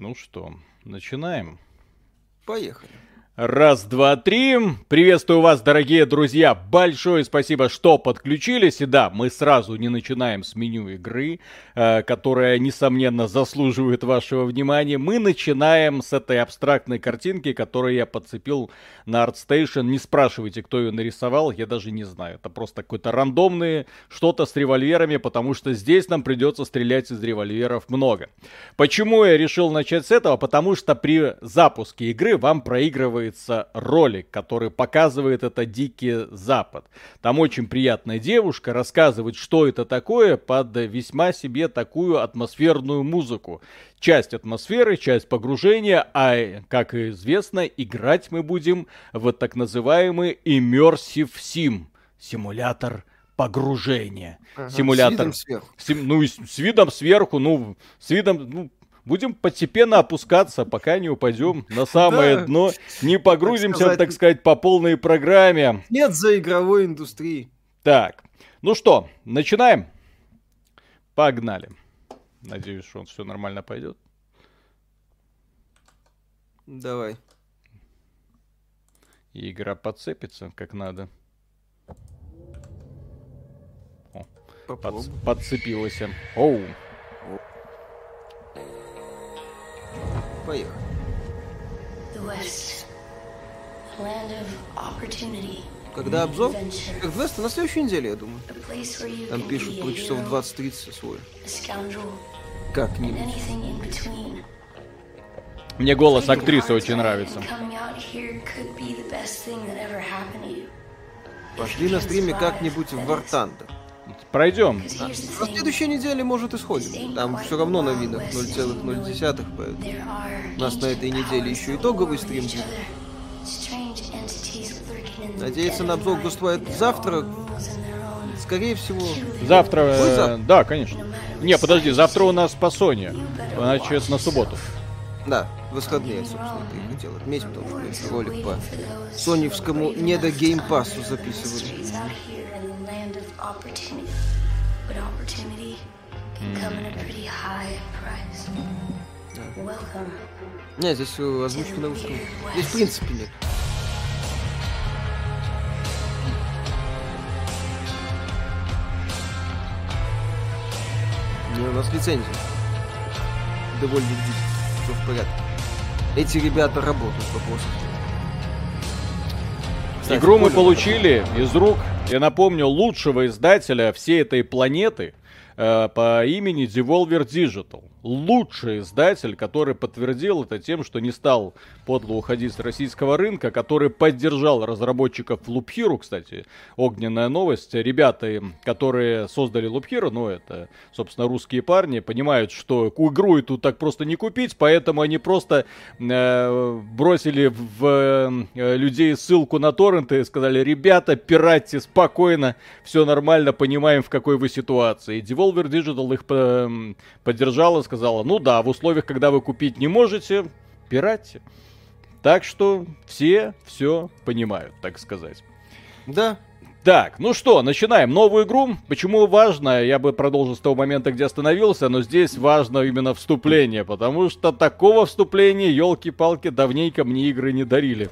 Ну что, начинаем? Поехали. Раз, два, три. Приветствую вас, дорогие друзья. Большое спасибо, что подключились. И да, мы сразу не начинаем с меню игры, которая, несомненно, заслуживает вашего внимания. Мы начинаем с этой абстрактной картинки, которую я подцепил на ArtStation. Не спрашивайте, кто ее нарисовал, я даже не знаю. Это просто какое-то рандомное что-то с револьверами, потому что здесь нам придется стрелять из револьверов много. Почему я решил начать с этого? Потому что при запуске игры вам проигрывает ролик, который показывает это Дикий Запад. Там очень приятная девушка рассказывает, что это такое, под весьма себе такую атмосферную музыку. Часть атмосферы, часть погружения, а, как известно, играть мы будем в так называемый Immersive Sim, симулятор погружения. Ага, симулятор с видом сверху. Будем постепенно опускаться, пока не упадем на самое дно, не погрузимся, так сказать, по полной программе. Нет за игровой индустрии. Так, ну что, начинаем? Погнали. Надеюсь, что он все нормально пойдет. Давай. И игра подцепится как надо. О, подцепилась. Оу. Поехали. Когда обзор? Как Вест, на следующей неделе, я думаю. Там пишут про часов 20-30 свой. Как-нибудь. Мне голос актрисы очень нравится. Пошли на стриме как-нибудь в War Thunder. Пройдем. На следующей неделе, может, и сходим. Там все равно на винах 0,0, поэтому у нас на этой неделе еще итоговый стрим. Надеяться на обзор Ghostwire завтра. Скорее всего. Завтра. Да, конечно. Не, подожди, завтра у нас по Sony. Значит, на субботу. Да, выходные, собственно, это и хотел отметить, потому что ролик по соневскому недогеймпассу записывали. Нет, здесь озвучки на русском. Здесь в принципе нет. У нас лицензия. Довольно быстро. Все в порядке. Эти ребята работают по вопросу. Игру мы получили из рук. Я напомню, лучшего издателя всей этой планеты по имени Devolver Digital. Лучший издатель, который подтвердил это тем, что не стал подло уходить с российского рынка, который поддержал разработчиков Loop Hero, кстати, огненная новость. Ребята, которые создали Loop Hero, ну это, собственно, русские парни, понимают, что игру эту так просто не купить, поэтому они просто бросили в людей ссылку на торренты и сказали: ребята, пиратьте спокойно, все нормально, понимаем, в какой вы ситуации. И Devolver Digital их поддержала, сказала: ну да, в условиях, когда вы купить не можете, пиратьте. Так что все все понимают, так сказать. Да. Так, ну что, начинаем новую игру. Почему важно? Я бы продолжил с того момента, где остановился, но здесь важно именно вступление, потому что такого вступления, елки-палки, давненько мне игры не дарили.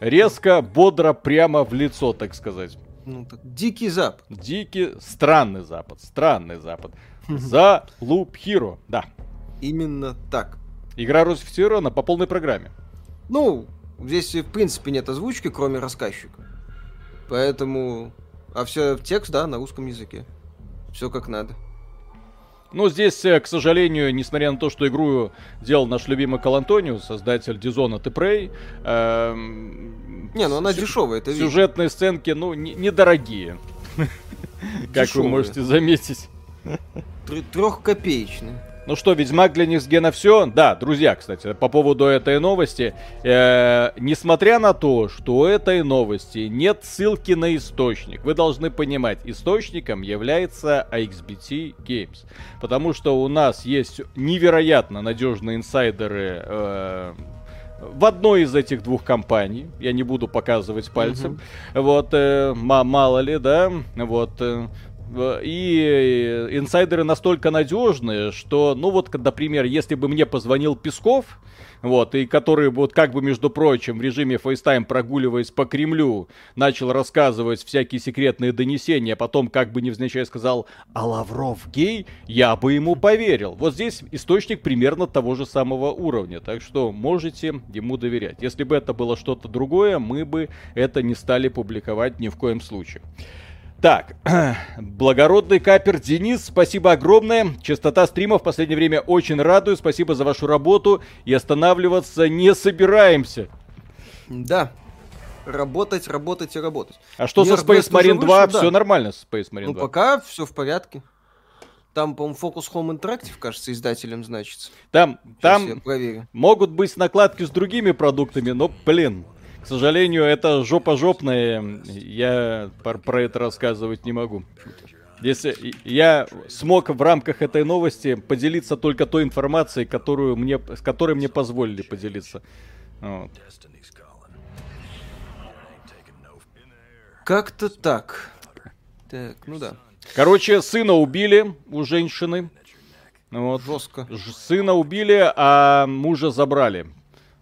Резко, бодро, прямо в лицо, так сказать. Ну, так, Дикий Запад. Дикий, странный Запад, странный Запад. За Loop Hero, да. Именно так. Игра русифицирована по полной программе. Ну, здесь в принципе нет озвучки, кроме рассказчика. Поэтому... А все текст, да, на русском языке. Все как надо. Ну, здесь, к сожалению, несмотря на то, что игру делал наш любимый Кал Антониус, создатель Dishonored и Prey, не, ну она дешевая, это видно. Сюжетные сценки, ну, недорогие. Как вы можете заметить. 3-копеечный. Ну что, Ведьмак для Нексгена все? Да, друзья, кстати, по поводу этой новости. Несмотря на то, что у этой новости нет ссылки на источник, вы должны понимать, источником является AXBT Games. Потому что у нас есть невероятно надежные инсайдеры... в одной из этих двух компаний, я не буду показывать пальцем, вот, мало ли, да, вот, И инсайдеры настолько надежные, что, ну вот, например, если бы мне позвонил Песков, вот, и который вот как бы, между прочим, в режиме FaceTime, прогуливаясь по Кремлю, начал рассказывать всякие секретные донесения, а потом как бы невзначай сказал: «А Лавров гей?», я бы ему поверил. Вот здесь источник примерно того же самого уровня, так что можете ему доверять. Если бы это было что-то другое, мы бы это не стали публиковать ни в коем случае. Так, благородный капер Денис, спасибо огромное. Частота стримов в последнее время очень радует. Спасибо за вашу работу. И останавливаться не собираемся. Да, работать, работать и работать. А что со Space Marine 2? Все нормально с Space Marine 2? Ну, пока все в порядке. Там, по-моему, Focus Home Interactive, кажется, издателем значится. Там могут быть накладки с другими продуктами, но, блин... К сожалению, это жопа-жопная, я про это рассказывать не могу. Если я смог в рамках этой новости поделиться только той информацией, которую мне, с которой мне позволили поделиться. Вот. Как-то так. Так, ну да. Короче, сына убили у женщины. Вот. Жестко. Сына убили, а мужа забрали.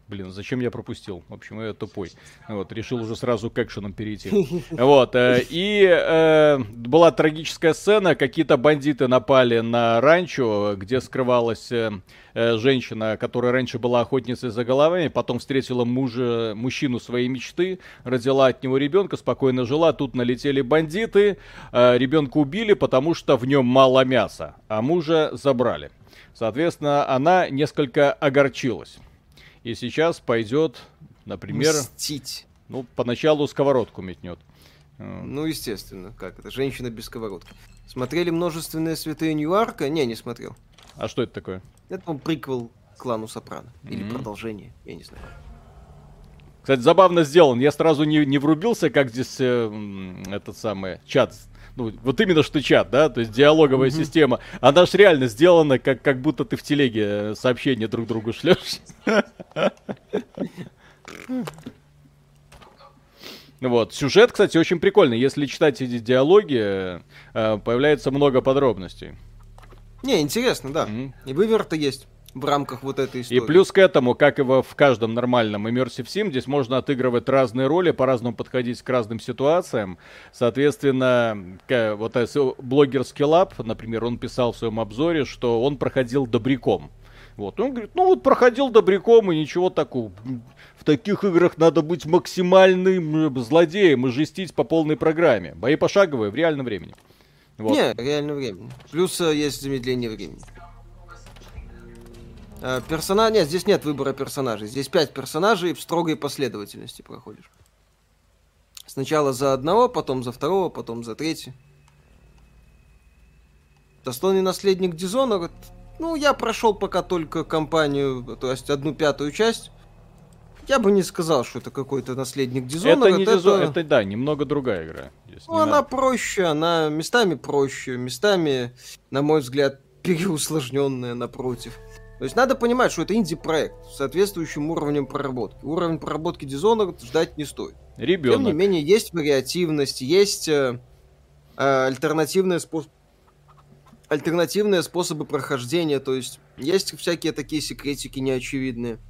Блин, зачем я пропустил? В общем, я тупой. Вот, решил уже сразу к экшенам перейти. Вот, и была трагическая сцена. Какие-то бандиты напали на ранчо, где скрывалась женщина, которая раньше была охотницей за головами. Потом встретила мужчину своей мечты, родила от него ребенка, спокойно жила. Тут налетели бандиты, ребенка убили, потому что в нем мало мяса, а мужа забрали. Соответственно, она несколько огорчилась. И сейчас пойдет, например... Мстить. Ну, поначалу сковородку метнет. Ну, естественно, как это? Женщина без сковородки. Смотрели множественные святые Ньюарка? Не смотрел. А что это такое? Это, по-моему, приквел к клану Сопрано. Или продолжение, я не знаю. Кстати, забавно сделан. Я сразу не врубился, как здесь этот самый чат... Ну, вот именно что чат, да, то есть диалоговая система, она ж реально сделана, как будто ты в телеге сообщения друг другу шлешь. Вот, сюжет, кстати, очень прикольный. Если читать эти диалоги, появляется много подробностей. Не, интересно, да. И выверты есть. В рамках вот этой истории. И плюс к этому, как и в каждом нормальном Immersive Sim, здесь можно отыгрывать разные роли, по-разному подходить к разным ситуациям. Соответственно, вот блогер Skillab, например, он писал в своем обзоре, что он проходил добряком. Вот. Он говорит, ну вот проходил добряком и ничего такого. В таких играх надо быть максимальным злодеем и жестить по полной программе. Бои пошаговые в реальном времени. Вот. Не, в реальном времени. Плюс есть замедление времени. Персонаж... Нет, здесь нет выбора персонажей. Здесь 5 персонажей в строгой последовательности проходишь. Сначала за одного, потом за второго, потом за третий. Достойный наследник Dishonored. Ну, я прошел пока только кампанию, то есть 1/5 часть. Я бы не сказал, что это какой-то наследник Dishonored. Это, это да, немного другая игра. Ну, она проще, она местами проще, местами, на мой взгляд, переусложненная напротив. То есть надо понимать, что это инди-проект с соответствующим уровнем проработки. Уровень проработки Dishonored ждать не стоит. Ребенок. Тем не менее, есть вариативность, есть альтернативные способы прохождения, то есть есть всякие такие секретики неочевидные.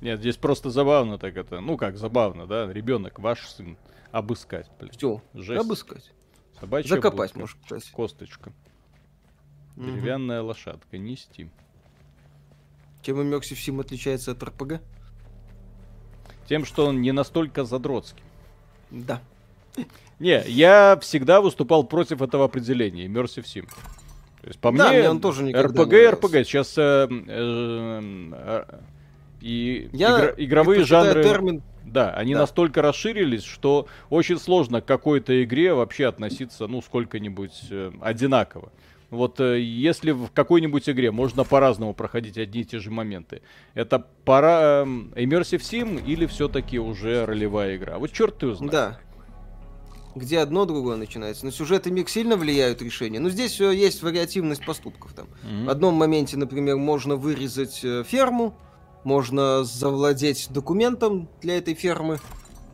Нет, здесь просто забавно так это. Ну как забавно, да? Ребенок, ваш сын. Обыскать, блин. Всё, жесть. Обыскать. Собачья закопать, будка, может, кстати. Косточка. Деревянная лошадка, нести. Чем Immersive Sim отличается от РПГ? Тем, что он не настолько задротский. Да. Не, я всегда выступал против этого определения, Immersive Sim. То есть, по мне, он тоже РПГ. Сейчас игровые жанры... Термин... Да, они настолько расширились, что очень сложно к какой-то игре вообще относиться, ну, сколько-нибудь одинаково. Вот если в какой-нибудь игре можно по-разному проходить одни и те же моменты, это пора Immersive Sim или все-таки уже ролевая игра? Вот черт его знает. Да. Где одно, другое начинается. На сюжет и миг сильно влияют решения. Но здесь есть вариативность поступков. Там. В одном моменте, например, можно вырезать ферму, можно завладеть документом для этой фермы,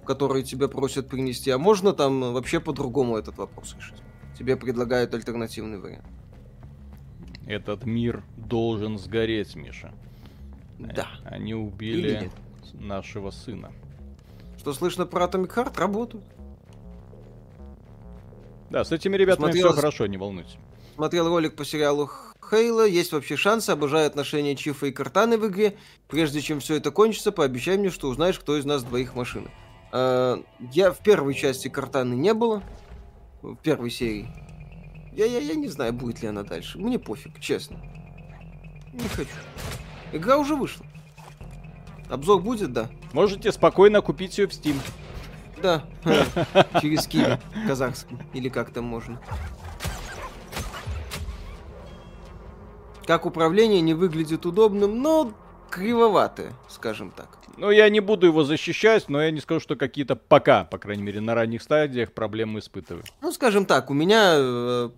который тебя просят принести, а можно там вообще по-другому этот вопрос решить. тебе предлагают альтернативный вариант. Этот мир должен сгореть, Миша. Да. Они убили нашего сына. Что слышно про Atomic Heart? Работу. Да, с этими ребятами все хорошо, не волнуйтесь. Смотрел ролик по сериалу Хейла. Есть вообще шансы, обожаю отношения Чифа и Картаны в игре. Прежде чем все это кончится, пообещай мне, что узнаешь, кто из нас двоих машина. Я в первой части Картаны не было. В первой серии. Я не знаю, будет ли она дальше. Мне пофиг, честно. Не хочу. Игра уже вышла. Обзор будет, да. Можете спокойно купить ее в Steam. Да. Через Киев казахский. Или как там можно. Как управление не выглядит удобным, но кривоватое, скажем так. Ну, я не буду его защищать, но я не скажу, что какие-то пока, по крайней мере, на ранних стадиях проблемы испытываю. Ну, скажем так, у меня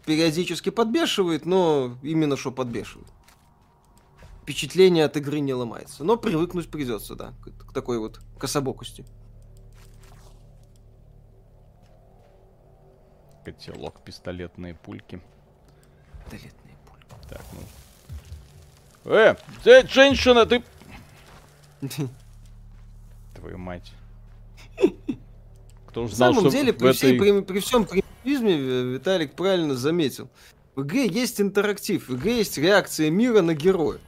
периодически подбешивает, но именно что подбешивает. Впечатление от игры не ломается. Но привыкнуть придется, да, к такой вот кособокости. Котелок, пистолетные пульки. Пистолетные пульки. Так, ну. Женщина, ты... Твою мать. Кто ж знал, что в самом деле, при всем примитивизме, Виталик правильно заметил. В игре есть интерактив, в игре есть реакция мира на героя.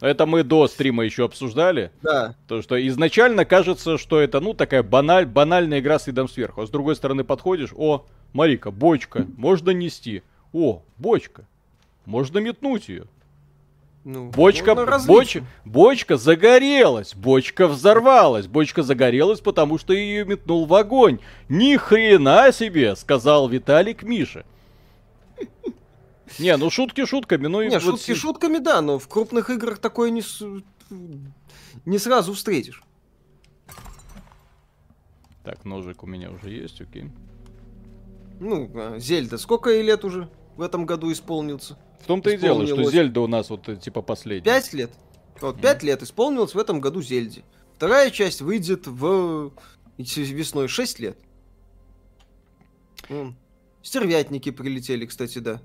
Это мы до стрима еще обсуждали. Да. То, что изначально кажется, что это, ну, такая банальная игра с видом сверху. А с другой стороны подходишь, о, Марика, бочка, можно нести. О, бочка, можно метнуть ее. Ну, бочка загорелась, бочка взорвалась, бочка загорелась, потому что ее метнул в огонь. Ни хрена себе, сказал Виталик Миша. Не, ну шутки шутками, ну и... Не, шутки шутками, да, но в крупных играх такое не сразу встретишь. Так, ножик у меня уже есть, окей. Ну, Зельда, сколько ей лет уже в этом году исполнился? В том-то и дело, что Зельда у нас вот типа последняя. 5 лет. Вот 5 лет исполнилось в этом году Зельде. Вторая часть выйдет весной, 6 лет. Стервятники прилетели, кстати, да.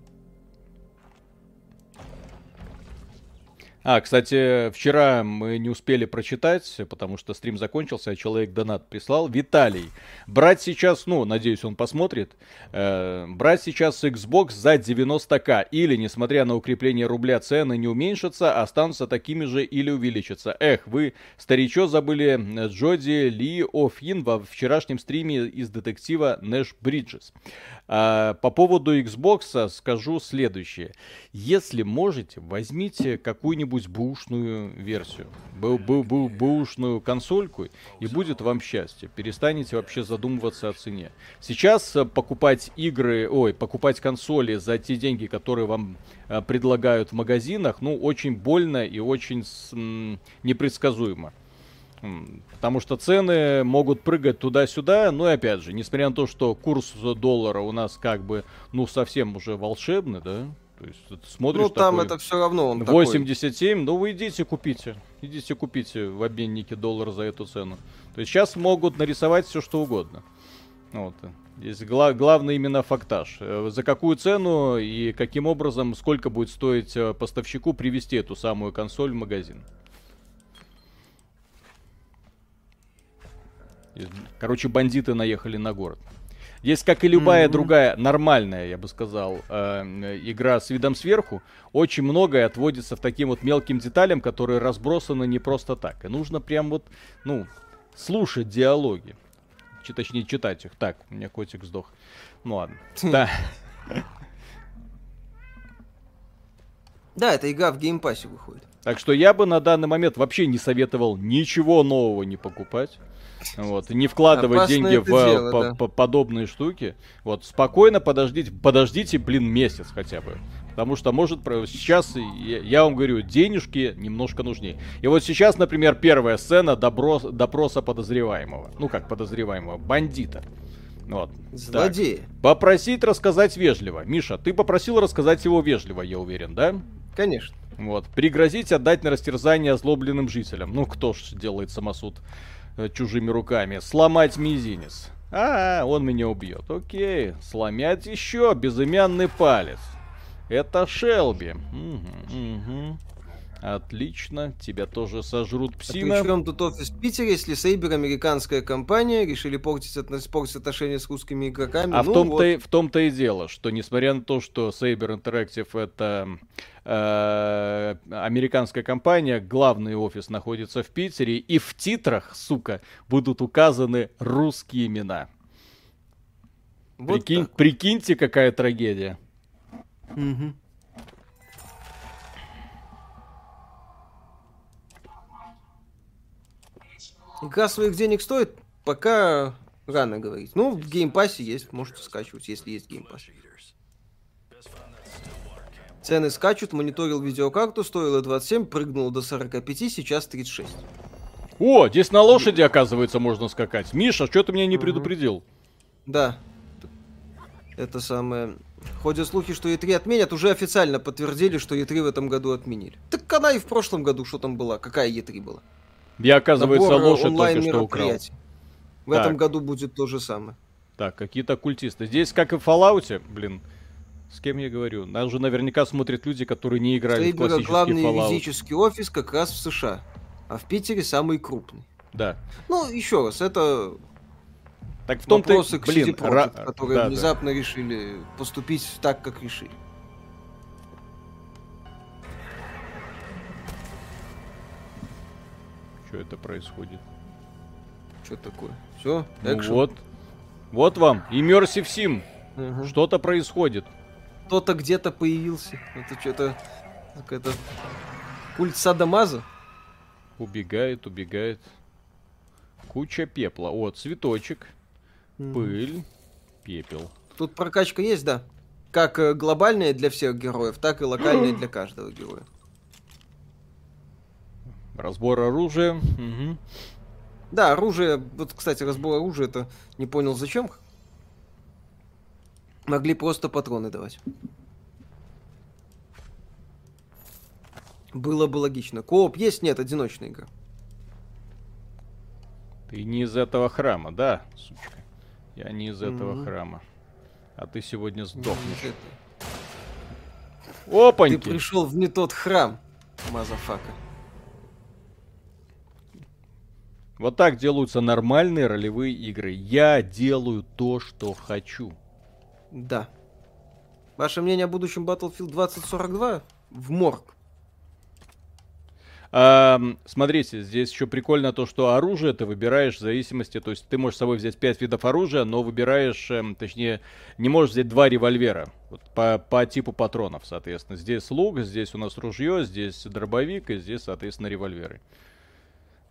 А, кстати, вчера мы не успели прочитать, потому что стрим закончился, а человек донат прислал. Виталий, брать сейчас, ну, надеюсь, он посмотрит, брать сейчас Xbox за 90к, или, несмотря на укрепление рубля, цены не уменьшатся, останутся такими же или увеличатся. Эх, вы, старичо, забыли Джоди Ли О'Фин во вчерашнем стриме из детектива Нэш Бриджес. По поводу Xbox скажу следующее. Если можете, возьмите какую-нибудь бушную версию, бушную консольку, и будет вам счастье. Перестанете вообще задумываться о цене. Сейчас покупать покупать консоли за те деньги, которые вам предлагают в магазинах, ну, очень больно и очень непредсказуемо. Потому что цены могут прыгать туда-сюда, но и опять же, несмотря на то, что курс доллара у нас как бы, ну, совсем уже волшебный, да? То есть, смотришь, ну, там такой, это все равно он 87, такой. Ну вы идите купите в обменнике доллар за эту цену. То есть сейчас могут нарисовать все что угодно. Вот. Здесь главное именно фактаж. За какую цену и каким образом, сколько будет стоить поставщику привезти эту самую консоль в магазин. Короче, бандиты наехали на город. Здесь, как и любая другая нормальная, я бы сказал, игра с видом сверху, очень многое отводится в таким вот мелким деталям, которые разбросаны не просто так. И нужно прям вот, ну, слушать диалоги. Точнее, читать их. Так, у меня котик сдох. Ну ладно. Да. Да, эта игра в геймпассе выходит. Так что я бы на данный момент вообще не советовал ничего нового не покупать. Вот, не вкладывать деньги в подобные штуки. Вот, спокойно подождите, блин, месяц хотя бы. Потому что, может, сейчас, я вам говорю, денежки немножко нужнее. И вот сейчас, например, первая сцена допроса подозреваемого. Ну, как подозреваемого, бандита. Вот. Злодея. Попросить рассказать вежливо. Миша, ты попросил рассказать его вежливо, я уверен, да? Конечно. Вот. Пригрозить отдать на растерзание озлобленным жителям. Ну, кто ж делает самосуд чужими руками? Сломать мизинец. А, он меня убьет. Окей. Сломять еще. Безымянный палец. Это Шелби. Угу. Отлично. Тебя тоже сожрут, псина. А причем тут офис в Питере, если Сейбер американская компания, решили портить отношения с русскими игроками. А ну, в том-то и дело, что несмотря на то, что Сейбер Интерактив это американская компания, главный офис находится в Питере, и в титрах, сука, будут указаны русские имена. Вот прикиньте, какая трагедия. Угу. Игра своих денег стоит, пока рано говорить. Ну, в геймпассе есть, можете скачивать, если есть геймпасс. Цены скачут, мониторил видеокарту, стоило 27, прыгнул до 45, сейчас 36. О, здесь на лошади, оказывается, можно скакать. Миша, что ты меня не предупредил? Да. Это самое... Ходят слухи, что E3 отменят, уже официально подтвердили, что E3 в этом году отменили. Так она и в прошлом году, что там была, какая E3 была? Я, оказывается, лошадь только что украл. В этом году будет то же самое. Так, какие-то культисты. Здесь, как и в Fallout, блин, с кем я говорю? Нас же наверняка смотрят люди, которые не играли в классический Fallout. Главный физический офис как раз в США, а в Питере самый крупный. Да. Ну, еще раз, это так в том вопросы к CD Projekt, которые внезапно решили поступить так, как решили. Что это происходит? Что такое? Все, ну вот. Вот вам, Immersive Sim. Угу. Что-то происходит. Кто-то где-то появился. Это что-то... Какая-то... Культ садомаза. Убегает, убегает. Куча пепла. О, цветочек. Пыль. Пепел. Тут прокачка есть, да. Как глобальная для всех героев, так и локальная для каждого героя. Разбор оружия. Угу. Да, оружие. Вот, кстати, разбор оружия, это не понял зачем. Могли просто патроны давать. Было бы логично. Кооп есть? Нет, одиночная игра. Ты не из этого храма, да, сучка? Я не из этого храма. А ты сегодня сдохнешь. Опаньки! Ты пришел в не тот храм, мазафака. Вот так делаются нормальные ролевые игры. Я делаю то, что хочу. Да. Ваше мнение о будущем Battlefield 2042 в морг? Смотрите, здесь еще прикольно то, что оружие ты выбираешь в зависимости. То есть ты можешь с собой взять 5 видов оружия, но выбираешь, точнее, не можешь взять 2 револьвера. Вот, по типу патронов, соответственно. Здесь лук, здесь у нас ружье, здесь дробовик и здесь, соответственно, револьверы.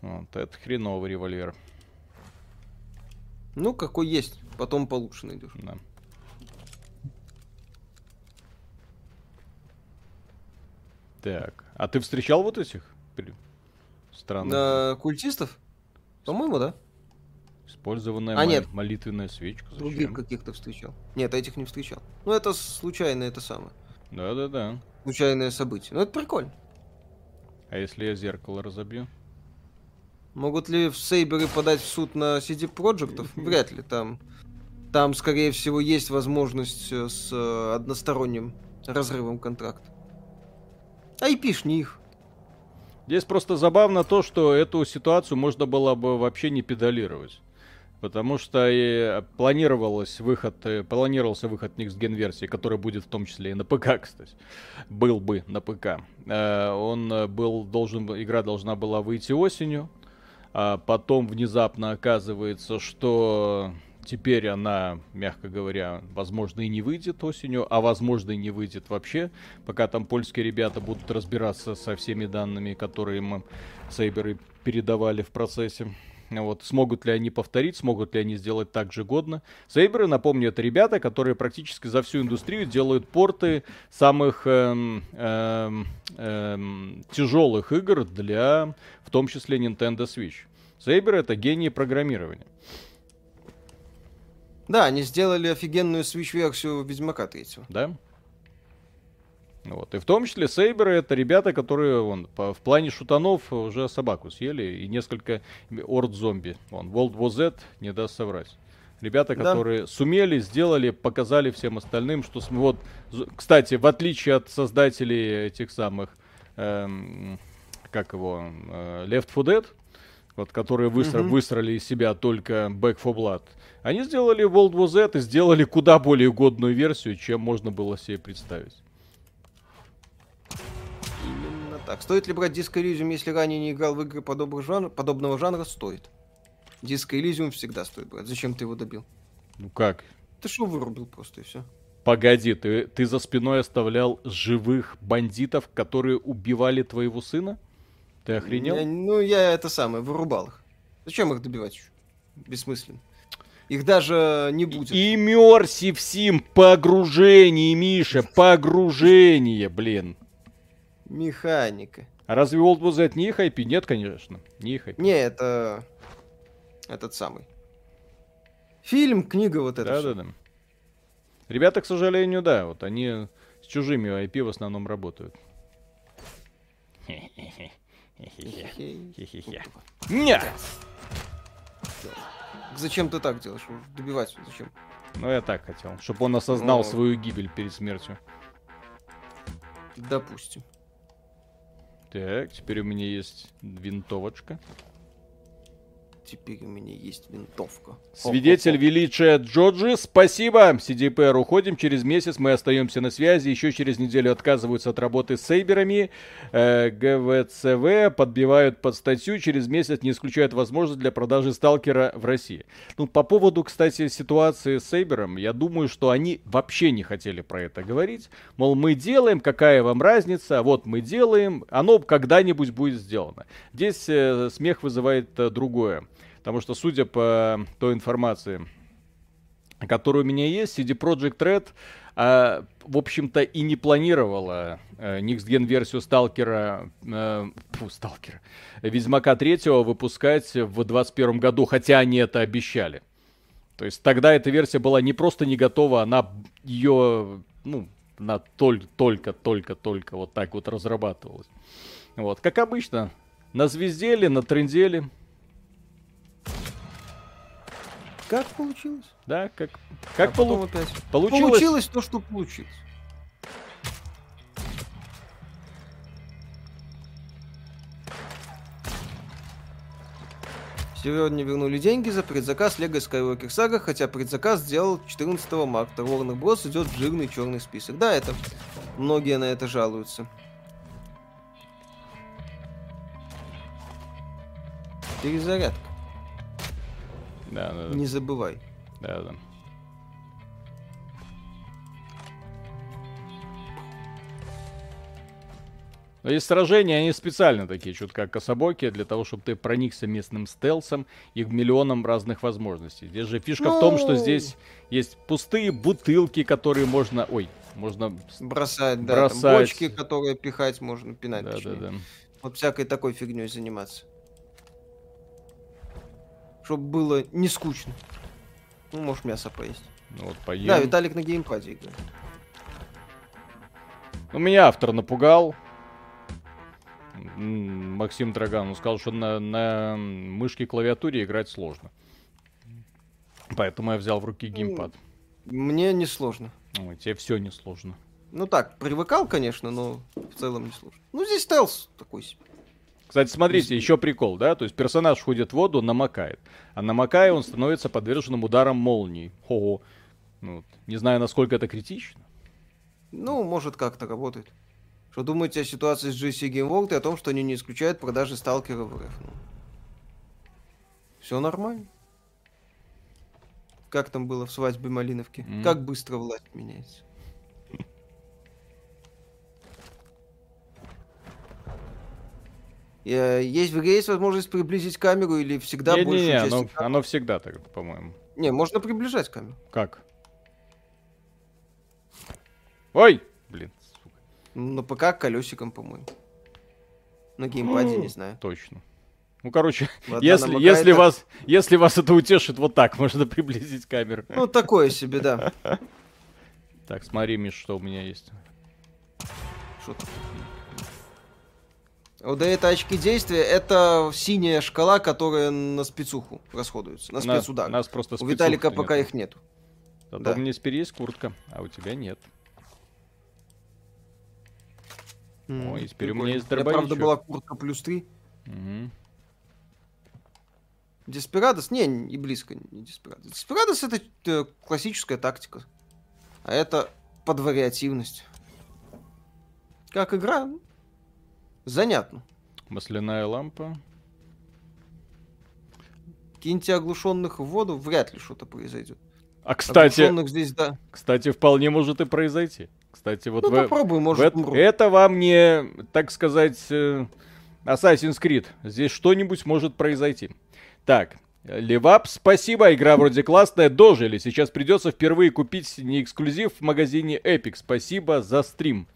Вот, это хреновый револьвер. Ну, какой есть, потом получше найдешь. Да. Так, а ты встречал вот этих странных? Культистов? По-моему, да. Использованная молитвенная свечка. Зачем? Других каких-то встречал. Нет, этих не встречал. Ну, это случайно это самое. Да-да-да. Случайное событие. Ну, это прикольно. А если я зеркало разобью? Могут ли в Сейбере подать в суд на CD Projekt? Вряд ли. Там, скорее всего, есть возможность с односторонним разрывом контракта. Айпишни их. Здесь просто забавно то, что эту ситуацию можно было бы вообще не педалировать. Потому что и планировался выход Next Gen версии, который будет в том числе и на ПК, кстати. Был бы на ПК. Игра должна была выйти осенью. А потом внезапно оказывается, что теперь она, мягко говоря, возможно, и не выйдет осенью, а возможно, и не выйдет вообще, пока там польские ребята будут разбираться со всеми данными, которые им Сейберы передавали в процессе. Вот, смогут ли они повторить, смогут ли они сделать так же годно. Сейберы, напомню, это ребята, которые практически за всю индустрию делают порты самых тяжелых игр для, в том числе, Nintendo Switch. Сейберы — это гении программирования. Да, они сделали офигенную Switch-версию Ведьмака 3. Да. Вот. И в том числе Сейберы — это ребята, которые в плане шутанов уже собаку съели. И несколько орд зомби. World War Z, не даст соврать. Ребята, которые сумели, сделали, показали всем остальным, что... Вот, кстати, в отличие от создателей этих самых... Left 4 Dead, вот, которые высрали из себя только Back 4 Blood. Они сделали World War Z и сделали куда более годную версию, чем можно было себе представить. Именно так. Стоит ли брать Disco Elysium, если ранее не играл в игры подобного жанра? Стоит. Disco Elysium всегда стоит брать. Зачем ты его добил? Ну как? Ты шо вырубил просто и все. Погоди, ты за спиной оставлял живых бандитов, которые убивали твоего сына? Ты охренел? Я это самое, вырубал их. Зачем их добивать еще? Бессмысленно. Их даже не будет. Иммерсив сим, погружение, Миша, погружение, блин. Механика. А разве World War Z не хайпи? Нет, конечно, не хайпи. Не, это... Этот самый. Фильм, книга, вот это. Да-да-да. Ребята, к сожалению, да, вот они с чужими IP в основном работают. Нет! Зачем ты так делаешь? Добивать зачем? Ну, я так хотел, чтобы он осознал свою гибель перед смертью. Допустим. Так, теперь у меня есть винтовочка. Теперь у меня есть винтовка. Свидетель величия Джоджи, спасибо. CDPR, уходим. Через месяц мы остаемся на связи. Еще через неделю отказываются от работы с сейберами. ГВЦВ подбивают под статью. Через месяц не исключают возможность для продажи сталкера в России. Ну, по поводу, кстати, ситуации с сейбером, я думаю, что они вообще не хотели про это говорить. Мол, мы делаем, какая вам разница? Вот мы делаем, оно когда-нибудь будет сделано. Здесь смех вызывает другое. Потому что, судя по той информации, которая у меня есть, CD Projekt Red, в общем-то, и не планировала next-gen-версию Ведьмака 3 выпускать в 2021 году, хотя они это обещали. То есть тогда эта версия была не просто не готова, она ее, только вот так вот разрабатывалась. Вот, как обычно, назвездели, натрындели. Как получилось? Да, как получилось. Получилось то, что получилось. Сегодня вернули деньги за предзаказ Lego Skywalker Saga, хотя предзаказ сделал 14 марта. Warner Bros. Идет в жирный черный список. Да, это многие на это жалуются. Перезарядка. Да. Не забывай. Да. Но есть сражения, они специально такие, чутка кособокие, для того, чтобы ты проникся местным стелсом и миллионом разных возможностей. Здесь же фишка в том, что здесь есть пустые бутылки, которые можно... можно бросать, да. Бочки, которые пихать можно, пинать. Да. Вот всякой такой фигней заниматься. Чтобы было не скучно. Ну, можешь мясо поесть. Ну, вот поем. Да, Виталик на геймпаде играет. Ну, меня автор напугал. Максим Драганов сказал, что на мышке клавиатуре играть сложно. Поэтому я взял в руки геймпад. Мне не сложно. Ой, тебе все не сложно. Ну так, привыкал, конечно, но в целом не сложно. Ну, здесь стелс такой себе. Кстати, смотрите, еще прикол, да? То есть персонаж входит в воду, намокает. А намокая, он становится подверженным ударам молнии. Хо-хо. Вот. Не знаю, насколько это критично. Ну, может, как-то работает. Что думаете о ситуации с GC Game World и о том, что они не исключают продажи сталкера в РФ? Ну, все нормально. Как там было в свадьбе Малиновки? Как быстро власть меняется. Есть в игре есть возможность приблизить камеру или всегда больше? Не, оно всегда так, по-моему. Не, можно приближать камеру. Как? Ой! Блин, сука. Ну, пока колесиком, по-моему. На геймпаде не знаю. Точно. Ну, короче, если вас это утешит, вот так можно приблизить камеру. Ну, такое себе, да. Так, смотри, Миш, что у меня есть. Что там? ОДЭ — это очки действия, это синяя шкала, которая на спецуху расходуется, на спецудар. Нас просто у Виталика пока их нету. Зато да. У меня спереди есть куртка, а у тебя нет. Ой, теперь у меня есть дробовичок. У меня, правда, была куртка +3. Угу. Деспирадос? Не, и близко не Деспирадос. Деспирадос — это классическая тактика. А это под вариативность. Как игра? Занятно. Масляная лампа. Киньте оглушенных в воду, вряд ли что-то произойдет. А кстати, здесь, да. Кстати, вполне может и произойти. Кстати, вот ну, попробуй, может, это вам не, так сказать, Assassin's Creed. Здесь что-нибудь может произойти. Так, Левап, спасибо, игра вроде классная, дожили. Сейчас придется впервые купить не эксклюзив в магазине Epic. Спасибо за стрим.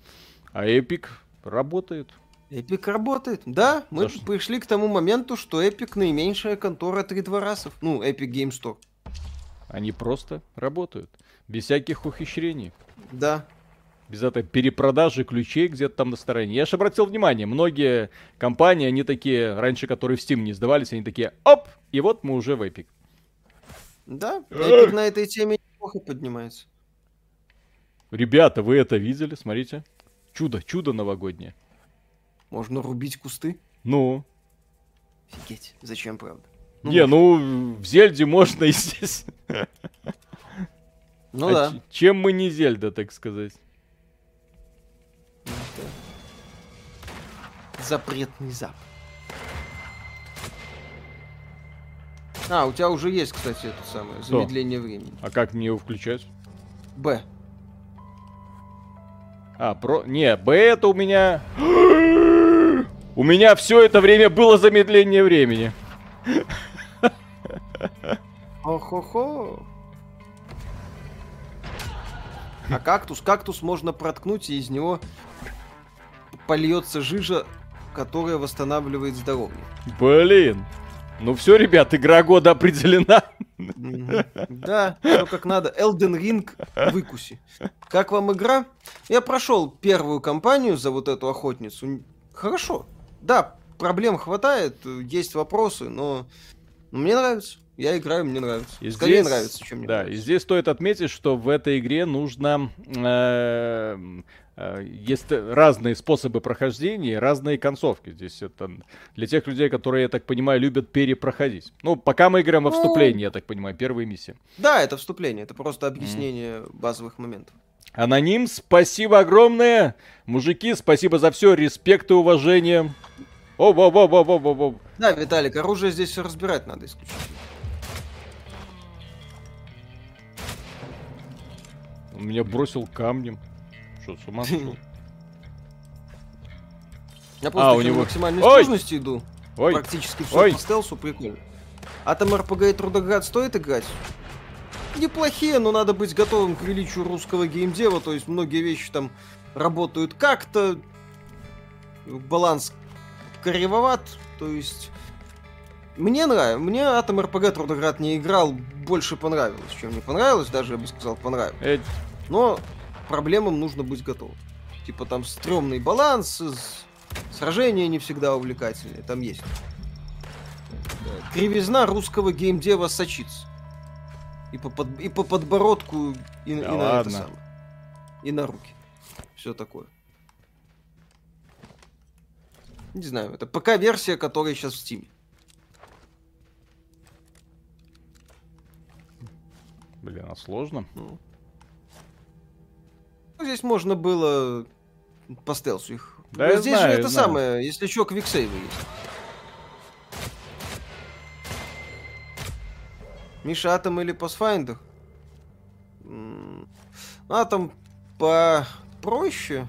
А Epic работает. Epic работает, да. Мы пришли к тому моменту, что Epic наименьшая контора 3 дворасов. Ну, Epic Game Store. Они просто работают. Без всяких ухищрений. Да. Без этой перепродажи ключей где-то там на стороне. Я же обратил внимание, многие компании, они такие, раньше, которые в Steam не сдавались, они такие, оп, и вот мы уже в Epic. Да, Epic на этой теме неплохо поднимается. Ребята, вы это видели, смотрите. Чудо, чудо новогоднее. Можно рубить кусты? Ну. Офигеть, зачем, правда? Ну, не, ну, в Зельде можно и здесь. Ну а да. Чем мы не Зельда, так сказать? Запретный зап. А, у тебя уже есть, кстати, это самое замедление времени. А как мне его включать? Б. А, про... Не, Б это у меня... У меня все это время было замедление времени. О-хо-хо. А кактус? Кактус можно проткнуть, и из него польется жижа, которая восстанавливает здоровье. Блин. Ну все, ребят, игра года определена. Да, все как надо. Elden Ring выкуси. Как вам игра? Я прошел первую кампанию за вот эту охотницу. Хорошо. Да, проблем хватает, есть вопросы, но мне нравится. Я играю, мне нравится. И скорее здесь, нравится, чем мне. Да, нравится. И здесь стоит отметить, что в этой игре нужно... есть разные способы прохождения, разные концовки. Здесь это для тех людей, которые, я так понимаю, любят перепроходить. Ну, пока мы играем во вступление, я так понимаю, первые миссии. Да, это вступление, это просто объяснение базовых моментов. Аноним, спасибо огромное. Мужики, спасибо за все, респект и уважение. О-во-во-во-во-во-во. Да, Виталик, оружие здесь все разбирать надо исключительно. Он меня бросил камнем. Что, с ума сошел? Я просто у него максимальной сложности иду. Ой. Практически все по стелсу, прикольно. Атом РПГ и Трудоград стоит играть? Неплохие, но надо быть готовым к величию русского геймдева. То есть многие вещи там работают как-то. Баланс кривоват. То есть... Мне нравится. Мне Атом РПГ Трудоград не играл. Больше понравилось, чем не понравилось. Даже, я бы сказал, понравилось. Но... проблемам нужно быть готовым. Типа там стрёмный баланс, сражения не всегда увлекательные, там есть. Кривизна русского геймдева сочится. И по подбородку, и, да и на это самое. И на руки. Все такое. Не знаю, это ПК-версия, которая сейчас в Steam. Блин, а сложно? Ну. Здесь можно было по стелсу их. Да, я здесь знаю, же это самое, если что, квиксейвы есть. Миша, Атом или Pathfinder? Атом попроще,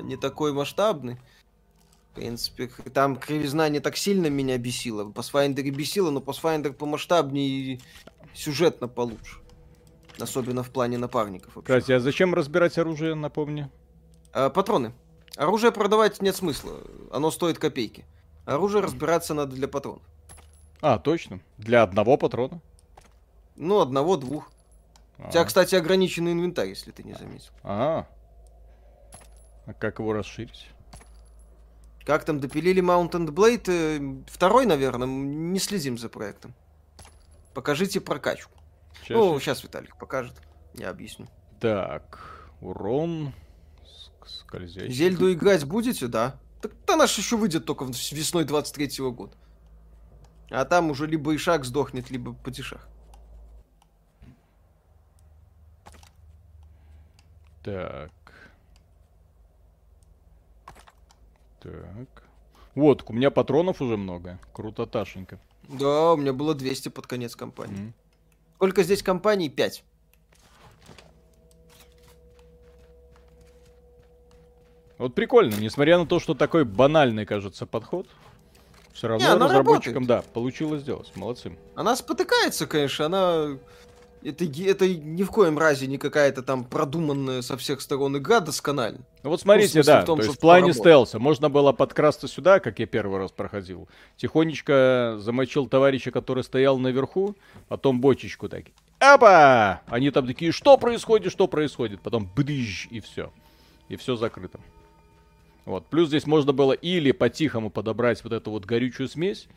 не такой масштабный. В принципе, там кривизна не так сильно меня бесила. Pathfinder и бесила, но Pathfinder помасштабнее и сюжетно получше. Особенно в плане напарников. Вообще. Кстати, а зачем разбирать оружие, напомни? Патроны. Оружие продавать нет смысла. Оно стоит копейки. Оружие разбираться надо для патронов. А, точно. Для одного патрона? Ну, одного-двух. У тебя, кстати, ограниченный инвентарь, если ты не заметил. А как его расширить? Как там, допилили Mount & Blade? Второй, наверное, не следим за проектом. Покажите прокачку. Сейчас, ну, сейчас Виталик покажет, я объясню. Так, урон скользящий. Зельду играть будете, да? Так она ж еще выйдет только весной 23-го года. А там уже либо Ишак сдохнет, либо Патишах. Так. Так. Вот, у меня патронов уже много. Крутоташенько. Да, у меня было 200 под конец кампании. Сколько здесь компаний? 5. Вот прикольно, несмотря на то, что такой банальный, кажется, подход, все равно разработчикам, да, получилось сделать. Молодцы. Она спотыкается, конечно, она... Это ни в коем разе не какая-то там продуманная со всех сторон игра досконально. Ну вот смотрите, да, в, том, то есть в плане стелса. Можно было подкрасться сюда, как я первый раз проходил. Тихонечко замочил товарища, который стоял наверху, потом бочечку так. Апа! Они там такие, что происходит, что происходит. Потом бдыж, и все. И все закрыто. Вот. Плюс здесь можно было или по-тихому подобрать вот эту вот горючую смесь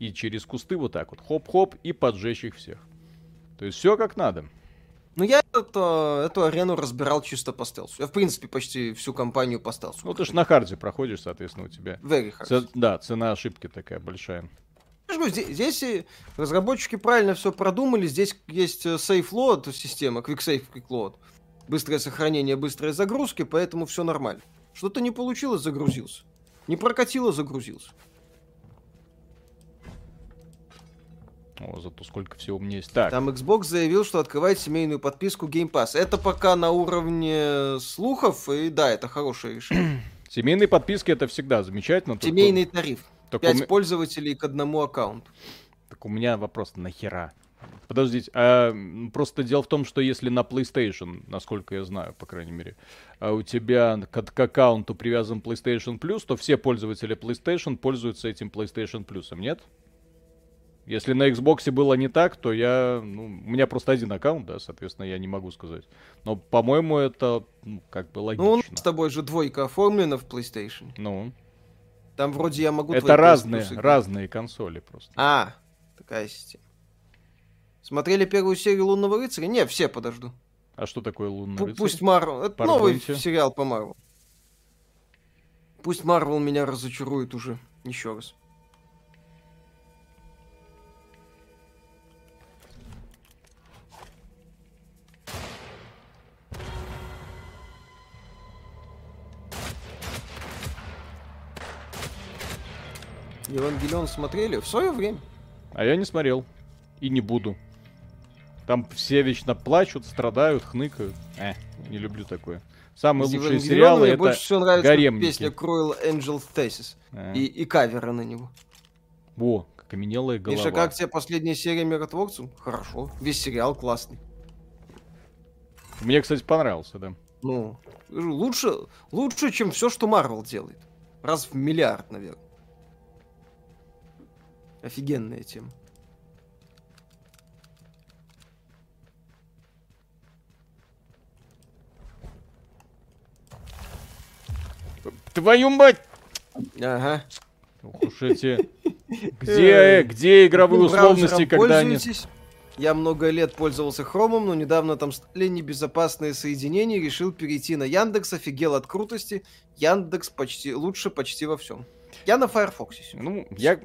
и через кусты вот так вот хоп-хоп и поджечь их всех. То есть все как надо. Ну, я эту арену разбирал чисто по стелсу. Я, в принципе, почти всю кампанию по стелсу. Ну, ты же на харде проходишь, соответственно, у тебя. Very hard. Да, цена ошибки такая большая. Здесь разработчики правильно все продумали. Здесь есть сейф-лоад система, quick-save, quick-load. Быстрое сохранение, быстрые загрузки, поэтому все нормально. Что-то не получилось, загрузился. Не прокатило, загрузился. О, зато сколько всего у меня есть. Так. Там Xbox заявил, что открывает семейную подписку Game Pass. Это пока на уровне слухов, и да, это хорошее решение. Семейные подписки — это всегда замечательно. Семейный тариф. 5 пользователей к одному аккаунту. Так у меня вопрос, нахера? Подождите, просто дело в том, что если на PlayStation, насколько я знаю, по крайней мере, у тебя к аккаунту привязан PlayStation Plus, то все пользователи PlayStation пользуются этим PlayStation Plus, нет? Если на Xbox было не так, то я... Ну, у меня просто один аккаунт, да, соответственно, я не могу сказать. Но, по-моему, это ну, как бы логично. Ну, у нас с тобой же двойка оформлена в PlayStation. Ну. Там вроде я могу... Это разные консоли просто. А, такая система. Смотрели первую серию «Лунного рыцаря»? Не, все подожду. А что такое «Лунный рыцарь»? Пусть Марвел... Это новый сериал по Марвел. Пусть Марвел меня разочарует уже еще раз. Евангелион смотрели в свое время. А я не смотрел. И не буду. Там все вечно плачут, страдают, хныкают. Не люблю такое. Самые лучшие сериалы — это больше всего нравится гаремники. Песня Cruel Angel Thesis. И каверы на него. Во, окаменелая голова. Миша, как тебе последняя серия «Миротворцев»? Хорошо. Весь сериал классный. Мне, кстати, понравился, да. Ну, лучше, чем все, что Marvel делает. Раз в миллиард, наверное. Офигенная тема. Твою мать! Ага. Ух уж эти... Где игровые условности, когда они... Я много лет пользовался Хромом, но недавно там стали небезопасные соединения, решил перейти на Яндекс, офигел от крутости. Яндекс почти лучше почти во всем. Я на Firefox. Ну, я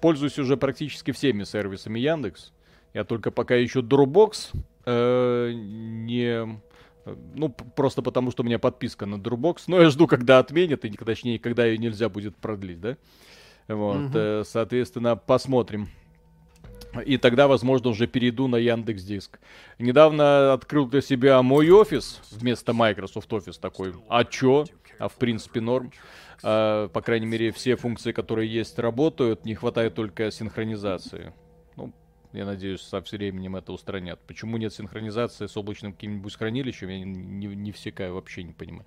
пользуюсь уже практически всеми сервисами Яндекс. Я только пока еще Dropbox не... Ну, просто потому, что у меня подписка на Dropbox. Но я жду, когда отменят, и, точнее, когда ее нельзя будет продлить, да? Вот, соответственно, посмотрим. И тогда, возможно, уже перейду на Яндекс.Диск. Недавно открыл для себя мой офис вместо Microsoft Office такой. А чё? А в принципе норм. По крайней мере, все функции, которые есть, работают. Не хватает только синхронизации. Ну, я надеюсь, со временем это устранят. Почему нет синхронизации с облачным каким-нибудь хранилищем, я не всекаю, вообще не понимаю.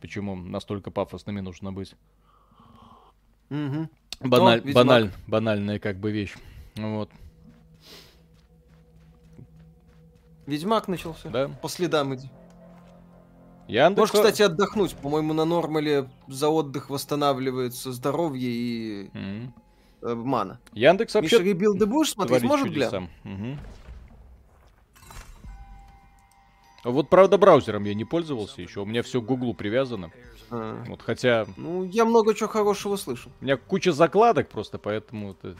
Почему настолько пафосными нужно быть. Банальная как бы вещь. Вот. Ведьмак начался. Да? По следам иди. Яндекс... Можешь, кстати, отдохнуть. По-моему, на нормале за отдых восстанавливается здоровье и мана. Яндекс вообще... Миша Ребилды будешь смотреть? Может, бля? Вот, правда, браузером я не пользовался еще. У меня все к Гуглу привязано. Вот, хотя... Ну, я много чего хорошего слышу. У меня куча закладок просто, поэтому это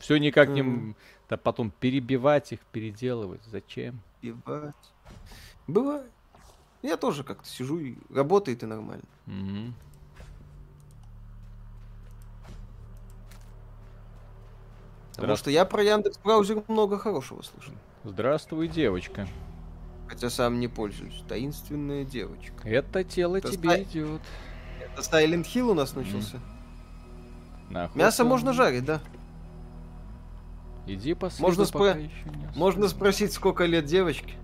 все никак не... Да, потом перебивать их, переделывать. Зачем? Перебивать. Бывает. Я тоже как-то сижу и работает и нормально. Потому что я про Яндекс.Браузер много хорошего слышу. Здравствуй, девочка. Хотя сам не пользуюсь. Таинственная девочка. Это тело это тебе идет. Это Silent Hill у нас начался. Мясо можно жарить, да? Иди посмотри. Можно спросить, сколько лет девочке.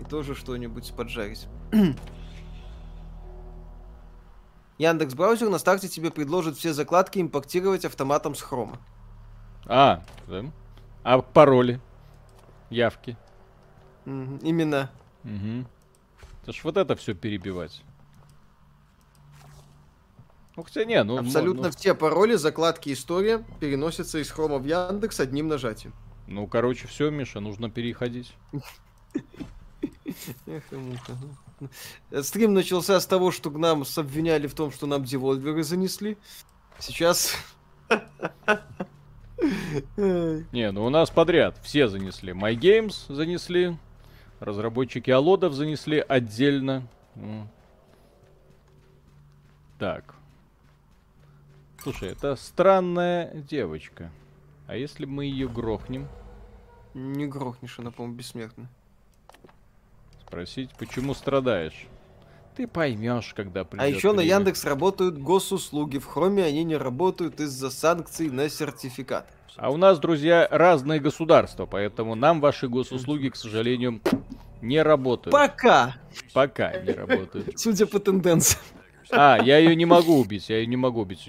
И тоже что-нибудь поджарить. Яндекс браузер на старте тебе предложит все закладки импортировать автоматом с хрома. Да. А пароли? Явки. Имена. Это ж вот это все перебивать. Ну, хотя не, ну... Абсолютно все пароли, закладки, история переносятся из хрома в Яндекс одним нажатием. Ну, короче, все, Миша, нужно переходить. Стрим начался с того, что нам обвиняли в том, что нам девольверы занесли. Сейчас... Не, ну у нас подряд все занесли. MyGames занесли. Разработчики Алодов занесли отдельно. Так. Слушай, это странная девочка. А если мы ее грохнем? Не грохнешь, она, по-моему, бессмертна. Спросить, почему страдаешь? Ты поймешь, когда придет. А еще время. На Яндекс работают госуслуги. В Хроме они не работают из-за санкций на сертификат. А у нас, друзья, разные государства, поэтому нам ваши госуслуги, к сожалению, не работают. Пока! Пока не работают. Судя по тенденции. Я ее не могу убить, у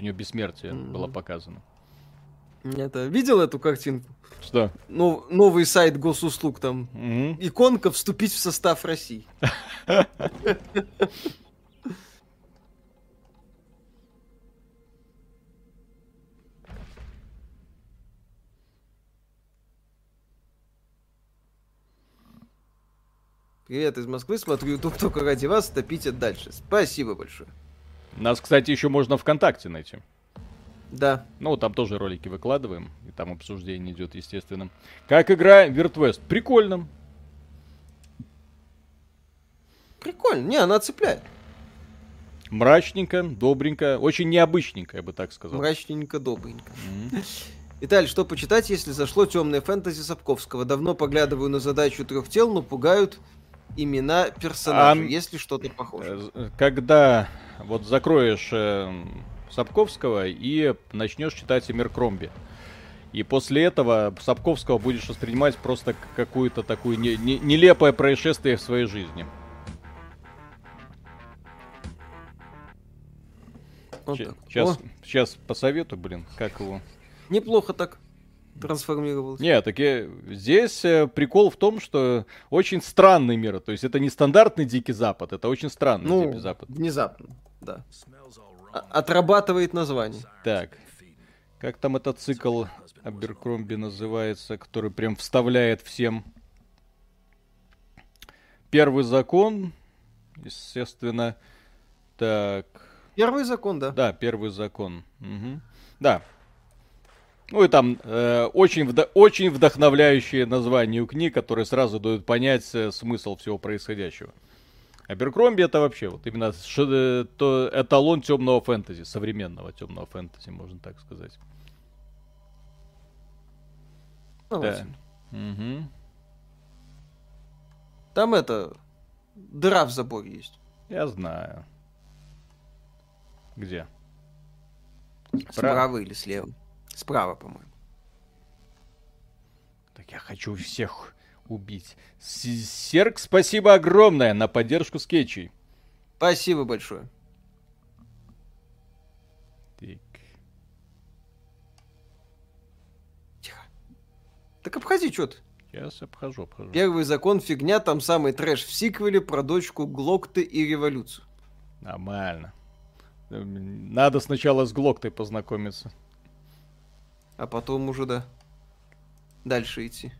нее бессмертие было показано. Это, видел эту картинку? Что? Ну, новый сайт госуслуг там. Иконка «Вступить в состав России». Привет из Москвы, смотрю YouTube только ради вас, топите дальше. Спасибо большое. Нас, кстати, еще можно ВКонтакте найти. Да. Ну, там тоже ролики выкладываем, и там обсуждение идет, естественно. Как игра Виртвест? Прикольно. Прикольно, не, она цепляет. Мрачненько, добренько, очень необычненько, я бы так сказал. Мрачненько, добренько. Италь, что почитать, если зашло темное фэнтези Сапковского? Давно поглядываю на задачу трех тел, но пугают имена персонажей, если что-то похоже. Когда вот закроешь... Сапковского и начнешь читать Эмеркромби. И после этого Сапковского будешь воспринимать просто какую-то такую нелепое происшествие в своей жизни. Вот сейчас посоветую, блин, как его. Неплохо так трансформировалось. Нет, так здесь прикол в том, что очень странный мир. То есть это не стандартный Дикий Запад, это очень странный Дикий Запад. Внезапно, да. Отрабатывает название. Так, как там этот цикл Аберкромби называется, который прям вставляет всем? Первый закон, естественно. Так. Первый закон, да? Да, первый закон. Да. Ну и там очень вдохновляющее название у книг, которые сразу дают понять смысл всего происходящего. Аберкромби это вообще вот именно эталон темного фэнтези, современного темного фэнтези, можно так сказать. Да. Там дыра в заборе есть. Я знаю. Где? Справа или слева? Справа, по-моему. Так я хочу всех... убить. Серк, спасибо огромное на поддержку скетчей. Спасибо большое. Так. Тихо. Так обходи, что ты? Сейчас обхожу. Первый закон фигня, там самый трэш в сиквеле про дочку Глокты и революцию. Нормально. Надо сначала с Глоктой познакомиться. А потом уже, да, дальше идти.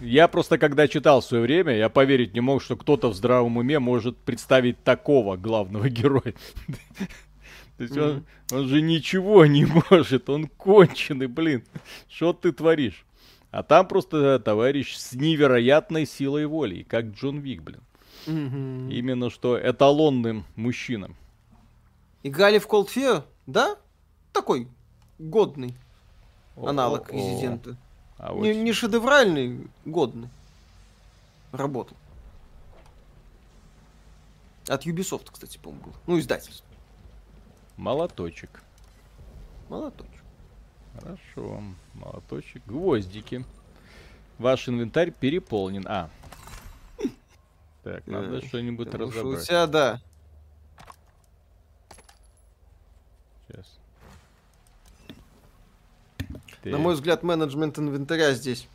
Я просто, когда читал в свое время, я поверить не мог, что кто-то в здравом уме может представить такого главного героя. То есть он же ничего не может, он конченый, блин. Что ты творишь? А там просто товарищ с невероятной силой воли, как Джон Вик, блин. Именно что эталонным мужчинам. Играли в Cold Fear, да? Такой годный аналог резидента. А вот не шедевральный, годный. Работал. От Ubisoft, кстати, по-моему, был. Ну, издательство. Молоточек. Молоточек. Хорошо. Молоточек. Гвоздики. Ваш инвентарь переполнен. А. Так, надо что-нибудь разобрать. У тебя, да. Сейчас. На мой взгляд, менеджмент инвентаря здесь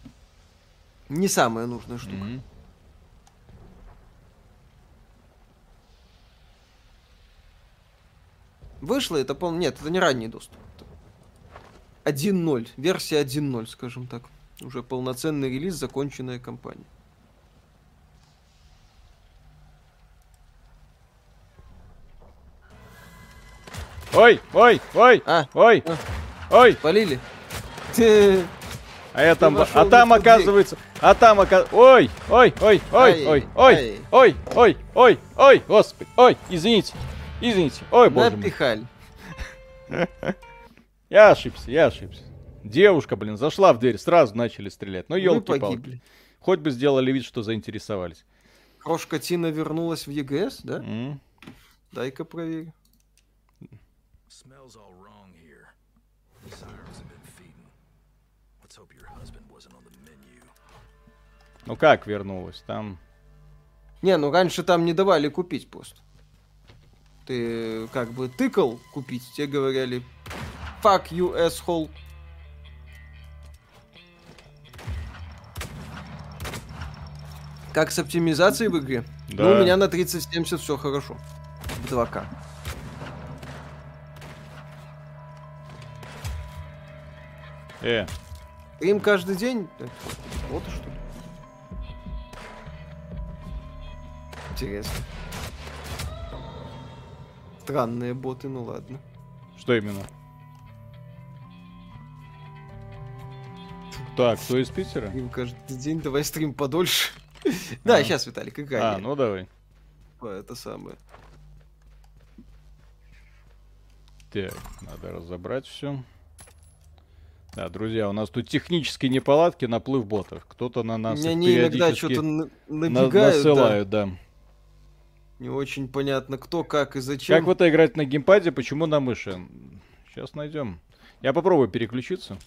не самая нужная штука. Вышло это, по-моему, нет, это не ранний доступ. 1.0, версия 1.0, скажем так. Уже полноценный релиз, законченная кампания. Ой, ой, ой, ой, ой. Спалили. А там оказывается... Ой, ой, ой, ой, ой, ой, ой, ой, ой, ой, господи, ой, извините, извините, ой, боже мой. Напихали. Я ошибся, я ошибся. Девушка, блин, зашла в дверь, сразу начали стрелять. Ну, елки-палки. Хоть бы сделали вид, что заинтересовались. Крошка Тина вернулась в ЕГС, да? Дай-ка проверю. Ну как вернулась? Там... Не, ну раньше там не давали купить пост. Ты как бы тыкал купить, тебе говорили fuck you asshole. Как с оптимизацией в игре? Да. Ну у меня на 3070 все хорошо. В 2К. Им каждый день... Вот и что. Интересно. Странные боты, ну ладно. Что именно? Так, кто из Питера? Им каждый день, давай стрим подольше. Да, сейчас, Виталик, играй. А, ну давай. Это самое. Так, надо разобрать все. Да, друзья, у нас тут технические неполадки, наплыв ботов. Кто-то на нас периодически насылают, да. Не очень понятно, кто, как и зачем. Как вот играть на геймпаде, почему на мыши? Сейчас найдем. Я попробую переключиться.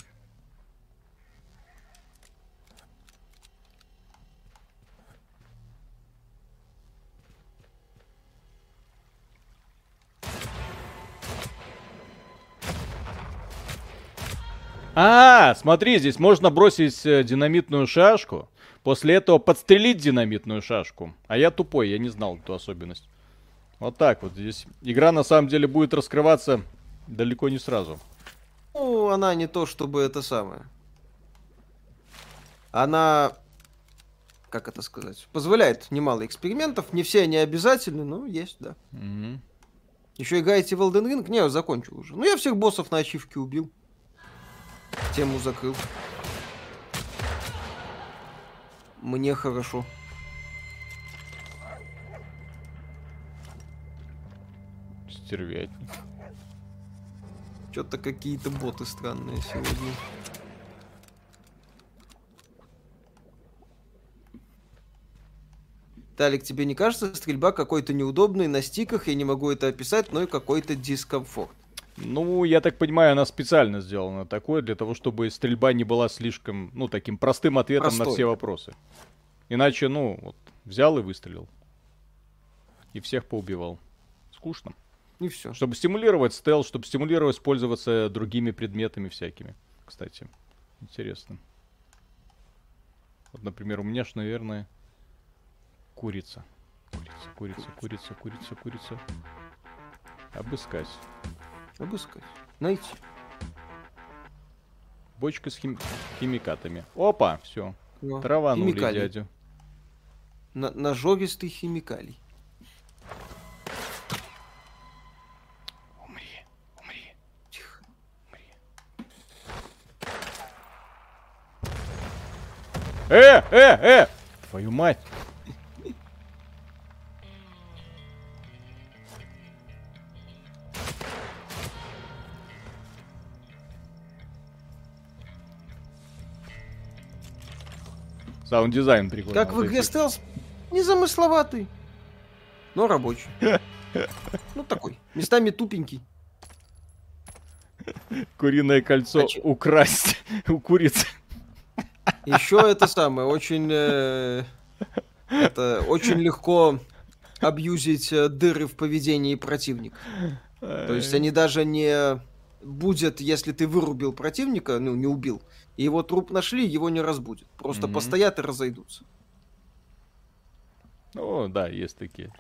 А, смотри, здесь можно бросить динамитную шашку. После этого подстрелить динамитную шашку. А я тупой, я не знал эту особенность. Вот так вот здесь. Игра на самом деле будет раскрываться далеко не сразу. Ну, она не то чтобы это самое. Она, как это сказать, позволяет немало экспериментов. Не все они обязательны, но есть, да. Еще играете в Elden Ring? Не, я закончил уже. Ну, я всех боссов на ачивке убил. Тему закрыл. Мне хорошо. Стервятник. Что-то какие-то боты странные сегодня. Талик, тебе не кажется, стрельба какой-то неудобной на стиках? Я не могу это описать, но и какой-то дискомфорт. Ну, я так понимаю, она специально сделана такое, для того, чтобы стрельба не была слишком, ну, таким простым ответом на все вопросы. Иначе, ну, вот, взял и выстрелил. И всех поубивал. Скучно. И все. Чтобы стимулировать стелс, чтобы стимулировать пользоваться другими предметами всякими. Кстати, интересно. Вот, например, у меня же, наверное, курица. Курица. Обыскать. Найти. Бочка с химикатами. Опа, все. Траванули дядю. Ножовистый химикалий. Умри. Тихо. Умри. Твою мать. Саунд-дизайн прикольный. Как в игре стелс, незамысловатый, но рабочий. Ну такой, местами тупенький. Куриное кольцо украсть у курицы. Еще это самое, очень легко абьюзить дыры в поведении противника. То есть они даже не будет, если ты вырубил противника, ну не убил, и его труп нашли, его не разбудят. Просто постоят и разойдутся. О, да, есть такие.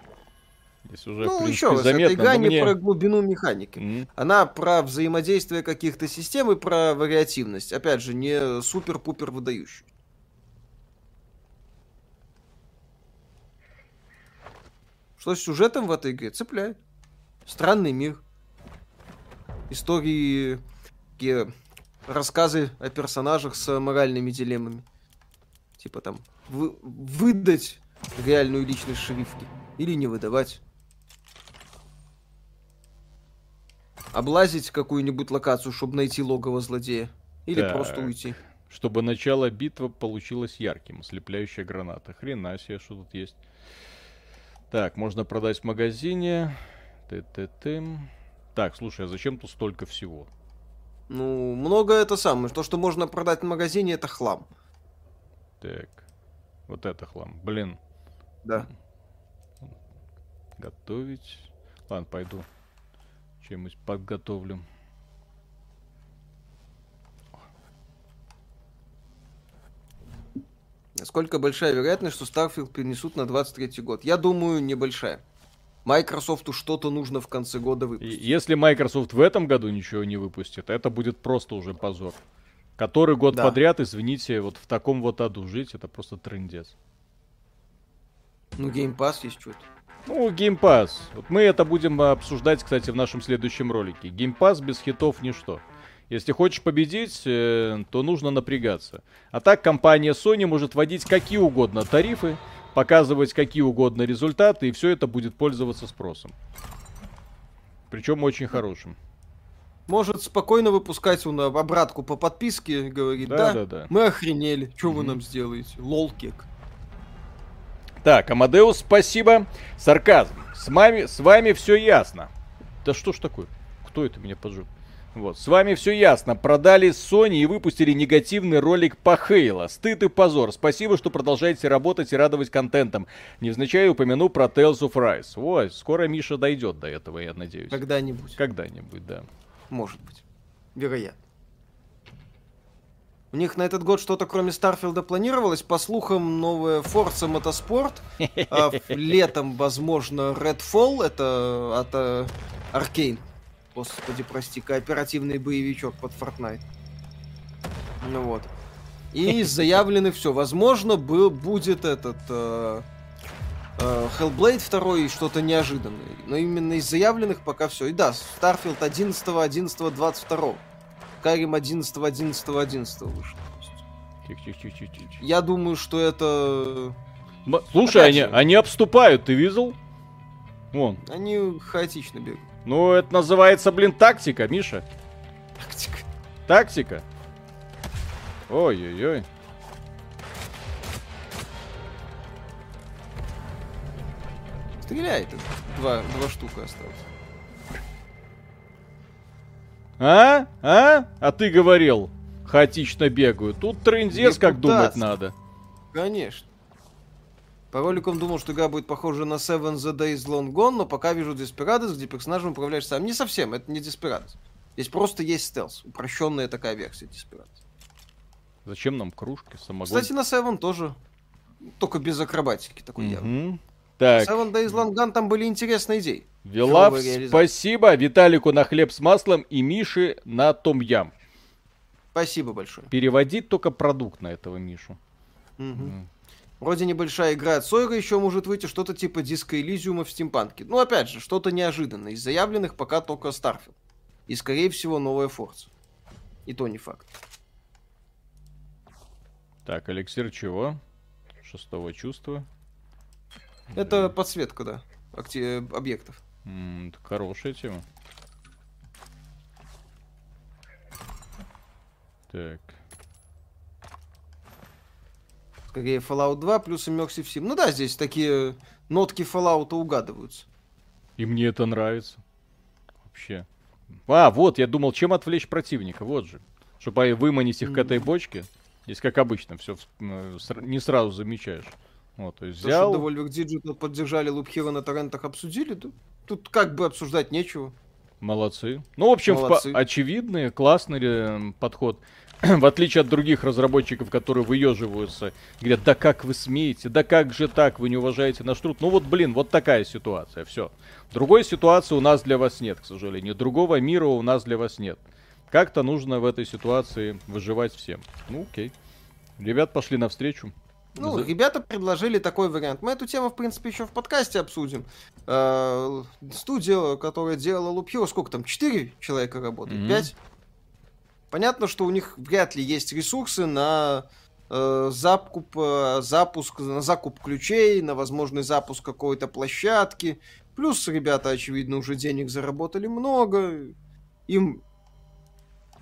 Здесь уже, ну, в принципе, еще раз, заметно, эта игра не про глубину механики. Она про взаимодействие каких-то систем и про вариативность. Опять же, не супер-пупер выдающий. Что с сюжетом в этой игре? Цепляет. Странный мир. Истории... Рассказы о персонажах с моральными дилеммами. Типа там, выдать реальную личность шерифки или не выдавать. Облазить какую-нибудь локацию, чтобы найти логово злодея. Или так, просто уйти. Чтобы начало битвы получилось ярким. Ослепляющая граната. Хрена себе, что тут есть. Так, можно продать в магазине. Так, слушай, а зачем тут столько всего? Ну, много это самое. То, что можно продать в магазине, это хлам. Так. Вот это хлам. Блин. Да. Готовить. Ладно, пойду. Чем-нибудь подготовлю. Насколько большая вероятность, что Starfield перенесут на 23-й год? Я думаю, небольшая. Microsoftу что-то нужно в конце года выпустить. Если Microsoft в этом году ничего не выпустит, это будет просто уже позор. Который год подряд, извините, вот в таком вот аду жить, это просто трындец. Ну, Game Pass есть что-то. Ну, Game Pass. Вот мы это будем обсуждать, кстати, в нашем следующем ролике. Game Pass без хитов ничто. Если хочешь победить, то нужно напрягаться. А так компания Sony может вводить какие угодно тарифы, показывать какие угодно результаты, и все это будет пользоваться спросом. Причем очень хорошим. Может спокойно выпускать он обратку по подписке, говорит, да, мы охренели, что вы нам сделаете, лолкек. Так, Амадеус, спасибо. Сарказм, с вами все ясно. Да что ж такое? Кто это меня поджег? Вот, с вами все ясно. Продали Sony и выпустили негативный ролик по Halo. Стыд и позор. Спасибо, что продолжаете работать и радовать контентом. Невзначай упомяну про Tales of Rise. Ой, скоро Миша дойдет до этого, я надеюсь. Когда-нибудь. Когда-нибудь, да. Может быть. Вероятно. У них на этот год что-то кроме Starfield планировалось. По слухам, новая Forza Motorsport. Летом, возможно, Redfall. Это от Arkane. Господи, прости, кооперативный боевичок под Fortnite. Ну вот. И заявлены все. Возможно, будет этот Hellblade 2 и что-то неожиданное. Но именно из заявленных пока все. И да, Starfield 11-11-22. Карим 11-11-11 вышел. Тихо. Я думаю, что это... Слушай, они обступают, ты видел? Вон. Они хаотично бегают. Ну, это называется, блин, тактика, Миша. Тактика. Ой-ой-ой. Стреляет. Два штука осталось. А ты говорил, хаотично бегаю. Тут трындец, как думать надо. Конечно. По роликам думал, что игра будет похожа на Seven the Days Long Gone, но пока вижу Desperados, где персонажем управляешь сам. Не совсем, это не Desperados. Здесь просто есть стелс. Упрощенная такая версия Desperados. Зачем нам кружки, самогон? Кстати, на Севен тоже. Только без акробатики такой явно. Так. Seven Days Long Gun, там были интересные идеи. Вилав, спасибо. Виталику на хлеб с маслом и Мише на том-ям. Спасибо большое. Переводить только продукт на этого Мишу. Вроде небольшая игра от Сойра еще может выйти, что-то типа диска Элизиума в стимпанке. Ну, опять же, что-то неожиданное. Из заявленных пока только Starfield. И, скорее всего, новая Forza. И то не факт. Так, эликсир чего? Шестого чувства. Это подсветка, да, объектов. Это хорошая тема. Так. Скорее Fallout 2 плюс Immersive Sim. Ну да, здесь такие нотки Fallout угадываются. И мне это нравится. Вообще. А, вот, я думал, чем отвлечь противника, вот же. Чтобы выманить их к этой бочке. Здесь, как обычно, все не сразу замечаешь. Вот, то есть взял... То, что Devolver Digital поддержали, Лупхива на торрентах обсудили, да? Тут как бы обсуждать нечего. Молодцы. Ну, в общем, очевидный, классный подход. В отличие от других разработчиков, которые выеживаются, говорят, да как вы смеете, да как же так, вы не уважаете наш труд. Ну вот, блин, вот такая ситуация, все. Другой ситуации у нас для вас нет, к сожалению. Другого мира у нас для вас нет. Как-то нужно в этой ситуации выживать всем. Ну, окей. Ребят пошли навстречу. Ну, ребята предложили такой вариант. Мы эту тему, в принципе, еще в подкасте обсудим. Студия, которая делала Loop Hero, сколько там, 4 человека работает, 5? Понятно, что у них вряд ли есть ресурсы на закуп ключей, на возможный запуск какой-то площадки. Плюс ребята, очевидно, уже денег заработали много. Им...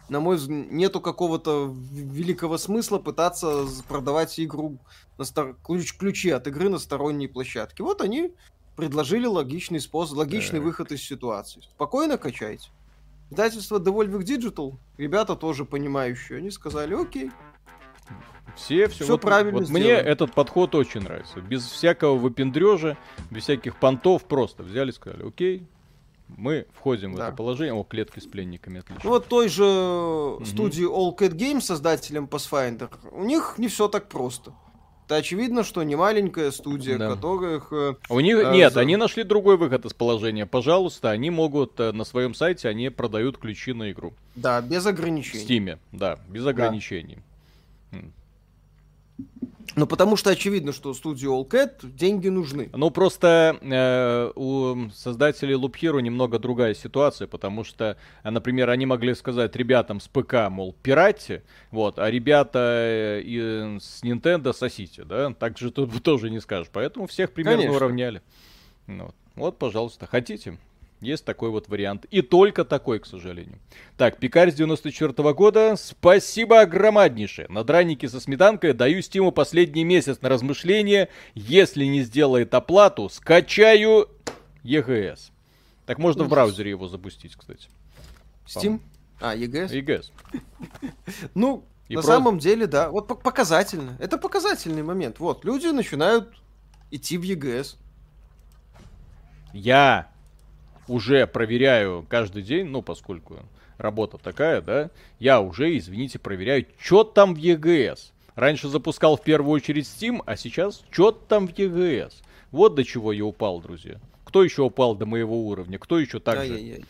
На мой взгляд, нету какого-то великого смысла пытаться продавать игру на ключи от игры на сторонней площадке. Вот они предложили логичный способ, логичный выход из ситуации. Спокойно качайте. Издательство Devolver Digital, ребята тоже понимающие, они сказали, окей. Все вот, правильно. Вот мне этот подход очень нравится. Без всякого выпендрежа, без всяких понтов, просто взяли и сказали, окей. Мы входим в это положение. О, клетки с пленниками, отлично. Вот той же студии All Cat Games, создателем Pathfinder, у них не все так просто. Это очевидно, что не маленькая студия, которых... У них они нашли другой выход из положения. Пожалуйста, они могут на своем сайте, они продают ключи на игру. Да, без ограничений. В Steam, да, без ограничений. Ну, потому что очевидно, что студии All Cat деньги нужны. Ну, просто у создателей Loop Hero немного другая ситуация, потому что, например, они могли сказать ребятам с ПК, мол, пирате, вот, а ребята с Nintendo сосите, да, так же тут тоже не скажешь, поэтому всех примерно уравняли. Вот. Вот, пожалуйста, хотите? Есть такой вот вариант. И только такой, к сожалению. Так, пекарь с 94-го года. Спасибо огромнейшее. На драники со сметанкой даю Стиму последний месяц на размышление. Если не сделает оплату, скачаю EGS. Так можно в браузере его запустить, кстати. Steam? А, EGS? EGS. Ну, на самом деле, да. Вот показательно. Это показательный момент. Вот, люди начинают идти в EGS. Я... уже проверяю каждый день, ну, поскольку работа такая, да, я уже, извините, проверяю, что там в EGS. Раньше запускал в первую очередь Steam, а сейчас что там в EGS. Вот до чего я упал, друзья. Кто еще упал до моего уровня? Кто еще так же?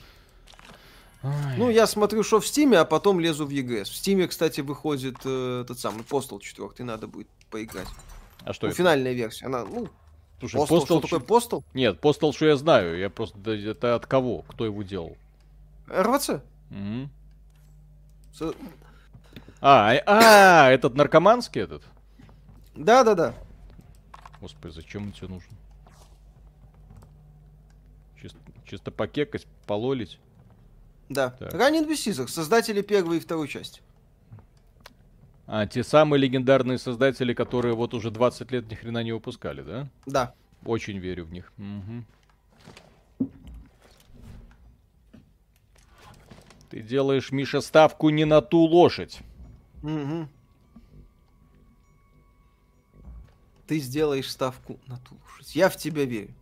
Ну, я смотрю, что в Steam, а потом лезу в EGS. В Steam, кстати, выходит тот самый Postal 4, и надо будет поиграть. А что это? Финальная версия, она, ну... Слушай, Postal, что такое Postal? Нет, Postal, что я знаю, я просто... Это от кого? Кто его делал? РВЦ? Этот наркоманский этот? Да. Господи, зачем он тебе нужен? Чисто покекать, пололить? Да. Ранен Бесизах, создатели первой и второй части. А, те самые легендарные создатели, которые вот уже 20 лет ни хрена не выпускали, да? Да. Очень верю в них. Угу. Ты делаешь, Миша, ставку не на ту лошадь. Угу. Ты сделаешь ставку на ту лошадь. Я в тебя верю.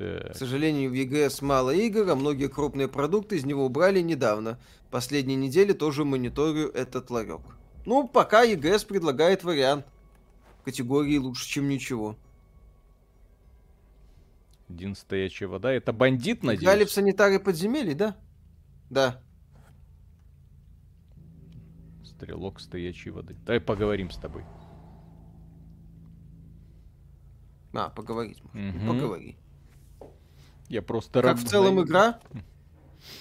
К сожалению, в EGS мало игр, а многие крупные продукты из него убрали недавно. Последние недели тоже мониторю этот ларек. Ну, пока EGS предлагает вариант. В категории лучше, чем ничего. Дин, стоячая вода. Это бандит, надеюсь? Играли в санитары подземелья, да? Да. Стрелок стоячей воды. Давай поговорим с тобой. Поговорить. Угу. Поговори. Я просто рад. Как в целом игра?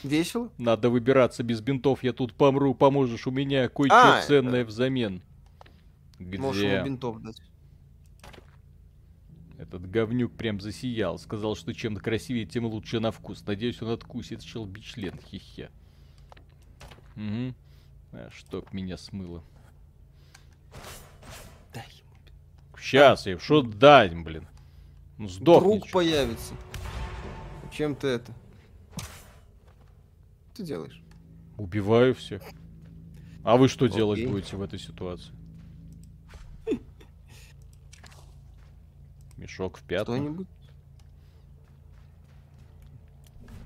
Весело? Надо выбираться без бинтов, я тут помру, поможешь, у меня кое-что ценное взамен. Где? Можешь ему бинтов дать. Этот говнюк прям засиял. Сказал, что чем красивее, тем лучше на вкус. Надеюсь, он откусит щелбичлен. Хе-хе. Угу. Чтоб меня смыло. Дай ему. Сейчас я что дать, блин. Сдохнет. Друг появится. Чем ты это? Ты делаешь? Убиваю всех. А вы что делать будете в этой ситуации? Мешок в пятку. Кто-нибудь?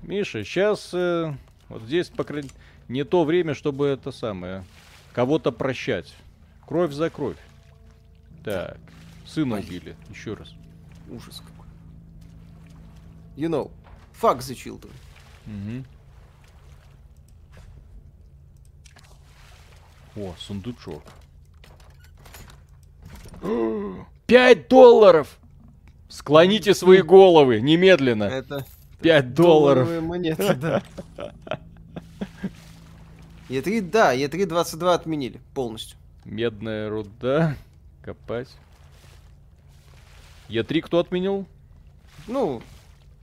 Миша, сейчас вот здесь, по крайней мере, не то время, чтобы это самое. Кого-то прощать. Кровь за кровь. Так. Сына убили. Еще раз. Ужас какой. You know. Fuck the children. Угу. О, сундучок. $5! Склоните свои головы немедленно. Это $5. Монеты, да. Е3, да, Е3 22 отменили полностью. Медная руда. Копать. Е3 кто отменил? Ну,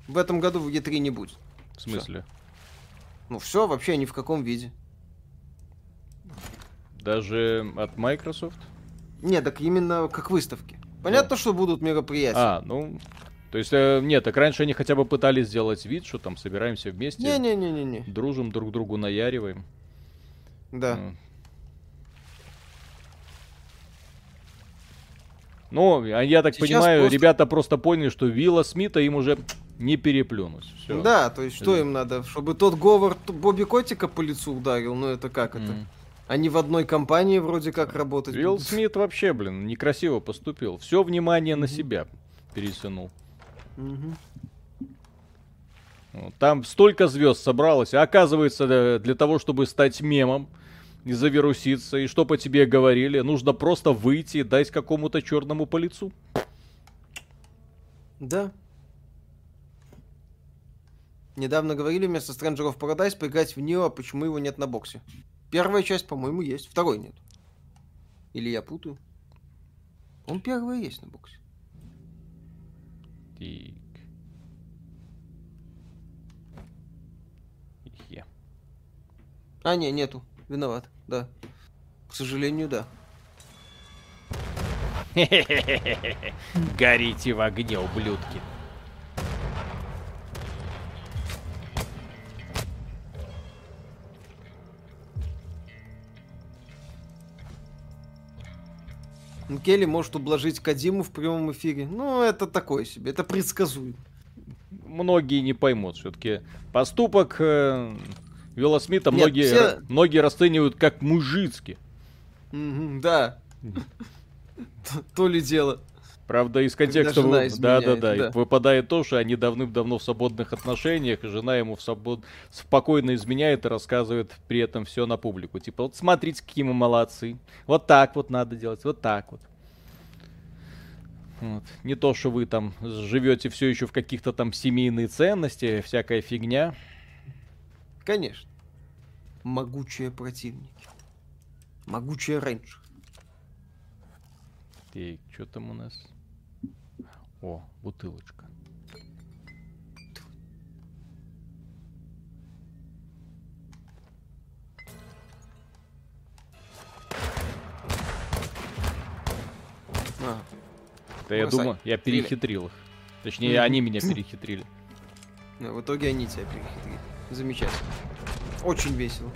в этом году в Е3 не будет. В смысле? Всё. Ну все, вообще ни в каком виде. Даже от Microsoft? Нет, так именно как выставки. Понятно, что будут мероприятия. То есть, нет, так раньше они хотя бы пытались сделать вид, что там собираемся вместе. Не-не-не-не-не. Дружим, друг другу наяриваем. Да. Ну, я так сейчас понимаю, просто... ребята просто поняли, что Уилла Смита им уже не переплюнуть. Всё. Да, то есть, что им надо? Чтобы тот Говард Бобби Котика по лицу ударил? Ну, это как это? Они в одной компании вроде как работать. Уилл Смит вообще, блин, некрасиво поступил. Все внимание на себя перетянул. Там столько звезд собралось. А оказывается, для того, чтобы стать мемом и завируситься, и что по тебе говорили, нужно просто выйти и дать какому-то черному по лицу. Да. Недавно говорили, вместо Stranger of Paradise поиграть в Нио, а почему его нет на боксе? Первая часть, по-моему, есть, второй нет. Или я путаю? Он первая есть на боксе. Тик. Е. А, не, нету. Виноват, да. К сожалению, да. Горите в огне, ублюдки. Келли может ублажить Кадиму в прямом эфире. Ну, это такое себе, это предсказуемо. Многие не поймут. Все-таки поступок Уилла Смита многие расценивают как мужицкий. Да. То ли дело. Правда, из контекста выпадает то, что они давным-давно в свободных отношениях, и жена ему спокойно изменяет и рассказывает при этом все на публику. Типа, вот смотрите, какие мы молодцы. Вот так вот надо делать, вот так вот. Вот. Не то, что вы там живете все еще в каких-то там семейные ценности, всякая фигня. Конечно. Могучие противники. Могучие рейнджеры. Так, что там у нас? О, бутылочка. Да, я думаю, я перехитрил их. Точнее, они меня перехитрили. Но в итоге они тебя перехитрили. Замечательно. Очень весело.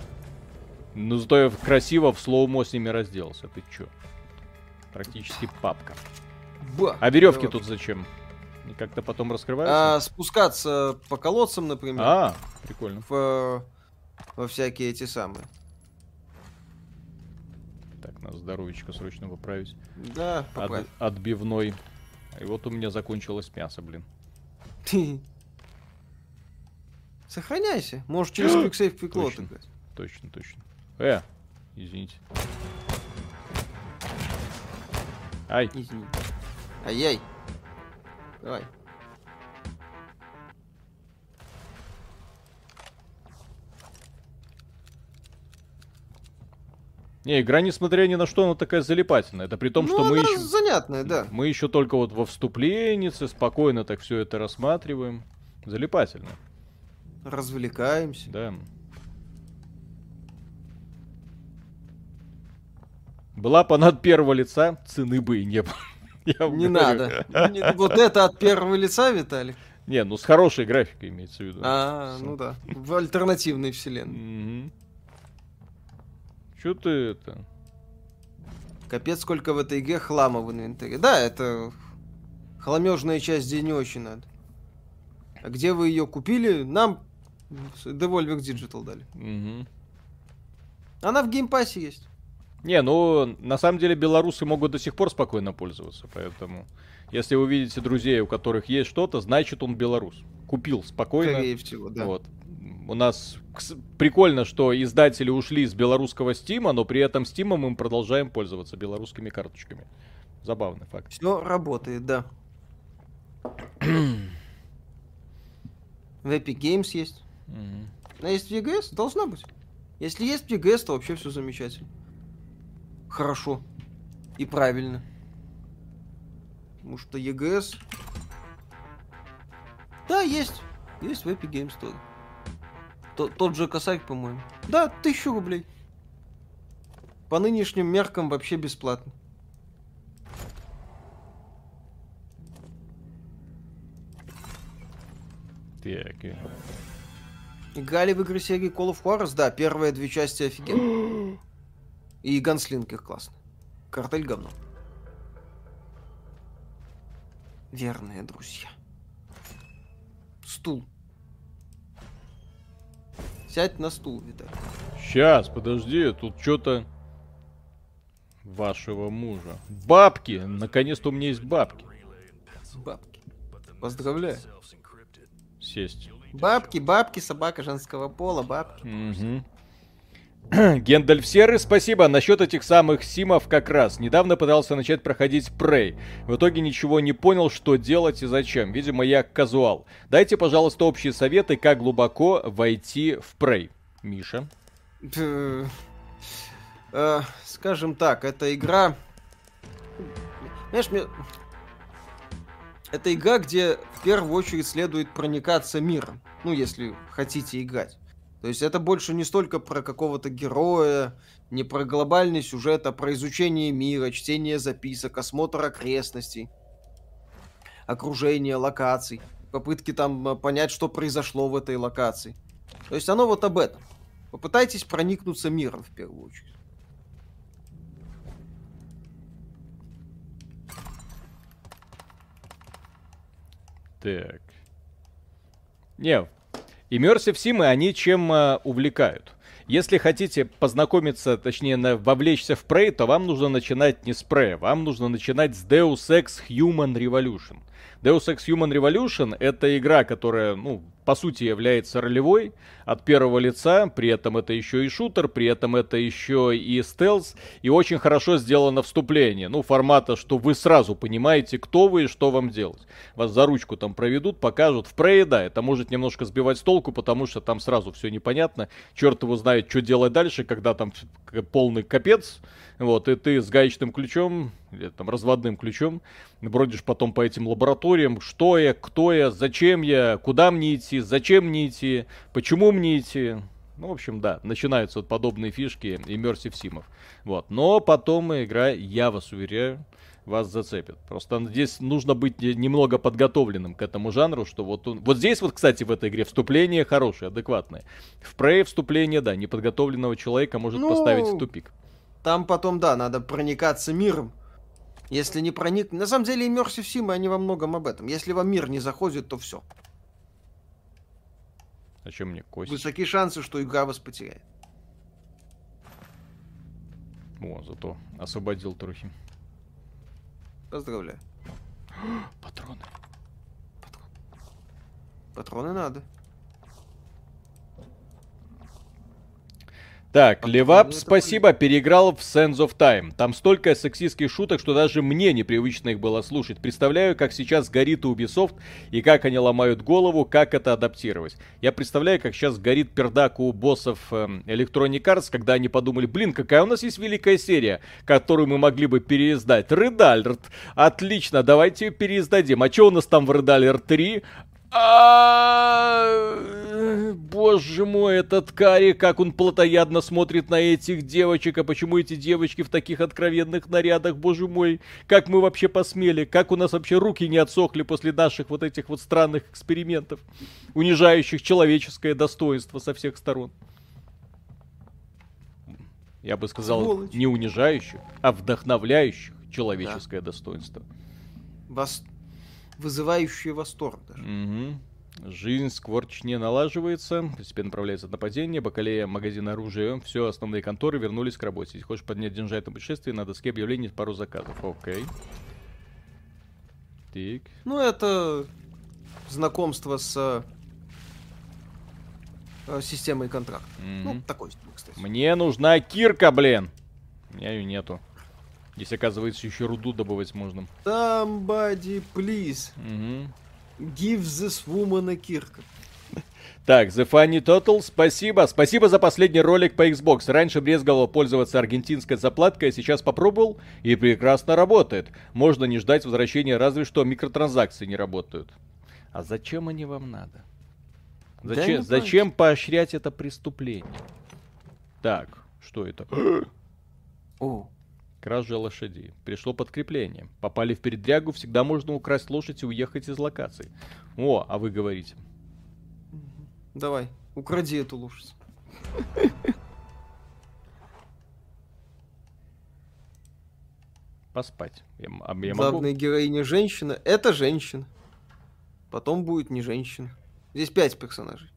Ну, зато я красиво в слоумо с ними разделался. Ты чё? Практически папка. А веревки тут зачем? И как-то потом раскрывается? А, спускаться по колодцам, например. А, прикольно. Во всякие эти самые. Так, надо здоровьечко срочно поправить. Да, поправь. Отбивной. И вот у меня закончилось мясо, блин. Сохраняйся. Может, через квиксейв квиклот играть. Точно, точно. Извините. Ай. Извините. Ай-яй. Давай. Не, игра, несмотря ни на что, она такая залипательная. Это при том, что мы еще... занятная, да. Мы еще только вот во вступленнице спокойно так все это рассматриваем. Залипательно. Развлекаемся. Да. Была бы она от первого лица, цены бы и не было. Не надо. Вот это от первого лица, Виталик? Не, ну с хорошей графикой имеется в виду. А, ну да. В альтернативной вселенной. Чё ты это? Капец, сколько в этой игре хлама в инвентаре. Да, это хламёжная часть, где не очень надо. А где вы ее купили, нам Devolver Digital дали. Угу. Она в геймпассе есть. Не, ну, на самом деле белорусы могут до сих пор спокойно пользоваться, поэтому... Если вы видите друзей, у которых есть что-то, значит, он белорус. Купил спокойно. Скорее всего, да. Вот. У нас прикольно, что издатели ушли с белорусского Стима, но при этом Стимом мы продолжаем пользоваться белорусскими карточками. Забавный факт. Все работает, да. В Epic Games есть. А есть в EGS? Должна быть. Если есть в EGS, то вообще все замечательно. Хорошо. И правильно. Потому что EGS... Да, есть. Есть в Epic Games тоже. Тот же косарь, по-моему. Да, 1000 рублей. По нынешним меркам вообще бесплатно. Так. Играли в игры серии Call of Juarez? Да, первые 2 части офигенно. И Ганслингер классно. Картель говно. Верные друзья. Стул. Сядь на стул, Виталий. Сейчас, подожди, тут что-то... Вашего мужа. Бабки! Наконец-то у меня есть бабки. Бабки. Поздравляю. Сесть. Бабки, бабки, собака женского пола, бабки. Угу. Гендальф Серый, спасибо. Насчет этих самых симов как раз. Недавно пытался начать проходить Prey. В итоге ничего не понял, что делать и зачем. Видимо, я казуал. Дайте, пожалуйста, общие советы, как глубоко войти в Prey. Миша? Скажем так, эта игра... Знаешь, мне... Это игра, где в первую очередь следует проникаться миром. Ну, если хотите играть. То есть это больше не столько про какого-то героя, не про глобальный сюжет, а про изучение мира, чтение записок, осмотр окрестностей, окружение, локаций, попытки там понять, что произошло в этой локации. То есть оно вот об этом. Попытайтесь проникнуться миром в первую очередь. Так. Не, Immersive симы, они чем увлекают? Если хотите познакомиться, точнее, вовлечься в Prey, то вам нужно начинать не с Prey, вам нужно начинать с Deus Ex Human Revolution. Deus Ex Human Revolution — это игра, которая, ну, по сути, является ролевой от первого лица, при этом это еще и шутер, при этом это еще и стелс, и очень хорошо сделано вступление, ну, формата, что вы сразу понимаете, кто вы и что вам делать. Вас за ручку там проведут, покажут. В Prey, да, это может немножко сбивать с толку, потому что там сразу все непонятно, черт его знает, что делать дальше, когда там полный капец, вот, и ты с гаечным ключом, или там разводным ключом, бродишь потом по этим лабораториям, что я, кто я, зачем я, куда мне идти, зачем мне идти, почему мне идти. Ну, в общем, да, начинаются вот подобные фишки иммерсив симов. Вот, но потом игра, я вас уверяю, вас зацепит. Просто здесь нужно быть немного подготовленным к этому жанру, что вот он... Вот здесь вот, кстати, в этой игре вступление хорошее, адекватное. В Prey вступление, да, неподготовленного человека может поставить в тупик. Там потом, да, надо проникаться миром. Если не проник... На самом деле, Immersive Sim, они во многом об этом. Если вам мир не заходит, то все. А чем мне кость? Высокие шансы, что игра вас потеряет. О, зато освободил трухи. Поздравляю. Патроны. Патроны надо. Так, Левап, спасибо, переиграл в Sands of Time. Там столько сексистских шуток, что даже мне непривычно их было слушать. Представляю, как сейчас горит Ubisoft и как они ломают голову, как это адаптировать. Я представляю, как сейчас горит пердак у боссов Electronic Arts, когда они подумали, блин, какая у нас есть великая серия, которую мы могли бы переиздать. Red Alert, отлично, давайте переиздадим. А что у нас там в Red Alert 3? Боже мой, этот Кари, как он плотоядно смотрит на этих девочек, а почему эти девочки в таких откровенных нарядах, боже мой, как мы вообще посмели, как у нас вообще руки не отсохли после наших вот этих вот странных экспериментов, унижающих человеческое достоинство со всех сторон. Я бы сказал, сволочь. Не унижающих, а вдохновляющих человеческое достоинство. Вызывающие восторг даже. Угу. Жизнь Скворч не налаживается, постепенно направляется от нападения, бакалея, магазин оружия, все основные конторы вернулись к работе. Если хочешь поднять деньжат на путешествие, на доске объявлений пару заказов. Окей. Так. Ну это знакомство с системой контракта. Угу. Ну такой, кстати. Мне нужна кирка, блин. У меня ее нету. Здесь, оказывается, еще руду добывать можно. Somebody, please. Give this woman a кирка. Так, The Funny Total, спасибо. Спасибо за последний ролик по Xbox. Раньше брезговал пользоваться аргентинской заплаткой, а сейчас попробовал и прекрасно работает. Можно не ждать возвращения, разве что микротранзакции не работают. А зачем они вам надо? Зачем поощрять это преступление? Так, что это? О. Кража лошадей. Пришло подкрепление. Попали в передрягу, всегда можно украсть лошадь и уехать из локации. О, а вы говорите. Давай, укради эту лошадь. Поспать. Главная героиня женщина. Это женщина. Потом будет не женщина. Здесь 5 персонажей.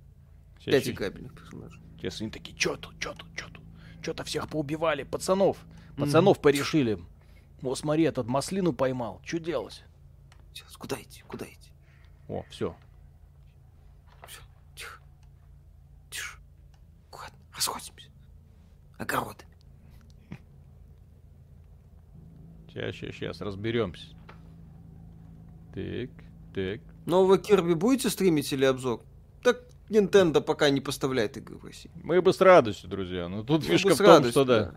5 играбельных персонажей. Сейчас они такие, чё тут? Что-то всех поубивали, пацанов. Пацанов порешили. О, смотри, этот маслину поймал. Что делать? Сейчас, куда идти? О, все. Тихо. Куда? Расходимся. Огороды. Сейчас, разберемся. Так. Нового Кирби будете стримить или обзор? Так. Nintendo пока не поставляет игры в России. Мы бы с радостью, друзья. Но тут фишка в том, что да.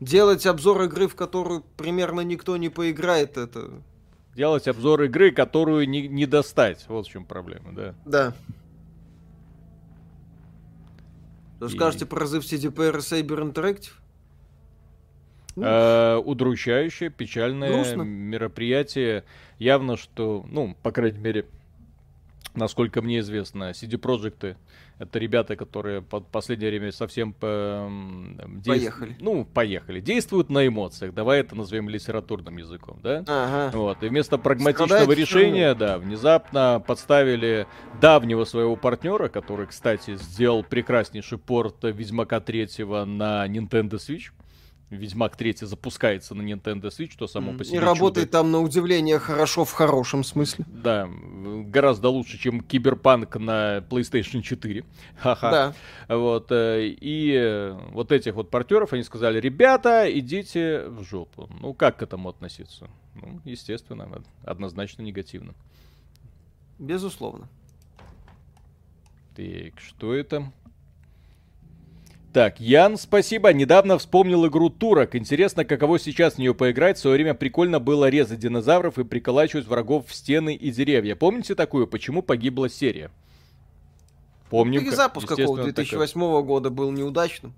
Делать обзор игры, в которую примерно никто не поиграет, это... Делать обзор игры, которую не достать. Вот в чем проблема, да. Да. Что скажете про разрыв CDPR и Cyber Interactive? Удручающее, печальное мероприятие. Явно, что, ну, по крайней мере... Насколько мне известно, CD Projekt'ы — это ребята, которые в последнее время совсем поехали. Действуют на эмоциях. Давай это назовем литературным языком, да? Ага. Вот. И вместо прагматичного решения, да, внезапно подставили давнего своего партнера, который, кстати, сделал прекраснейший порт Ведьмака 3 на Nintendo Switch. Ведьмак 3 запускается на Nintendo Switch, что само по себе. И работает чудо. Там на удивление хорошо в хорошем смысле. Да, гораздо лучше, чем Киберпанк на PlayStation 4. Ха-ха. Да. Вот, и вот этих вот партнеров они сказали, ребята, идите в жопу. Ну, как к этому относиться? Ну, естественно, однозначно негативно. Безусловно. Так, что это? Так, Ян, спасибо. Недавно вспомнил игру Турок. Интересно, каково сейчас в нее поиграть. В свое время прикольно было резать динозавров и приколачивать врагов в стены и деревья. Помните такую? Почему погибла серия? Помню. Перезапуск какого-то 2008 года был неудачным.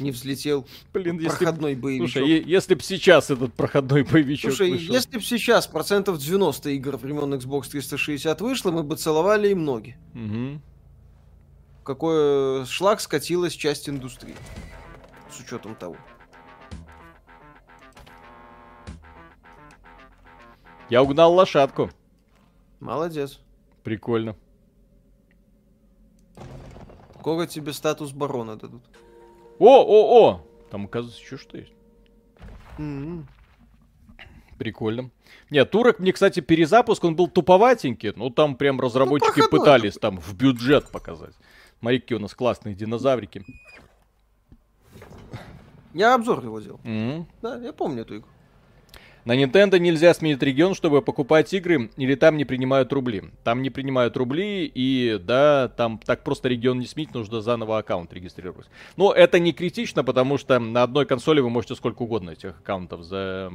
Не взлетел. Блин, проходной боевичок. Слушай, если бы сейчас этот проходной боевичок вышел. Если бы сейчас 90% игр времен Xbox 360 вышло, мы бы целовали и многие. Угу. Какой шлак скатилась часть индустрии. С учетом того. Я угнал лошадку. Молодец. Прикольно. Скоро тебе статус барона дадут. О! Там, оказывается, еще что есть. Прикольно. Нет, турок мне, кстати, перезапуск, он был туповатенький. Ну, там прям разработчики пытались там в бюджет показать. Смотри, какие у нас классные динозаврики. Я обзор его делал. Да, я помню эту игру. На Nintendo нельзя сменить регион, чтобы покупать игры, или там не принимают рубли. Там не принимают рубли, и да, там так просто регион не сменить, нужно заново аккаунт регистрировать. Но это не критично, потому что на одной консоли вы можете сколько угодно этих аккаунтов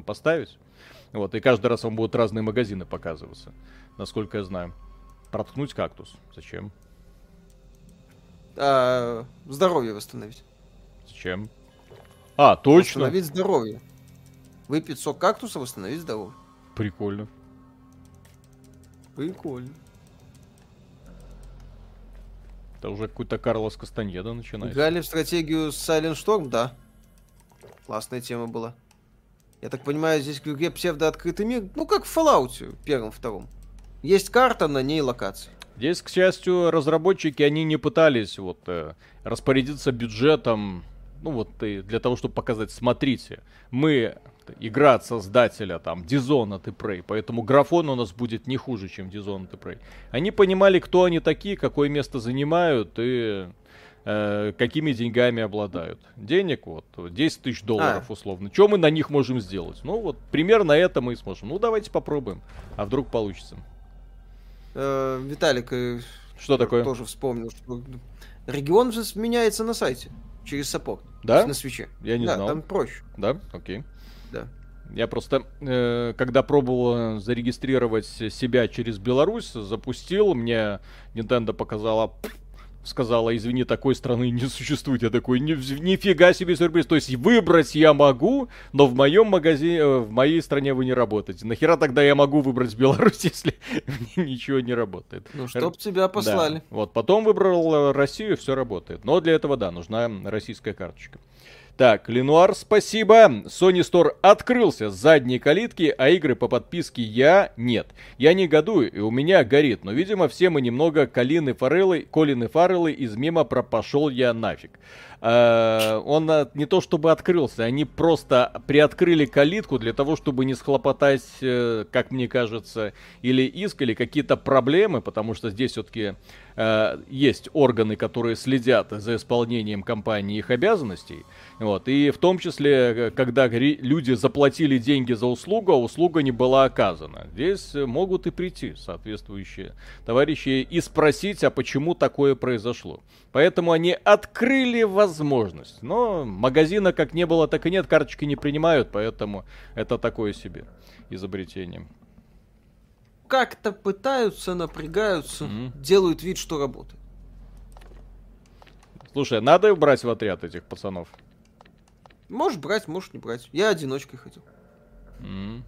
поставить. Вот, и каждый раз вам будут разные магазины показываться, насколько я знаю. Проткнуть кактус. Зачем? Здоровье восстановить. Зачем? А, точно. Восстановить здоровье. Выпить сок кактуса, восстановить здоровье. Прикольно. Прикольно. Это уже какой-то Карлос Кастаньеда начинает. Играли в стратегию Silent Storm, да. Классная тема была. Я так понимаю, здесь в игре псевдооткрытый мир, ну как в Fallout первом, втором. Есть карта, на ней локации. Здесь, к счастью, разработчики, они не пытались вот распорядиться бюджетом, ну вот для того, чтобы показать, смотрите, мы... Игра от создателя, там, Dishonored и Prey, поэтому графон у нас будет не хуже, чем Dishonored и Prey. Они понимали, кто они такие, какое место занимают и какими деньгами обладают. Денег вот, 10 тысяч долларов условно. Что мы на них можем сделать? Ну вот, примерно это мы и сможем. Ну давайте попробуем, а вдруг получится. Виталик, что такое? Тоже вспомнил, что регион же меняется на сайте, через саппорт. Да? На свече. Я не знал. Да, там проще. Да? Окей. Да. Я просто, когда пробовал зарегистрировать себя через Беларусь, запустил, мне Nintendo показала, сказала, извини, такой страны не существует. Я такой, нифига себе сюрприз. То есть выбрать я могу, но в моем магазине, в моей стране вы не работаете. Нахера тогда я могу выбрать Беларусь, если мне ничего не работает? Ну, чтоб тебя послали. Да. Вот, потом выбрал Россию, все работает. Но для этого, да, нужна российская карточка. Так, Ленуар, спасибо. Sony Store открылся с задней калитки, а игры по подписке я нет. Я негодую, и у меня горит. Но, видимо, все мы немного Колины Фарреллы из мема про «Пошел я нафиг». Он не то чтобы открылся, они просто приоткрыли калитку для того, чтобы не схлопотать, как мне кажется, или иск, или какие-то проблемы, потому что здесь все-таки есть органы, которые следят за исполнением компании их обязанностей. Вот. И в том числе, когда люди заплатили деньги за услугу, а услуга не была оказана. Здесь могут и прийти соответствующие товарищи и спросить, а почему такое произошло. Поэтому они открыли возможность. Но магазина как не было, так и нет. Карточки не принимают, поэтому это такое себе изобретение. Как-то пытаются, напрягаются, делают вид, что работает. Слушай, надо брать в отряд этих пацанов? Можешь брать, можешь не брать. Я одиночкой хотел. Ну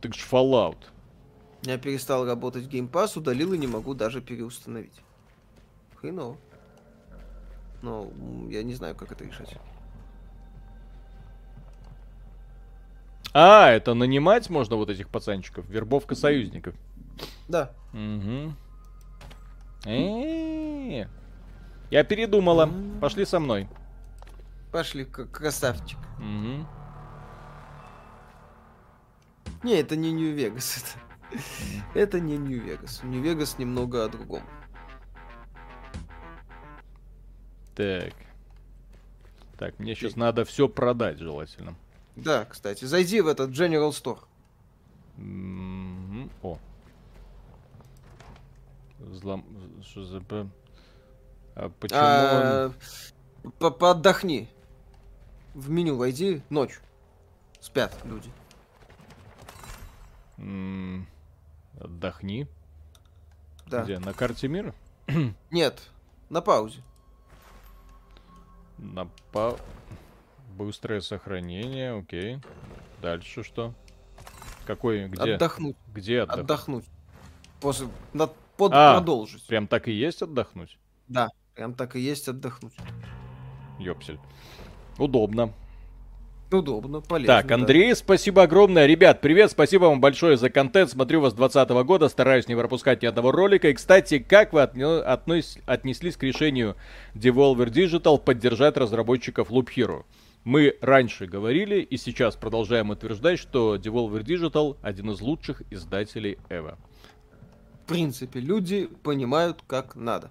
ты ж Fallout. Я перестал работать в Game Pass, удалил и не могу даже переустановить. Хреново. Но я не знаю, как это решать. А, это нанимать можно вот этих пацанчиков? Вербовка союзников. Да. Угу. Я передумала. Пошли со мной. Пошли, красавчик. Не, это не Нью-Вегас. Это не Нью-Вегас. Нью-Вегас немного о другом. Так. Так, мне сейчас надо все продать желательно. Да, кстати. Зайди в этот General Store. О. Что за... А почему Поотдохни. В меню войди ночью. Спят люди. Отдохни. Да. Где? На карте мира? Нет. На паузе. Быстрое сохранение, окей. Дальше что? Какой? Где? Отдохнуть. Где отдохнуть? После... Продолжить. Прям так и есть отдохнуть? Да. Прям так и есть отдохнуть. Ёпсель. Удобно. Удобно, полезно. Так, Андрей, да. Спасибо огромное. Ребят, привет, спасибо вам большое за контент. Смотрю вас с 2020 года, стараюсь не пропускать ни одного ролика. И, кстати, как вы отнеслись к решению Devolver Digital поддержать разработчиков Loop Hero? Мы раньше говорили и сейчас продолжаем утверждать, что Devolver Digital один из лучших издателей EVO. В принципе, люди понимают, как надо.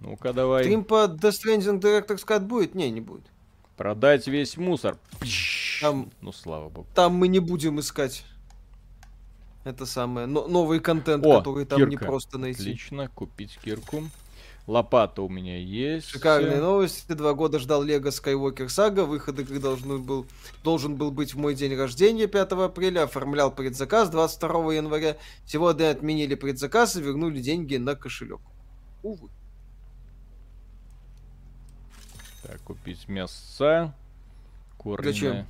Ну-ка, давай. Стрим по Death Stranding Director's Cut будет? Не, не будет. Продать весь мусор. Там, ну, слава богу. Там мы не будем искать это самое, новый контент, который там не просто найти. Отлично, купить кирку. Лопата у меня есть. Шикарные новости. 2 года ждал Лего Skywalker Saga. Выход игры должен был быть в мой день рождения, 5 апреля. Оформлял предзаказ 22 января. Сегодня отменили предзаказ и вернули деньги на кошелек. Увы. Так, купить мясо. Куриное. Зачем?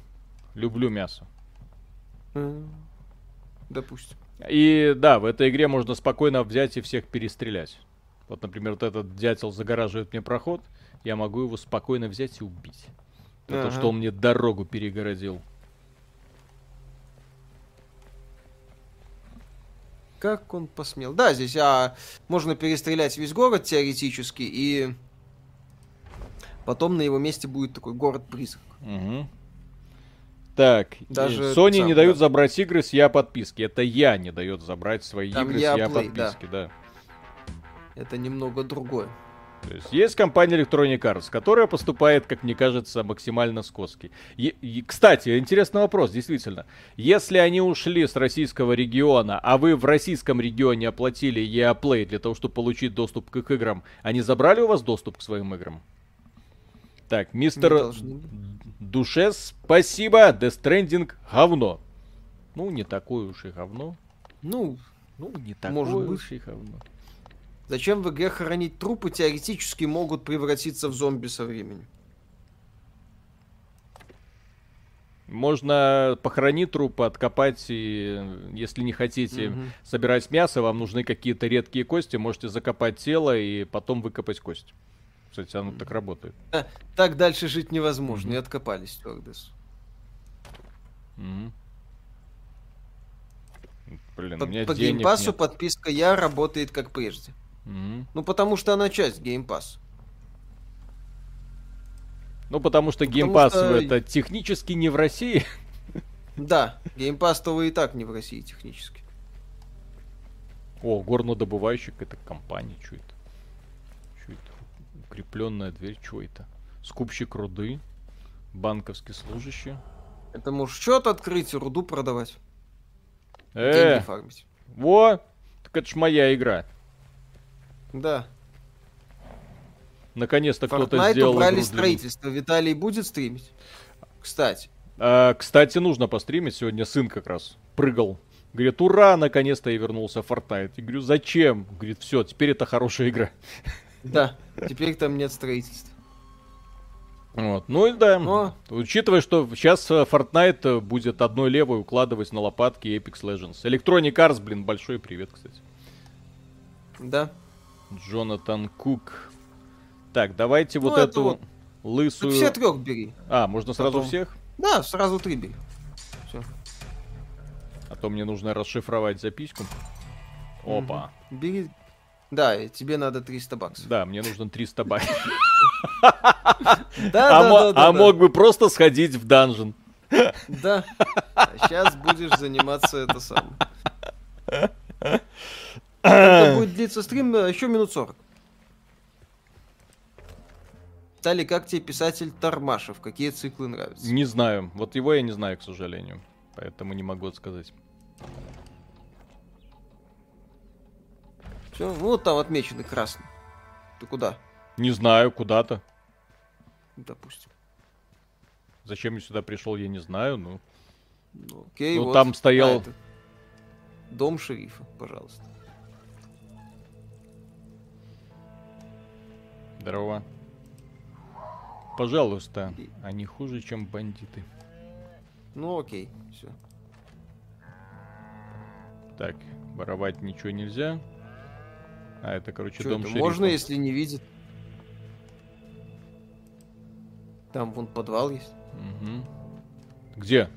Люблю мясо. Допустим. И да, в этой игре можно спокойно взять и всех перестрелять. Вот, например, вот этот дятел загораживает мне проход. Я могу его спокойно взять и убить. Потому что он мне дорогу перегородил. Как он посмел? Да, здесь можно перестрелять весь город теоретически и... Потом на его месте будет такой город-призрак. Угу. Так, даже Sony не дают забрать игры с подписки. Это я не дает забрать свои игры с подписки, да. Это немного другое. То есть компания Electronic Arts, которая поступает, как мне кажется, максимально скотски. Кстати, интересный вопрос, действительно. Если они ушли с российского региона, а вы в российском регионе оплатили EA Play для того, чтобы получить доступ к их играм, они забрали у вас доступ к своим играм? Так, мистер Душес, спасибо, Death Stranding говно. Ну, не такое уж и говно. Ну не такое уж и говно. Зачем в игре хоронить трупы, теоретически могут превратиться в зомби со временем? Можно похоронить трупы, откопать, и если не хотите собирать мясо, вам нужны какие-то редкие кости, можете закопать тело и потом выкопать кость. Кстати, оно так работает. Так дальше жить невозможно. И откопались, Стюардесс. Блин, по геймпассу нет. Подписка Я работает как прежде. Ну, потому что она часть геймпасса. Ну, потому что геймпасс это технически не в России. Да, геймпасс-то вы и так не в России технически. О, горнодобывающий, это компания, что это? Укрепленная дверь, что это? Скупщик руды, банковский служащий. Это можешь счет открыть и руду продавать. Деньги фармить. Во! Так это ж моя игра. Да. Наконец-то кто-то сделал. Убрали строительство. Виталий будет стримить? Кстати. Кстати, нужно постримить. Сегодня сын как раз прыгал. Говорит, ура, наконец-то я вернулся в Fortnite. Я говорю, зачем? Говорит, все, теперь это хорошая игра. Да, теперь там нет строительства. Вот, ну и да. Но... Учитывая, что сейчас Fortnite будет одной левой укладывать на лопатки Apex Legends. Electronic Arts, блин, большой привет, кстати. Да. Джонатан Кук. Так, давайте вот эту лысую... Все 3 бери. Можно сразу всех? Да, сразу 3 бери. Все. А то мне нужно расшифровать записку. Опа. Бери... Да, и тебе надо 300 баксов. Да, мне нужно 300 баксов. А мог бы просто сходить в данжен. Да. Сейчас будешь заниматься это самое. Это будет длиться стрим еще минут 40. Тали, как тебе писатель Тормашев? Какие циклы нравятся? Не знаю. Вот его я не знаю, к сожалению. Поэтому не могу сказать. Все, вот там отмечены красным. Ты куда? Не знаю, куда-то. Допустим. Зачем я сюда пришел, я не знаю, но... Ну, окей, ну вот, там стоял... Это... Дом шерифа, пожалуйста. Здорово. Пожалуйста, окей. Они хуже, чем бандиты. Ну окей, все. Так, воровать ничего нельзя. Это, короче, дом шерифа. Можно, если не видит. Там вон подвал есть. Угу. Где?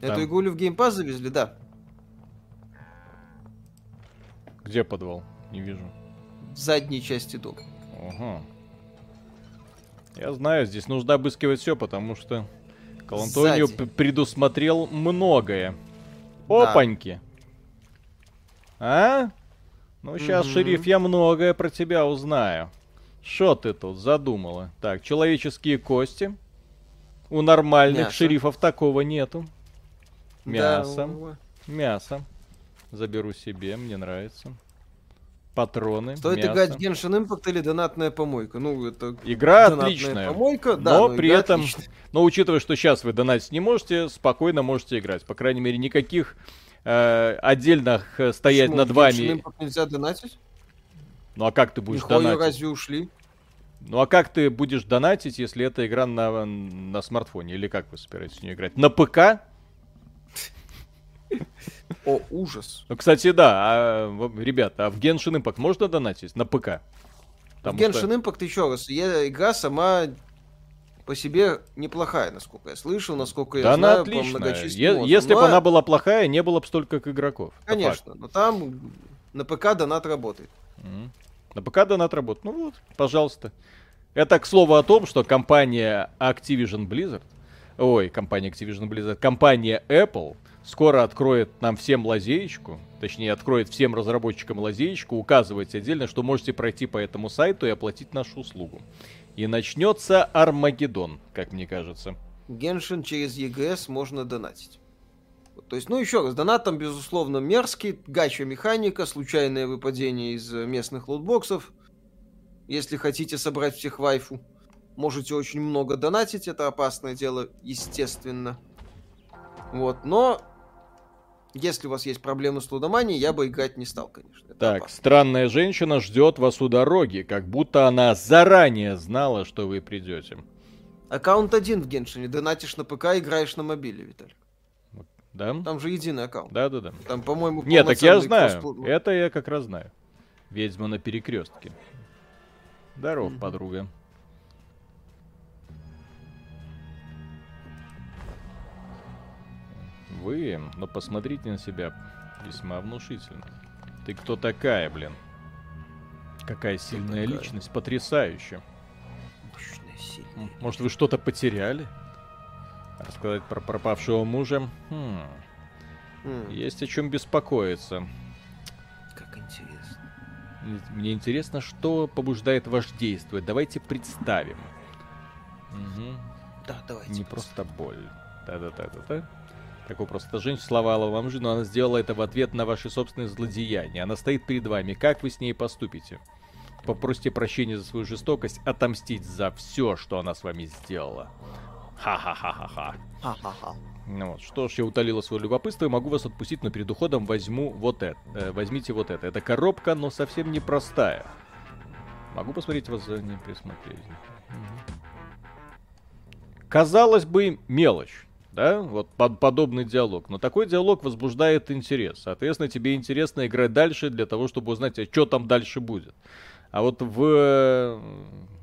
Эту там. Игулю в геймпас завезли, да. Где подвал? Не вижу. В задней части дома. Ага. Я знаю, здесь нужно обыскивать все, потому что Калантонио предусмотрел многое. Опаньки. Да. А? Ну, сейчас, шериф, я многое про тебя узнаю. Что ты тут задумала? Так, человеческие кости. У нормальных мясо. Шерифов такого нету. Мясо. Да, мясо. Заберу себе, мне нравится. Патроны. Стоит играть Genshin Impact или донатная помойка. Ну, это игра отличная. Помойка, да, но при этом, но учитывая, что сейчас вы донатить не можете, спокойно можете играть. По крайней мере, никаких отдельных стоять почему? Над вами. Genshin Impact нельзя донатить? Ну а как ты будешь нихуя донатить? Разве ушли? Ну а как ты будешь донатить, если эта игра на смартфоне? Или как вы собираетесь в нее играть? На ПК? О, ужас. Ну, кстати, да, ребята, а в Genshin Impact можно донатить на ПК? Потому в Genshin Impact, еще раз, игра сама по себе неплохая, насколько я слышал, насколько я да знаю. Она отличная. Если бы она была плохая, не было бы столько игроков. Конечно, но там на ПК донат работает. На ПК донат работает. Ну вот, пожалуйста. Это, к слову, о том, что компания Activision Blizzard, компания Apple скоро откроет нам всем лазеечку, точнее, откроет всем разработчикам лазеечку, указывать отдельно, что можете пройти по этому сайту и оплатить нашу услугу. И начнется Армагеддон, как мне кажется. Genshin через EGS можно донатить. То есть, ну еще раз, донат там, безусловно, мерзкий, гача-механика, случайное выпадение из местных лутбоксов. Если хотите собрать всех вайфу, можете очень много донатить, это опасное дело, естественно. Вот, но... Если у вас есть проблемы с лудоманией, я бы играть не стал, конечно. Это так, опасно. Странная женщина ждет вас у дороги, как будто она заранее знала, что вы придете. Аккаунт один в Геншине. Донатишь на ПК, играешь на мобиле, Виталик. Да? Там же единый аккаунт. Да-да-да. Там, по-моему, нет, так я знаю. Это я как раз знаю. Ведьма на перекрестке. Здоров, подруга. Вы, но посмотрите на себя, весьма внушительно. Ты кто такая, блин? Какая сильная такая? Личность, потрясающе. Может, вы что-то потеряли? Рассказать про пропавшего мужа? Есть о чем беспокоиться. Как интересно. Мне интересно, что побуждает вас действовать. Давайте представим. Да, давайте. Не просто боль. Да-да-да-да-да. Какой просто женщина словала вам же, но она сделала это в ответ на ваши собственные злодеяния. Она стоит перед вами. Как вы с ней поступите? Попросите прощения за свою жестокость, отомстить за все, что она с вами сделала. Ха-ха-ха-ха-ха. Ха-ха-ха. Ну вот, что ж, я утолила свое любопытство и могу вас отпустить, но перед уходом возьму вот это. Возьмите вот это. Это коробка, но совсем непростая. Могу посмотреть вас за ней, присмотреть. Казалось бы, мелочь. Да, вот подобный диалог. Но такой диалог возбуждает интерес. Соответственно, тебе интересно играть дальше для того, чтобы узнать, а что там дальше будет. А вот в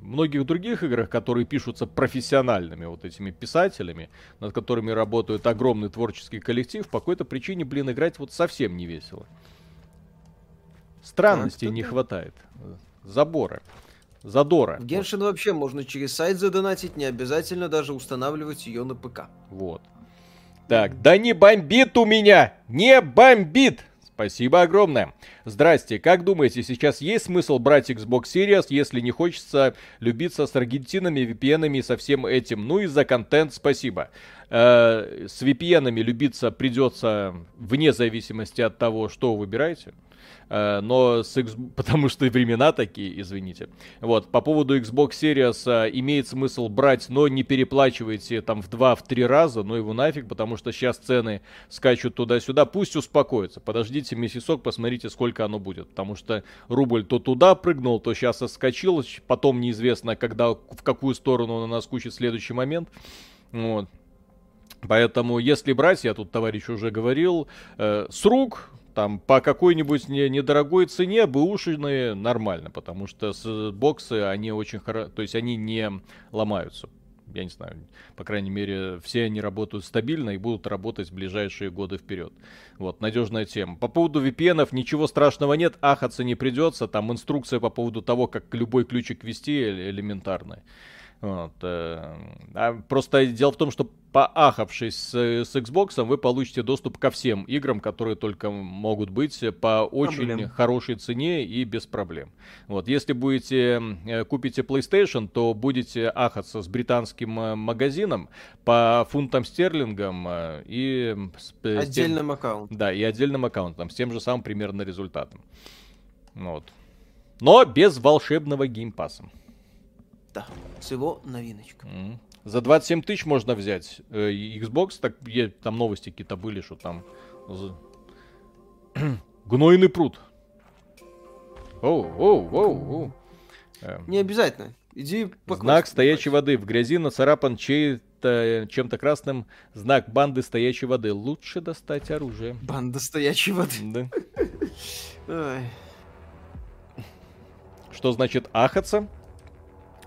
многих других играх, которые пишутся профессиональными вот этими писателями, над которыми работает огромный творческий коллектив, по какой-то причине, блин, играть вот совсем не весело. Странностей не хватает. Задора. В Genshin вообще можно через сайт задонатить, не обязательно даже устанавливать ее на ПК. Вот. Так, да не бомбит у меня! Не бомбит! Спасибо огромное. Здрасте, как думаете, сейчас есть смысл брать Xbox Series, если не хочется любиться с аргентинами, VPN-ами и со всем этим? Ну и за контент спасибо. С VPN-ами любиться придется вне зависимости от того, что вы выбираете. Но потому что времена такие, извините. Вот, по поводу Xbox Series имеет смысл брать, но не переплачивайте там в 2-3 раза, но его нафиг, потому что сейчас цены скачут туда-сюда. Пусть успокоится, подождите месяцок, посмотрите, сколько оно будет, потому что рубль то туда прыгнул, то сейчас соскочил, потом неизвестно, когда, в какую сторону он наскучит в следующий момент. Вот. Поэтому, если брать, я тут, товарищ, уже говорил, с рук... там по какой-нибудь недорогой цене бэушные нормально, потому что боксы, они очень хорошо, то есть они не ломаются. Я не знаю, по крайней мере, все они работают стабильно и будут работать в ближайшие годы вперед. Вот, надежная тема. По поводу VPN-ов ничего страшного нет, ахаться не придется. Там инструкция по поводу того, как любой ключик ввести, элементарная. Вот. Просто дело в том, что поахавшись с Xbox, вы получите доступ ко всем играм, которые только могут быть, по очень хорошей цене и без проблем. Вот. Если будете купите PlayStation, то будете ахаться с британским магазином по фунтам стерлингам и отдельным аккаунтом. Да, и отдельным аккаунтом, с тем же самым примерно результатом. Вот. Но без волшебного геймпаса. Всего новиночка. За 27 тысяч можно взять Xbox. Так, там новости какие-то были, что там гнойный пруд. Оу. Не обязательно. Иди по знак классу, стоячей воды. В грязи нацарапан чем-то красным знак банды стоячей воды. Лучше достать оружие. Банда стоячей воды. Да. Что значит ахаться?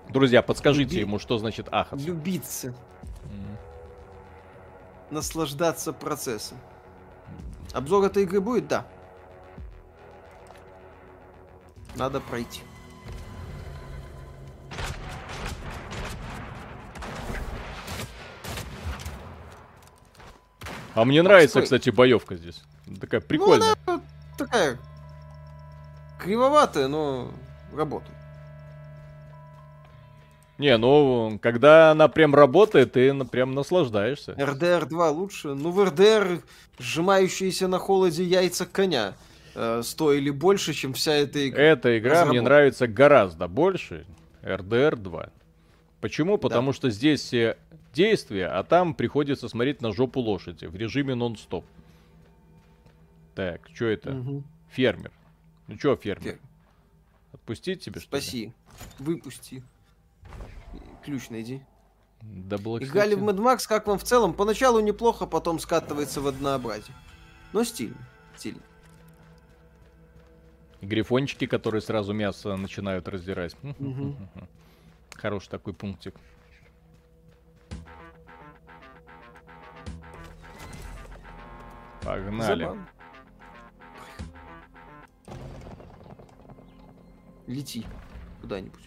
Друзья, подскажите ему, что значит ахаться. Любиться. Наслаждаться процессом. Обзор этой игры будет? Да. Надо пройти. А мне нравится, кстати, боевка здесь. Такая прикольная. Ну, она такая кривоватая, но работает. Не, ну, когда она прям работает, ты прям наслаждаешься. RDR 2 лучше. Ну, в RDR сжимающиеся на холоде яйца коня стоили больше, чем вся эта игра. Эта игра мне нравится гораздо больше. RDR 2. Почему? Потому что здесь действие, а там приходится смотреть на жопу лошади в режиме нон-стоп. Так, что это? Фермер. Ну, что фермер? Отпустить тебе, что ли? Спаси. Выпусти. Ключ найди. Играли в Mad Max, как вам в целом? Поначалу неплохо, потом скатывается в однообразие. Но стильно. Стильно. Грифончики, которые сразу мясо начинают раздирать. Хороший такой пунктик. Погнали. Забавно. Лети куда-нибудь.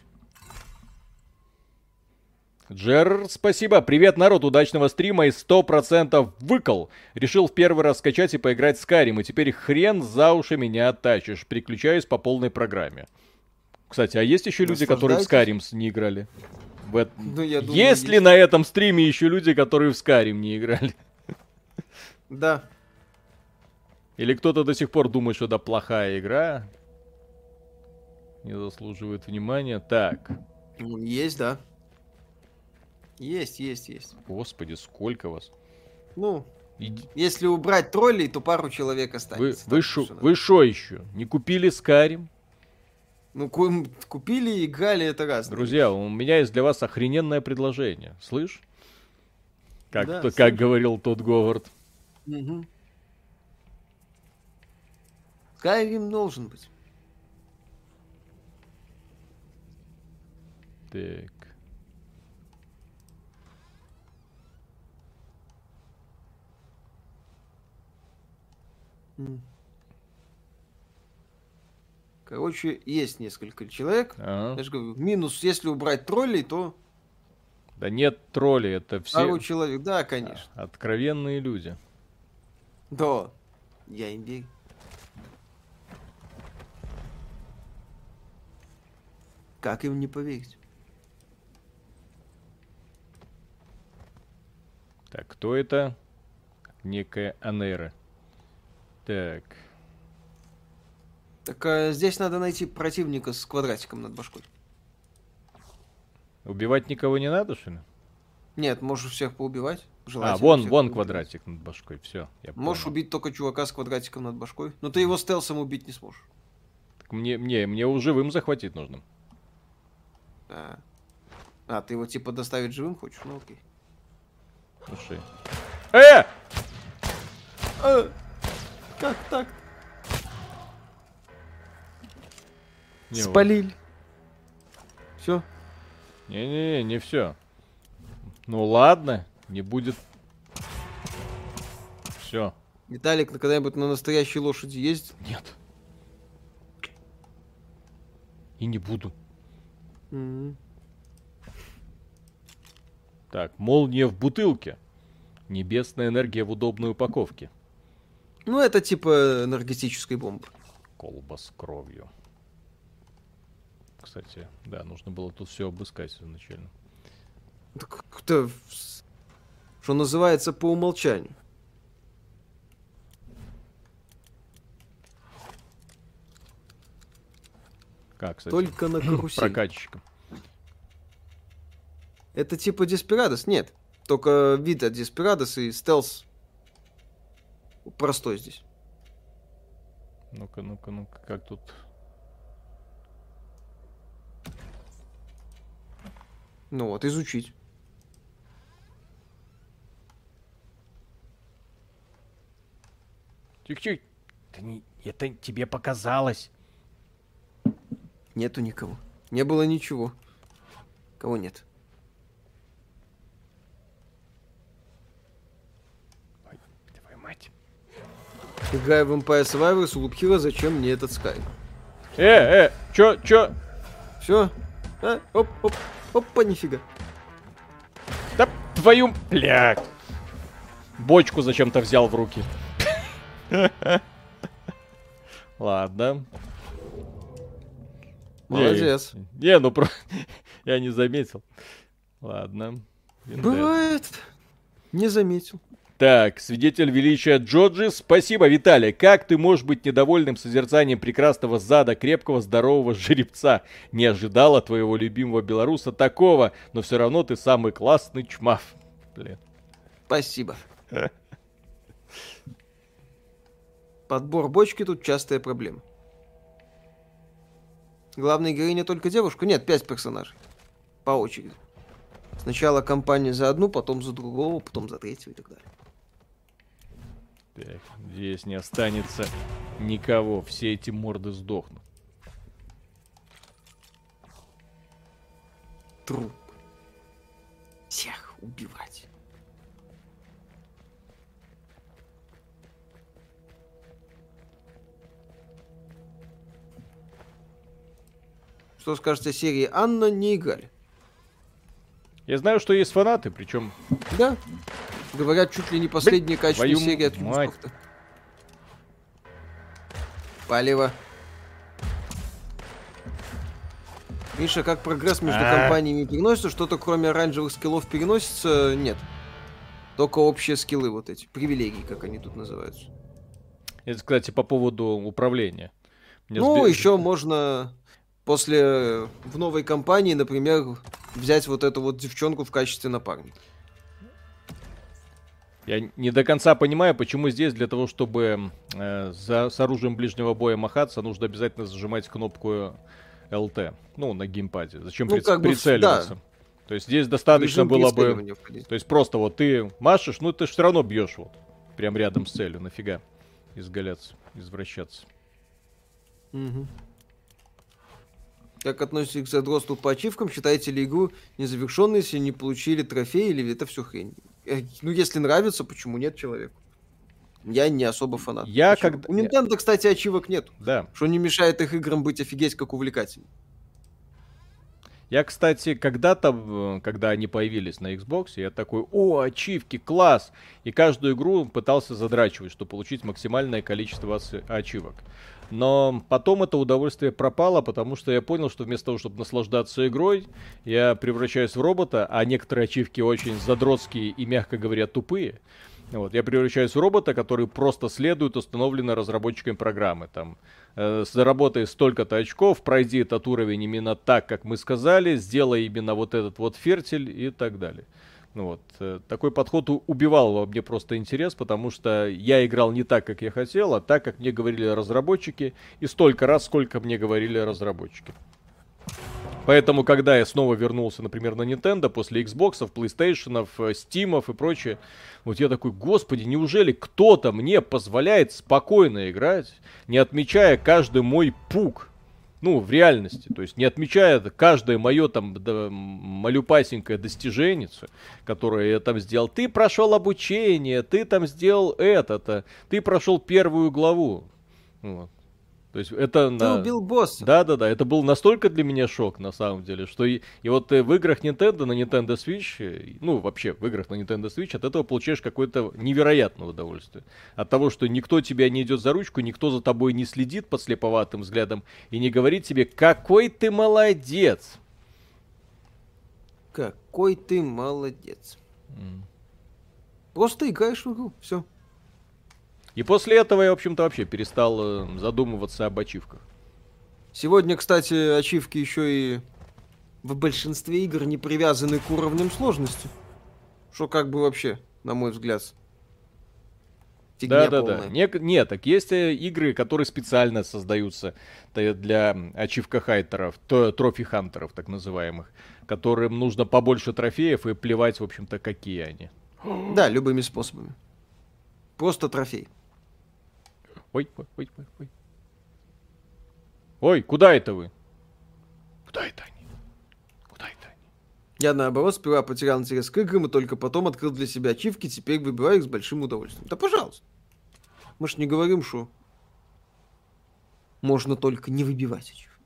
Джер, спасибо. Привет, народ. Удачного стрима и 100% выкол. Решил в первый раз скачать и поиграть в Skyrim, и теперь хрен за уши меня оттащишь. Переключаюсь по полной программе. Кстати, а есть еще люди, которые в Skyrim не играли? Ну, я думаю, есть ли на этом стриме еще люди, которые в Skyrim не играли? Да. Или кто-то до сих пор думает, что это плохая игра? Не заслуживает внимания. Так. Есть, да. Есть. Господи, сколько вас. Ну, если убрать троллей, то пару человек останется. Вы шо еще? Не купили Skyrim? Ну, купили и играли, это разное. Друзья, у меня есть для вас охрененное предложение. Слышь? Как говорил тот Говард. Skyrim должен быть. Так. Короче, есть несколько человек. Я же говорю, минус, если убрать троллей, то... Да нет троллей, это все... Пару человек, да, конечно. Откровенные люди. Да, я им верю. Как им не поверить? Так, кто это? Некая Анера. Так. Так, здесь надо найти противника с квадратиком над башкой. Убивать никого не надо, что ли? Нет, можешь всех поубивать. Желательно вон квадратик над башкой, все. Можешь убить только чувака с квадратиком над башкой, но ты его стелсом убить не сможешь. Так мне его живым захватить нужно. А, ты его типа доставить живым хочешь? Ну окей. Слушай. Как так? Не спалили. Все? Не-не-не, не все. Ну ладно, не будет. Все. Виталик, ты когда-нибудь на настоящей лошади ездит? Нет. И не буду. Так, молния в бутылке. Небесная энергия в удобной упаковке. Ну, это типа энергетической бомбы. Колба с кровью. Кстати, да, нужно было тут все обыскать изначально. Так, это, что называется, по умолчанию. Как, кстати, только на карусели. Прокатчиком. Это типа Desperados? Нет. Только вид от Desperados и стелс простой здесь. Ну-ка, ну-ка, ну-ка, как тут... Ну вот, изучить. Тихо-тихо. Это тебе показалось. Нету никого. Не было ничего. Кого нет? Ой, твою мать. Играю в Empire Survivors, Лупхира, зачем мне этот скайп? Чё? Все? А? Оп. Опа, нифига. Да твою... Блядь. Бочку зачем-то взял в руки. Ладно. Молодец. Не, ну про... Я не заметил. Ладно. Бывает. Не заметил. Так, свидетель величия Джоджи. Спасибо, Виталий. Как ты можешь быть недовольным созерцанием прекрасного зада крепкого, здорового жеребца? Не ожидала твоего любимого белоруса такого, но все равно ты самый классный чмав. Блин. Спасибо. Подбор бочки тут частая проблема. Главная героиня только девушку? Нет, 5 персонажей. По очереди. Сначала компания за одну, потом за другого, потом за третьего и так далее. Так, здесь не останется никого. Все эти морды сдохнут. Труп. Всех убивать. Что скажете о серии «Анна» не играли? Я знаю, что есть фанаты, причем... Да. Говорят, чуть ли не последняя качественная серия от Ubisoft. Палево. Миша, как прогресс между компаниями переносится? Что-то кроме оранжевых скиллов переносится? Нет. Только общие скиллы вот эти. Привилегии, как они тут называются. Это, кстати, по поводу управления. Мне еще можно... После в новой компании, например, взять вот эту вот девчонку в качестве напарника. Я не до конца понимаю, почему здесь для того, чтобы с оружием ближнего боя махаться, нужно обязательно зажимать кнопку ЛТ. Ну, на геймпаде. Зачем прицеливаться? Да. То есть здесь достаточно было бы... То есть просто вот ты машешь, ну ты же все равно бьешь вот. Прям рядом с целью. Нафига изгаляться, извращаться. Угу. Как относитесь к задротству по ачивкам? Считаете ли игру незавершенной, если не получили трофей или это все хрень? Ну, если нравится, почему нет человеку? Я не особо фанат. У Nintendo, кстати, ачивок нет. Да. Что не мешает их играм быть офигеть как увлекательным. Я, кстати, когда-то, когда они появились на Xbox, я такой, о, ачивки, класс! И каждую игру пытался задрачивать, чтобы получить максимальное количество ачивок. Но потом это удовольствие пропало, потому что я понял, что вместо того, чтобы наслаждаться игрой, я превращаюсь в робота, а некоторые ачивки очень задротские и, мягко говоря, тупые. Вот, я превращаюсь в робота, который просто следует установленной разработчиками программы. Там, заработай столько-то очков, пройди этот уровень именно так, как мы сказали, сделай именно вот этот вот фертиль и так далее. Ну вот, такой подход убивал во мне просто интерес, потому что я играл не так, как я хотел, а так, как мне говорили разработчики, и столько раз, сколько мне говорили разработчики. Поэтому, когда я снова вернулся, например, на Nintendo, после Xbox, PlayStation, Steam и прочее, вот я такой, господи, неужели кто-то мне позволяет спокойно играть, не отмечая каждый мой пук? Ну, в реальности, то есть не отмечая каждое мое там малюпасенькое достижение, которое я там сделал. Ты прошел обучение, ты там сделал это-то, ты прошел первую главу. Вот. То есть это... Ты убил босса. Да-да-да, это был настолько для меня шок, на самом деле, что и вот в играх Nintendo, на Nintendo Switch, ну, вообще в играх на Nintendo Switch, от этого получаешь какое-то невероятное удовольствие. От того, что никто тебя не идет за ручку, никто за тобой не следит под слеповатым взглядом и не говорит тебе, какой ты молодец. Какой ты молодец. Просто играешь в игру, все. И после этого я, в общем-то, вообще перестал задумываться об ачивках. Сегодня, кстати, ачивки еще и в большинстве игр не привязаны к уровням сложности. Что как бы вообще, на мой взгляд, фигня полная. Да. Нет, так есть игры, которые специально создаются для ачивка-хайтеров, трофи-хантеров, так называемых, которым нужно побольше трофеев и плевать, в общем-то, какие они. Да, любыми способами. Просто трофей. Ой. Ой, куда это вы? Куда это они? Я, наоборот, сперва потерял интерес к играм и только потом открыл для себя ачивки, теперь выбираю их с большим удовольствием. Да пожалуйста. Мы ж не говорим, что можно только не выбивать ачивки.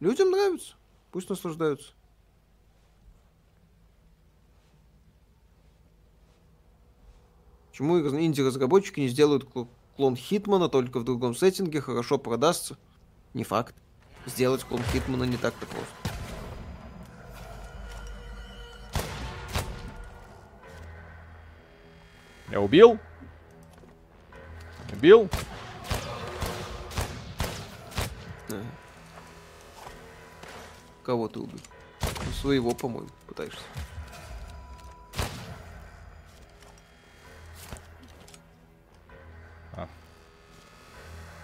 Людям нравится. Пусть наслаждаются. Почему инди-разработчики не сделают клон Хитмана, только в другом сеттинге, хорошо продастся? Не факт. Сделать клон Хитмана не так-то просто. Я убил? Убил? Да. Кого ты убил? Своего, по-моему, пытаешься.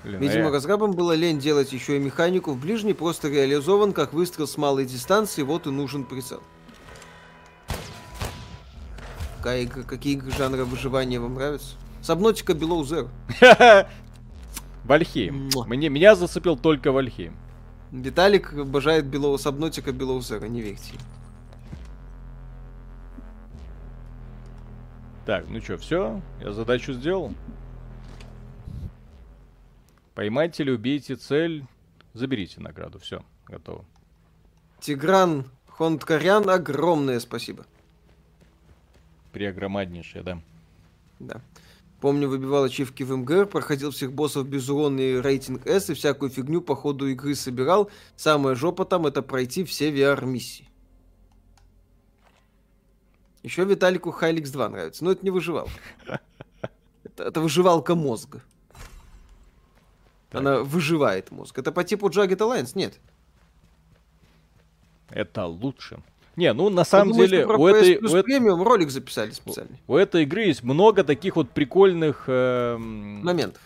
Видимо, разрабам было лень делать еще и механику. В ближний просто реализован как выстрел с малой дистанции, вот и нужен прицел. Какие игры жанра выживания вам нравятся? Сабнотика Below Zero. Вальхейм. Меня зацепил только Вальхейм. Виталик обожает Сабнотика Below Zero, не верьте. Так, ну что, все? Я задачу сделал. Поймайте или убейте цель, заберите награду. Все, готово. Тигран Хонткарян, огромное спасибо. Преогромаднейшее, да. Да. Помню, выбивал ачивки в МГР, проходил всех боссов без урона и рейтинг С, и всякую фигню по ходу игры собирал. Самая жопа там — это пройти все VR-миссии. Еще Виталику Хайликс 2 нравится, но это не выживалка. Это выживалка мозга. Так. Она выживает мозг. Это по типу Jagged Alliance, нет? Это лучше. Не, ну на самом деле... У этой, у премиум ролик записали специально. У этой игры есть много таких вот прикольных... моментов.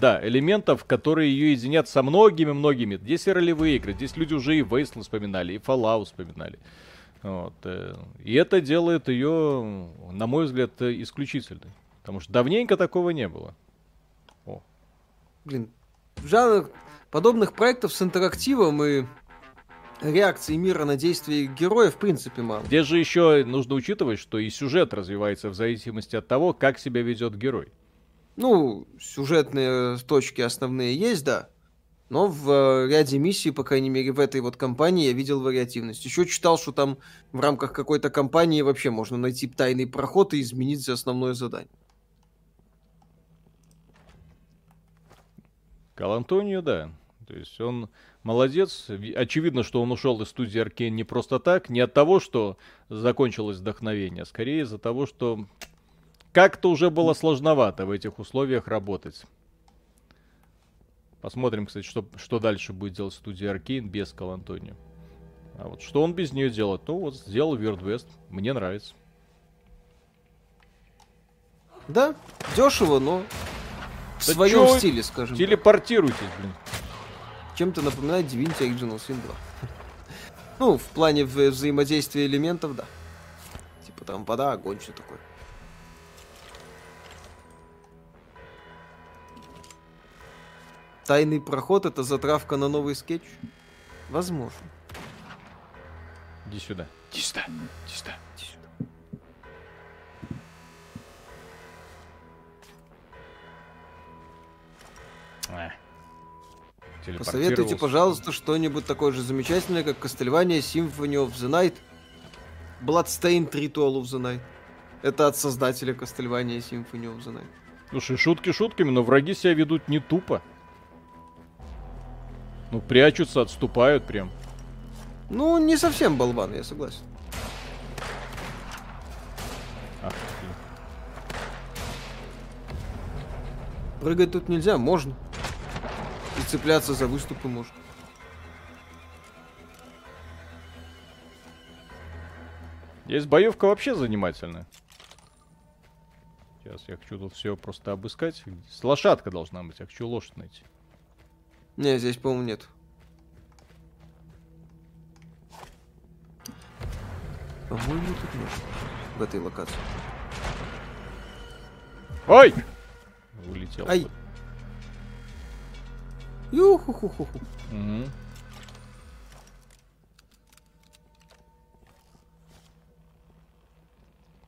Да, элементов, которые ее единят со многими-многими. Здесь и ролевые игры, здесь люди уже и Wasteland вспоминали, и Fallout вспоминали. Вот. И это делает ее, на мой взгляд, исключительной. Потому что давненько такого не было. Блин, жанр подобных проектов с интерактивом и реакцией мира на действия героя в принципе мало. Здесь же еще нужно учитывать, что и сюжет развивается в зависимости от того, как себя ведет герой. Ну, сюжетные точки основные есть, да. Но в ряде миссий, по крайней мере, в этой вот кампании я видел вариативность. Еще читал, что там в рамках какой-то кампании вообще можно найти тайный проход и изменить основное задание. Калантонио, да. То есть он молодец. Очевидно, что он ушел из студии Arkane не просто так. Не от того, что закончилось вдохновение, а скорее из-за того, что как-то уже было сложновато в этих условиях работать. Посмотрим, кстати, что дальше будет делать студия Arkane без Калантонио. А вот что он без нее делает? Ну вот, сделал Weird West. Мне нравится. Да, дешево, но... В своем стиле, скажем. Телепортируйтесь, блин. Чем-то напоминает Divinity Original Sin 2. Ну, в плане взаимодействия элементов, да. Типа там вода, огонь, все такое. Тайный проход — это затравка на новый скетч. Возможно. Иди сюда. Иди сюда. Иди сюда. Иди сюда. Посоветуйте, пожалуйста, что-нибудь такое же замечательное, как Castlevania Symphony of the Night, Bloodstained Ritual of the Night. Это от создателя Castlevania Symphony of the Night. Слушай, шутки шутками, но враги себя ведут не тупо. Ну, прячутся, отступают прям. Ну, не совсем болван, я согласен. Ах, прыгать тут нельзя, можно. И цепляться за выступы можно. Здесь боевка вообще занимательная. Сейчас я хочу тут все просто обыскать. Лошадка должна быть, я хочу лошадь найти. Не, здесь, по-моему, нет. По-моему, тут нет. В этой локации. Ой! Улетел. Ай! Ю-ху-ху-ху-ху. Угу.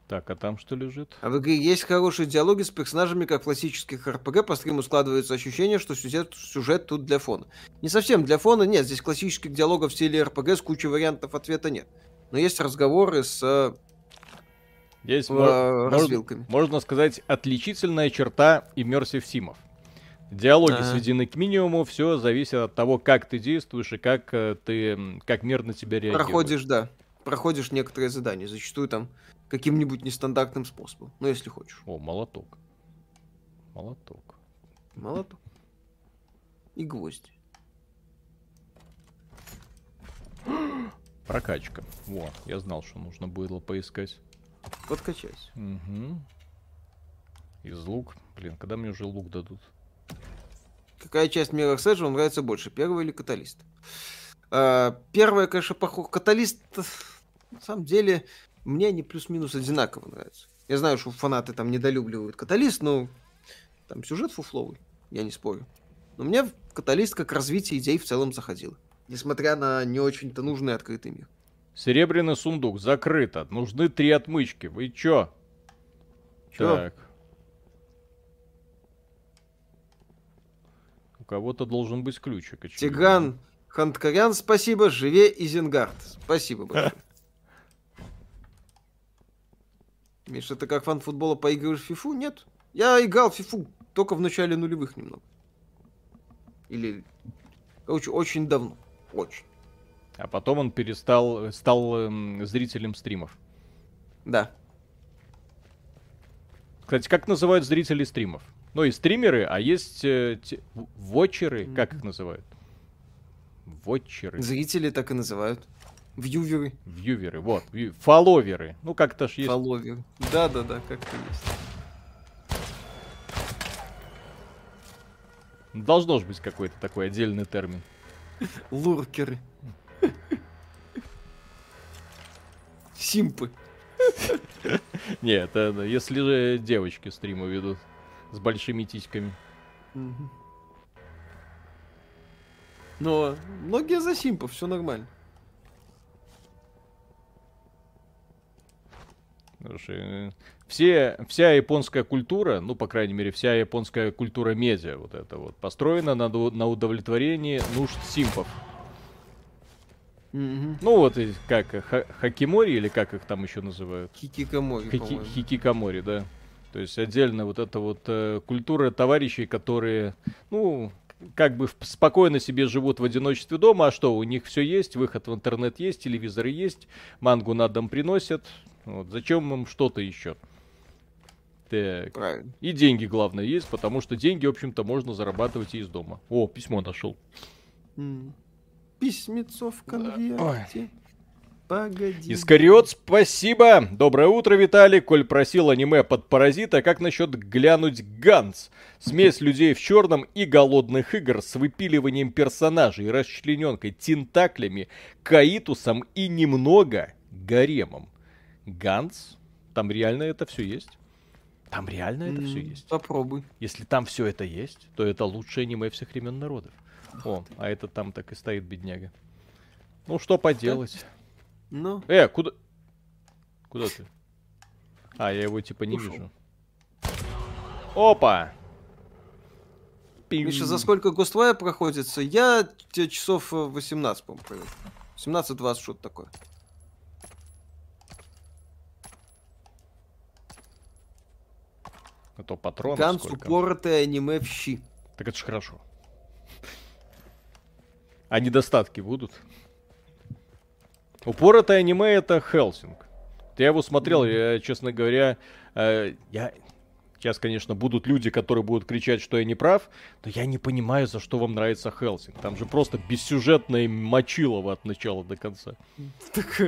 Так, а там что лежит? А в игре есть хорошие диалоги с персонажами, как в классических РПГ. По стриму складывается ощущение, что сюжет тут для фона. Не совсем для фона, нет. Здесь классических диалогов в стиле РПГ с кучей вариантов ответа нет. Но есть разговоры с здесь развилками. Можно сказать, отличительная черта иммерсив симов. Диалоги сведены к минимуму, все зависит от того, как ты действуешь и как мир на тебя реагирует. Проходишь, да. Проходишь некоторые задания, зачастую там каким-нибудь нестандартным способом, ну если хочешь. О, молоток. Молоток. Молоток. И гвозди. Прокачка. Во, я знал, что нужно было поискать. Подкачайся. Угу. Из лук. Блин, когда мне уже лук дадут? Какая часть Mirror Edge вам нравится больше, первый или каталист? Первая, конечно, похоже. Каталист, на самом деле, мне они плюс-минус одинаково нравятся. Я знаю, что фанаты там недолюбливают каталист, но там сюжет фуфловый, я не спорю. Но мне каталист как развитие идей в целом заходило. Несмотря на не очень-то нужный открытый мир. Серебряный сундук, закрыто. Нужны 3 отмычки. Вы чё? Чё? Так. У кого-то должен быть ключик. Очевидно. Тиган Ханткарян, спасибо. Живе Изенгард. Спасибо большое. Миша, ты как фан футбола поигрываешь в фифу? Нет. Я играл в фифу только в начале нулевых немного. Или... Короче, очень давно. Очень. А потом он перестал... Стал зрителем стримов. Да. Кстати, как называют зрителей стримов? Ну, и стримеры, а есть... вотчеры, как их называют? Вотчеры. Зрители так и называют. Вьюверы. Вьюверы, вот. Фолловеры. Ну, как-то ж есть. Фолловеры. Да-да-да, как-то есть. Должно же быть какой-то такой отдельный термин. Луркеры. Симпы. Нет, если же девочки стримы ведут с большими титьками. Но многие за симпов, все нормально. Вся японская культура, ну, по крайней мере, вся японская культура медиа, вот это вот, построена на удовлетворении нужд симпов. Mm-hmm. Ну, вот и как, хакимори, или как их там еще называют? Хикикомори, по-моему. Хикикомори, да. То есть отдельно вот эта вот культура товарищей, которые, ну, как бы спокойно себе живут в одиночестве дома, а что, у них все есть, выход в интернет есть, телевизоры есть, мангу на дом приносят, вот, зачем им что-то еще? Так. Правильно. И деньги, главное, есть, потому что деньги, в общем-то, можно зарабатывать и из дома. О, письмо нашел. Письмецо в конверте. Погоди. Искариот, спасибо! Доброе утро, Виталий. Коль просил аниме под Паразита, как насчет глянуть Ганс? Смесь людей в черном и голодных игр с выпиливанием персонажей, расчлененкой, тентаклями, каитусом и немного гаремом. Ганс? Там реально это все есть? Там реально это все есть? Попробуй. Если там все это есть, то это лучшее аниме всех времен народов. О, а это там так и стоит, бедняга. Ну, что поделать. Ну. Куда... Куда ты? А, я его типа не вижу. Опа! Миша, за сколько Ghostwire проходится? Я тебе часов 18, по-моему, провел. 17-20, что-то такое. А то патронов Ганс сколько? Упоротое аниме в щи. Так это же хорошо. А недостатки будут? Упоротое аниме — это Хелсинг. Я его смотрел, я, честно говоря, сейчас, конечно, будут люди, которые будут кричать, что я не прав, но я не понимаю, за что вам нравится Хелсинг. Там же просто бессюжетное мочилово от начала до конца. Так,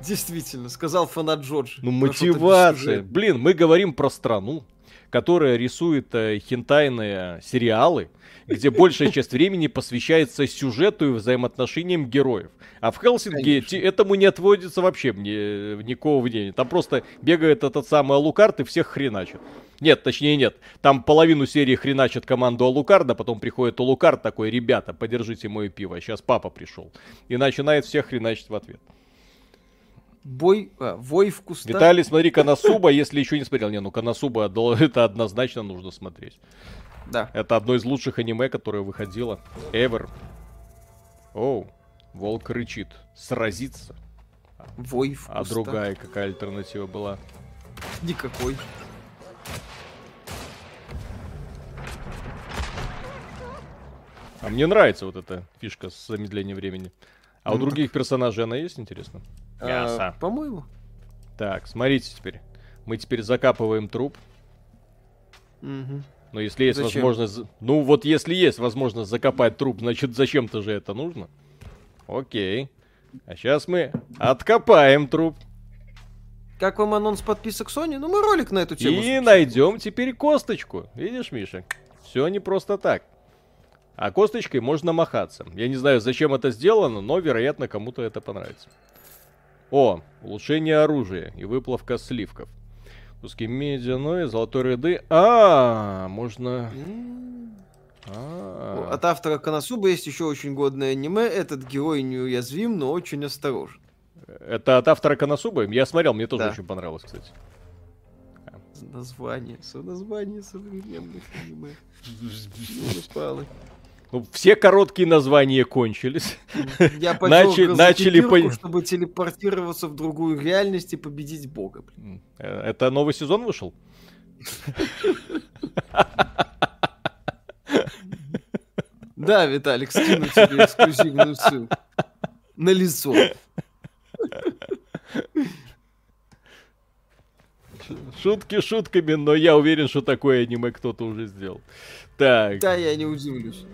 действительно, сказал фанат Джорджа. Ну, мотивация. Блин, мы говорим про страну, которая рисует хентайные сериалы, где большая часть времени посвящается сюжету и взаимоотношениям героев. А в Хелсинге этому не отводится вообще никакого времени. Там просто бегает этот самый Алукард и всех хреначит. Нет, точнее нет. Там половину серии хреначат команду Алукарда, потом приходит Алукард такой: ребята, подержите мое пиво, сейчас папа пришел. И начинает всех хреначить в ответ. Вой в кустах. Виталий, смотри Коносуба, если еще не смотрел. Не, ну Коносуба, это однозначно нужно смотреть. Да. Это одно из лучших аниме, которое выходило. Ever. Оу. Волк рычит. Сразиться. Вой в кустах. А другая какая альтернатива была? Никакой. А мне нравится вот эта фишка с замедлением времени. А у других персонажей она есть, интересно? По-моему. Так, смотрите теперь. Мы теперь закапываем труп. Но если есть возможность... Ну вот если есть возможность закопать труп, значит зачем-то же это нужно. Окей. А сейчас мы откопаем труп. Как вам анонс подписок Sony? Ну мы ролик на эту тему. И найдем теперь косточку. Видишь, Миша? Все не просто так. А косточкой можно махаться. Я не знаю, зачем это сделано, но, вероятно, кому-то это понравится. О, улучшение оружия и выплавка сливков. Куски медианой, золотой ряды. Можно... От автора Коносуба есть еще очень годное аниме. Этот герой неуязвим, но очень осторожен. Это от автора Коносуба? Я смотрел, мне тоже очень понравилось, кстати. Название современных аниме. Все короткие названия кончились. Я начали понимать, чтобы телепортироваться в другую реальность и победить Бога. Блин. Это новый сезон вышел? Да, Виталик, скину тебе эксклюзивную ссылку на лицо. Шутки шутками, но я уверен, что такое аниме кто-то уже сделал. Так. Да, я не удивлюсь.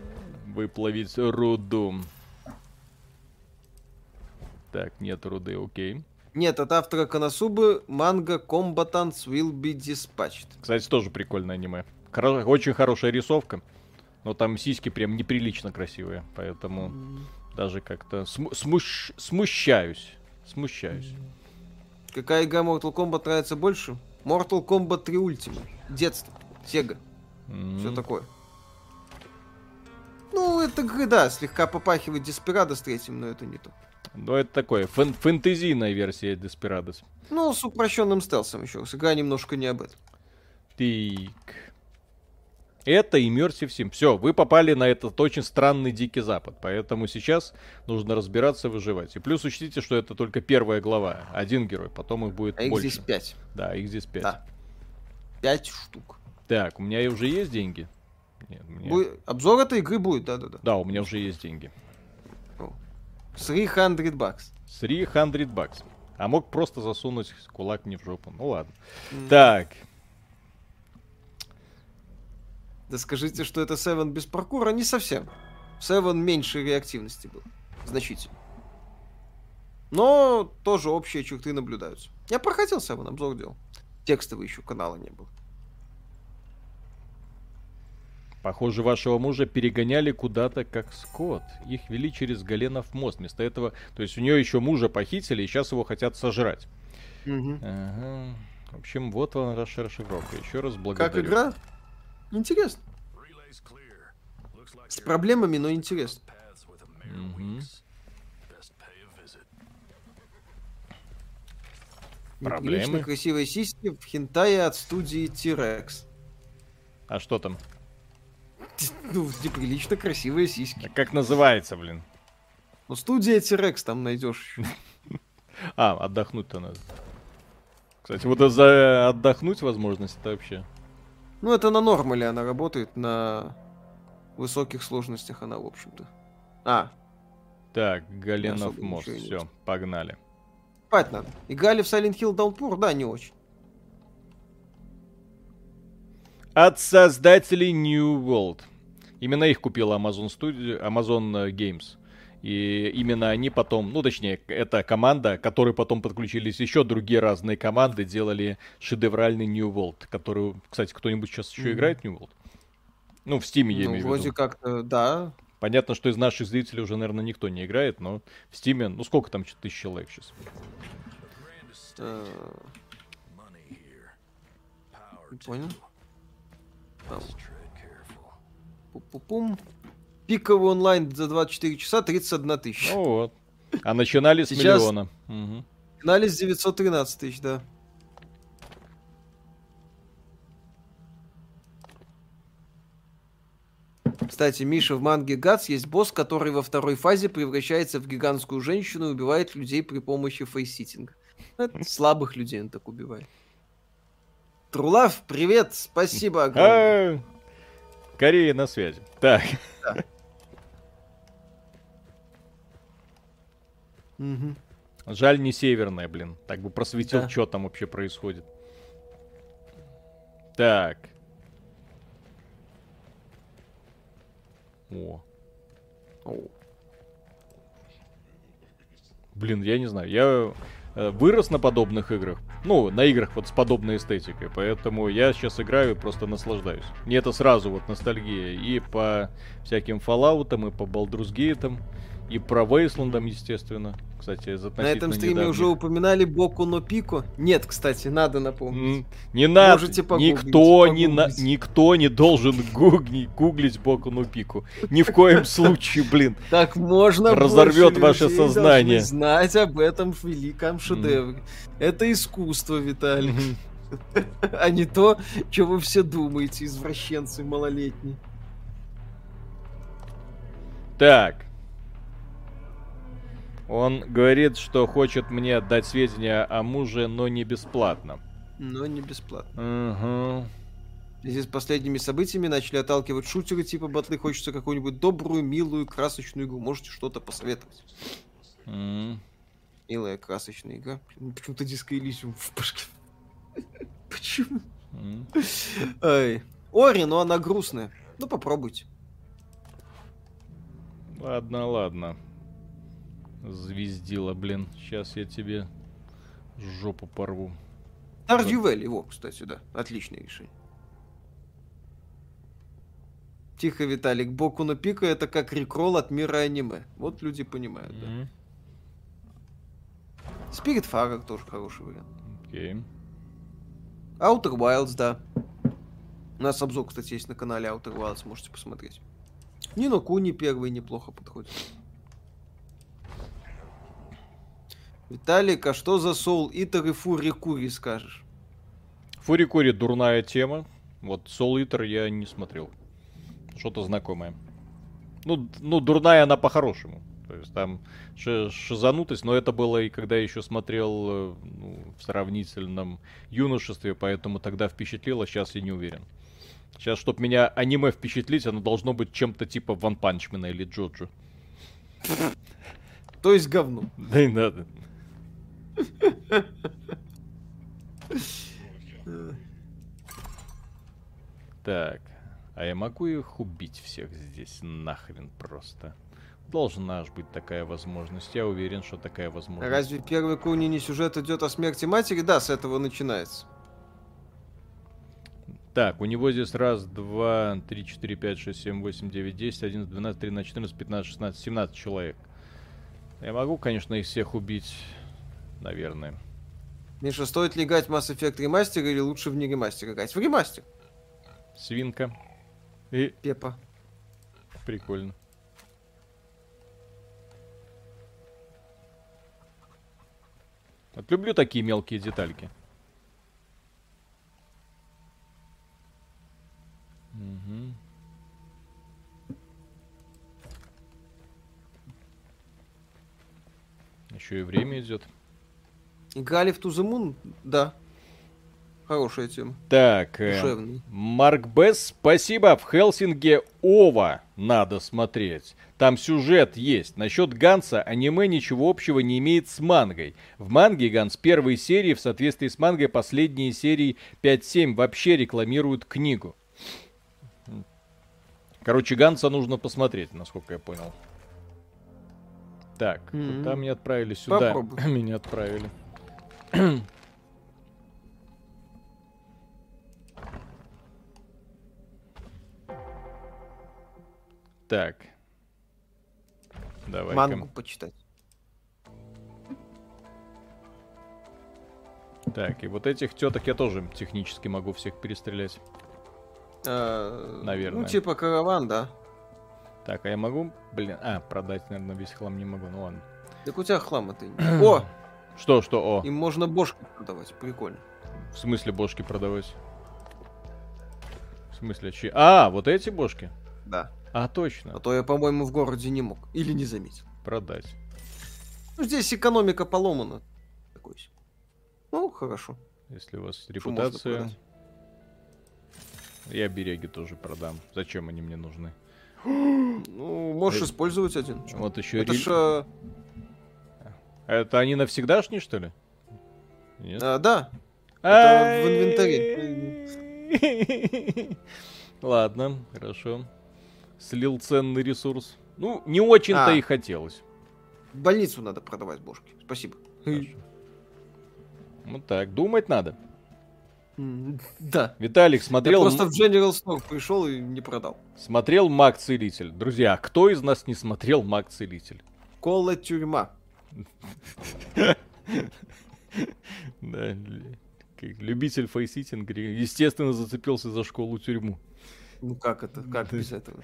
Выплавить руду. Так, нет руды, окей. Нет, от автора Коносубы манга Combatants Will Be Dispatched. Кстати, тоже прикольное аниме. Очень хорошая рисовка, но там сиськи прям неприлично красивые, поэтому даже как-то смущаюсь. Какая игра Mortal Kombat нравится больше? Mortal Kombat 3 Ultimate. Детство. Sega. Все такое. Ну, это, да, слегка попахивает Desperados 3, но это не то. Ну, это такое, фэнтезийная версия Desperados. Ну, с упрощенным стелсом еще. Игра немножко не об этом. Тик. Это Immersive Sim. Все, вы попали на этот очень странный Дикий Запад. Поэтому сейчас нужно разбираться, выживать. И плюс учтите, что это только первая глава. Один герой, потом их будет больше. Их здесь 5. Да, их здесь 5. Да. 5 штук. Так, у меня уже есть деньги? Нет, у меня... Обзор этой игры будет, да-да-да. Да, у меня уже есть деньги. $300. А мог просто засунуть кулак не в жопу. Ну ладно. Так... Да скажите, что это Seven без паркура? Не совсем. Seven меньше реактивности был. Значительно. Но тоже общие черты наблюдаются. Я проходил Seven, обзор делал. Текстовый еще канала не было. Похоже, вашего мужа перегоняли куда-то как скот. Их вели через Голенов мост. Вместо этого... То есть у нее еще мужа похитили, и сейчас его хотят сожрать. Ага. В общем, вот она, расшифровка. Еще раз благодарю. Как игра? Интересно. С проблемами, но интересно. Проблемы. Лично красивые сиськи в хентае от студии T-Rex. А что там? Ну, неприлично красивые сиськи. А как называется, блин? Ну, студия T-Rex там найдешь. А, отдохнуть-то надо. Кстати, вот за отдохнуть возможность-то вообще. Ну, это на нормале она работает, на высоких сложностях она, в общем-то. А. Так, Галенов мост, все, погнали. Спать надо. Играли в Silent Hill Downpour? Да, не очень. От создателей New World. Именно их купила Amazon Games. И именно они потом, ну точнее, это команда, которой потом подключились еще другие разные команды, делали шедевральный New World, который, кстати, кто-нибудь сейчас еще играет в New World? Ну, в Steam я имею в виду. Вроде как-то, да. Понятно, что из наших зрителей уже, наверное, никто не играет, но в Steam, ну сколько там, 4000 человек сейчас? Понял. Пу-пу-пум. Пиковый онлайн за 24 часа 31 тысяча. Ну вот. А начинали с миллиона. Угу. Начинали с 913 тысяч, да. Кстати, Миша, в манге Гатс есть босс, который во второй фазе превращается в гигантскую женщину и убивает людей при помощи фейситинга. Слабых людей он так убивает. Трулав, привет, спасибо огромное. Корея на связи. Так. Жаль, не северная, блин. Так бы просветил, что там вообще происходит. Так. О. Блин, я не знаю. Я вырос на подобных играх. Ну, на играх вот с подобной эстетикой. Поэтому я сейчас играю и просто наслаждаюсь. Мне это сразу вот ностальгия. И по всяким Fallout'ам, и по Baldur's Gate'ам, и про Wasteland'ам, естественно. Кстати, из относительно на этом стриме недавних... уже упоминали Боку но Пику? Нет, кстати, надо напомнить. Не надо. Можете погуглить, никто не должен гуглить Боку но Пику. Ни в коем случае, блин. Так можно. Разорвет ваше сознание. Знать об этом великом шедевре. Это искусство, Виталий. А не то, что вы все думаете, извращенцы малолетние. Так. Он говорит, что хочет мне отдать сведения о муже, но не бесплатно. Но не бесплатно. Угу. Здесь с последними событиями начали отталкивать шутеры типа батлы. Хочется какую-нибудь добрую, милую, красочную игру. Можете что-то посоветовать? Милая, красочная игра. Почему-то Disco Elysium в башке. Почему? Ори, но она грустная. Ну попробуйте. Ладно, ладно. Звездила, блин. Сейчас я тебе жопу порву. Тардювель его, кстати, да. Отличное решение. Тихо, Виталик. Боку но Пику это как рекрол от мира аниме. Вот люди понимают, да. Спиритфара тоже хороший вариант. Окей. Outer Wilds, да. У нас обзор, кстати, есть на канале Outer Wilds. Можете посмотреть. Нино Куни первый неплохо подходит. Виталик, а что за Soul Eater и Фурикури скажешь? Фурикури дурная тема. Вот Soul Eater я не смотрел. Что-то знакомое. Ну, дурная она по-хорошему. То есть там шизанутость, но это было и когда я еще смотрел в сравнительном юношестве, поэтому тогда впечатлило, сейчас я не уверен. Сейчас, чтобы меня аниме впечатлить, оно должно быть чем-то типа Ван Панчмена или Джоджо. То есть говно. Да и надо. Так, а я могу их убить всех здесь нахрен просто. Должна же быть такая возможность. Я уверен, что такая возможность. Разве первый Куни не сюжет идет о смерти матери? Да, с этого начинается. Так, у него здесь раз, два, три, четыре, пять, шесть, семь, восемь, девять, 10, 11, 12, 13, 14, 15, 16, 17 человек. Я могу, конечно, их всех убить. Наверное. Миша, стоит ли играть в Mass Effect ремастер или лучше в не ремастер играть? В ремастер. Свинка. И... Пеппа. Прикольно. Вот люблю такие мелкие детальки. Угу. Еще и время идет. Галиф to the Moon, да. Хорошая тема. Так, Марк Бесс, спасибо. В Хелсинге Ова надо смотреть. Там сюжет есть. Насчет Ганса аниме ничего общего не имеет с мангой. В манге Ганс первые серии, в соответствии с мангой последние серии 5-7 вообще рекламируют книгу. Короче, Ганса нужно посмотреть, насколько я понял. Так, там меня отправили сюда. Попробуй. Меня отправили. Так. Давай. Мангу почитать. Так, и вот этих теток я тоже технически могу всех перестрелять. Наверное. Ну, типа караван, да. Так, а я могу... Блин, продать, наверное, весь хлам не могу, ну ладно. Так у тебя хлама-то нет. О! Что, о? Им можно бошки продавать, прикольно. В смысле бошки продавать? В смысле, чьи? Вот эти бошки? Да. Точно. А то я, по-моему, в городе не мог. Или не заметил. Продать. Ну, здесь экономика поломана. Ну, хорошо. Если у вас репутация... Я береги тоже продам. Зачем они мне нужны? Ну, можешь использовать один. Вот еще это Это они навсегдашние, что ли? Нет? Да. Это в инвентаре. Ладно, хорошо. Слил ценный ресурс. Ну, не очень-то и хотелось. Больницу надо продавать, бошки. Спасибо. Вот так, думать надо. Да. Виталик смотрел... Я просто в General Store пришел и не продал. Смотрел Маг-Целитель. Друзья, кто из нас не смотрел Маг-Целитель? Кола тюрьма. Да, любитель фейситинга, естественно, зацепился за школу-тюрьму. Ну как это? Как без этого?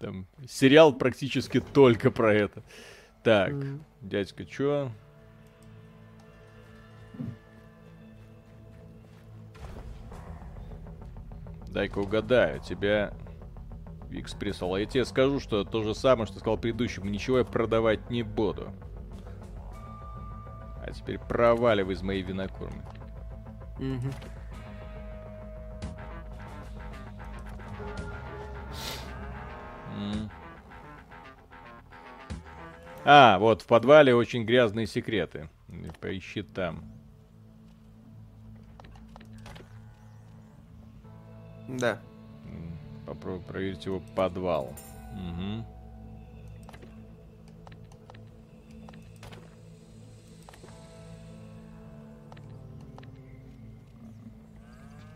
Там сериал практически только про это. Так, дядька, чё? Дай-ка угадаю, тебя Викс прислал. Я тебе скажу, что то же самое, что сказал предыдущему. Ничего я продавать не буду. А теперь проваливай из моей винокурмы. Вот в подвале очень грязные секреты. Поищи там. Да. Попробуй проверить его подвал. Угу.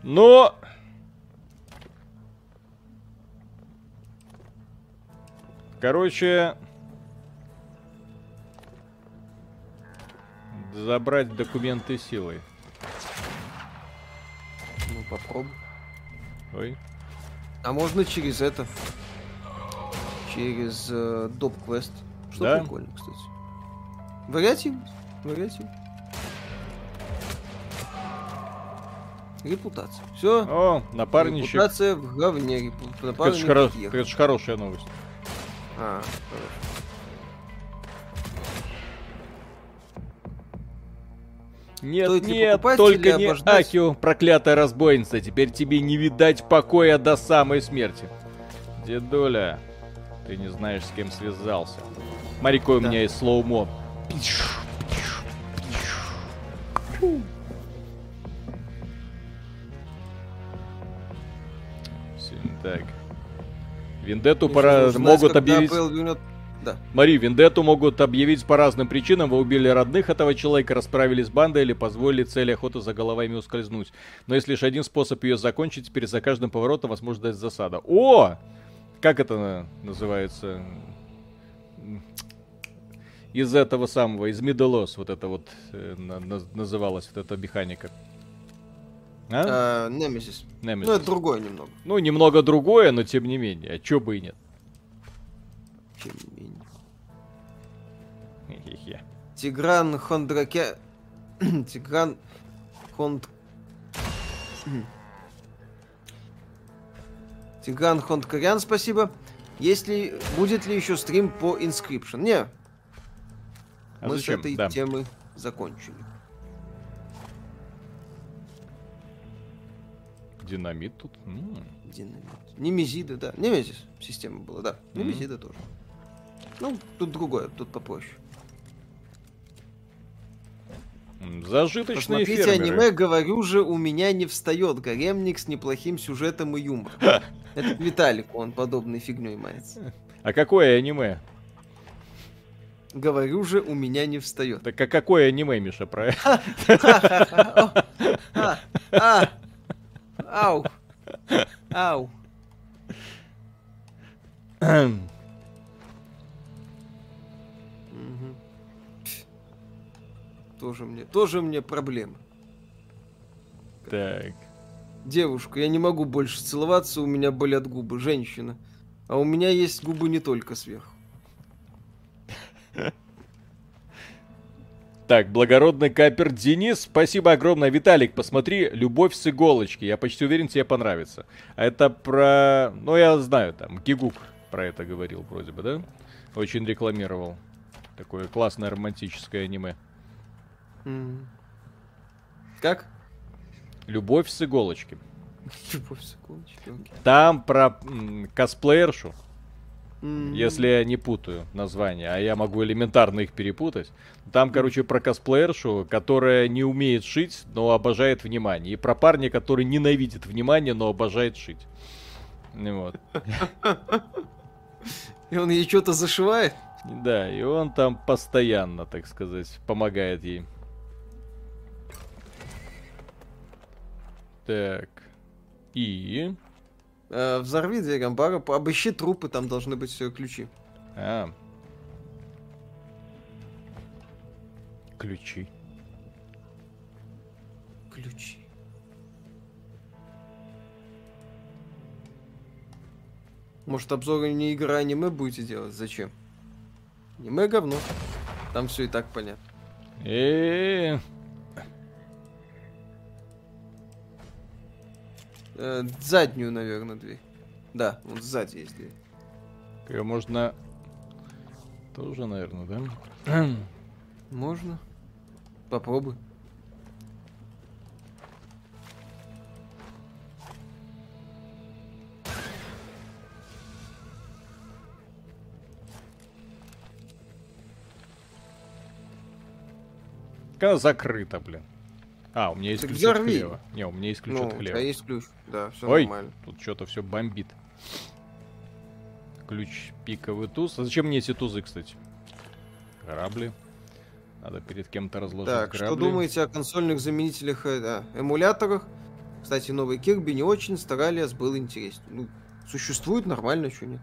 Но... Короче... Забрать документы силой. Ну, попробуй. Ой. А можно через это? Через доп-квест. Что да? Прикольно, кстати. Вариативность. Репутация. Все. О, напарничек. Репутация в говне. Это же хорошая новость. Хорошо. Нет, только не Акио, проклятая разбойница. Теперь тебе не видать покоя до самой смерти. Дедуля, ты не знаешь, с кем связался. Марико у меня есть слоумо. Так. Вендетту пора могут объявить... Да. Мари, вендетту могут объявить по разным причинам. Вы убили родных этого человека, расправились с бандой или позволили цели охоты за головами ускользнуть. Но есть лишь один способ ее закончить. Теперь за каждым поворотом вас может дать засада. О! Как это называется? Из этого самого, из Middle Earth, вот это вот называлась вот эта механика. Немезис. Ну, это другое немного. Ну, немного другое, но тем не менее. А чё бы и нет. Тигран Хондраке... Тигран Хонд... Тигран Хондкарян, спасибо. Если будет ли еще стрим по Inscription? Не. А мы зачем? С этой темы закончили. Динамит тут. Динамит. Немезида, да. Немезис система была, да. Немезида тоже. Ну, тут другое, тут попроще. Зажиточные фермеры. Посмотрите аниме, говорю же, у меня не встает. Гаремник с неплохим сюжетом и юмором. Это Виталик, он подобной фигней мается. А какое аниме? Говорю же, у меня не встает. Так а какое аниме, Миша, про это? Ау. Ау. Тоже мне проблемы. Так. Девушка, я не могу больше целоваться, у меня болят губы. Женщина. А у меня есть губы не только сверху. Так, благородный капер Денис, спасибо огромное. Виталик, посмотри «Любовь с иголочки». Я почти уверен, тебе понравится. А это про... Ну, я знаю, там, Гигук про это говорил вроде бы, да? Очень рекламировал. Такое классное романтическое аниме. Как? «Любовь с иголочки». «Любовь с иголочки», окей. Там про косплеершу. Если я не путаю названия, а я могу элементарно их перепутать. Там, короче, про косплеершу, которая не умеет шить, но обожает внимание. И про парня, который ненавидит внимание, но обожает шить. Вот. И он ей что-то зашивает? Да, и он там постоянно, так сказать, помогает ей. Так. И... Взорви дверь амбара, обыщи трупы, там должны быть все ключи. А. Ключи. Ключи. Может, обзоры не игры, а аниме будете делать? Зачем? Аниме говно. Там все и так понятно. Заднюю, наверное, дверь. Да, вот сзади есть дверь. Ее можно... Тоже, наверное, да? Можно. Попробуй. Когда закрыто, блин. А, у меня есть ключ от хлева. Не, у меня есть ключ от хлева. Да, есть ключ. Да, все нормально. Тут что-то все бомбит. Ключ, пиковый туз. А зачем мне эти тузы, кстати? Грабли. Надо перед кем-то разложить грабли. Так, что думаете о консольных заменителях, эмуляторах? Кстати, новый Кирби не очень, Старалиас был интересен. Ну, существует нормально, что нет?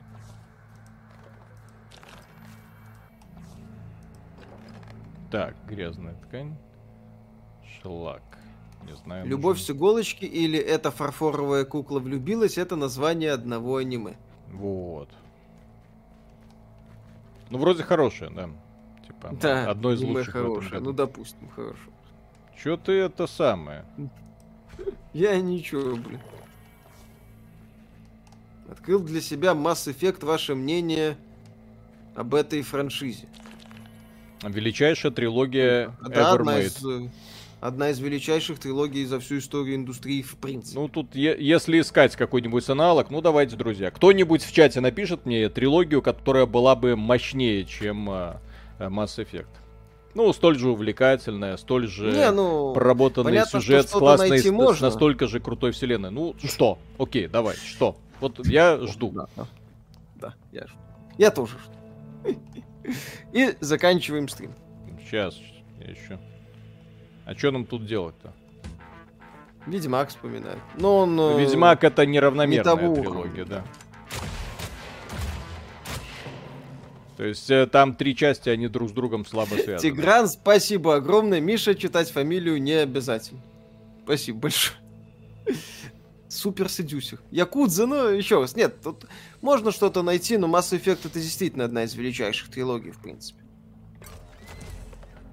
Так, грязная ткань. Шлак. Не знаю. «Любовь с иголочки» или «Эта фарфоровая кукла влюбилась» — это название одного аниме. Вот. Ну, вроде хорошее, да. Типа, да, одно из лучших. Хорошее. Ну, допустим, хорошо. Чё ты это самое? Я ничего, блин. Открыл для себя Mass Effect. Ваше мнение об этой франшизе? Величайшая трилогия Evermade. Одна из величайших трилогий за всю историю индустрии в принципе. Ну, тут, если искать какой-нибудь аналог, ну, давайте, друзья. Кто-нибудь в чате напишет мне трилогию, которая была бы мощнее, чем Mass Effect. Ну, столь же увлекательная, столь же проработанный сюжет, классный, настолько же крутой вселенной. Ну, что? Окей, давай, что? Вот я жду. Да, я жду. Я тоже жду. И заканчиваем стрим. Сейчас, я еще... А что нам тут делать-то? Ведьмак вспоминает. Но он... Ведьмак — это неравномерная трилогия, да. То есть там три части, они друг с другом слабо связаны. Тигран, спасибо огромное. Миша, читать фамилию не обязательно. Спасибо большое. Супер Седюсер. Якудза, ну, еще раз. Нет, тут можно что-то найти, но Mass Effect — это действительно одна из величайших трилогий, в принципе.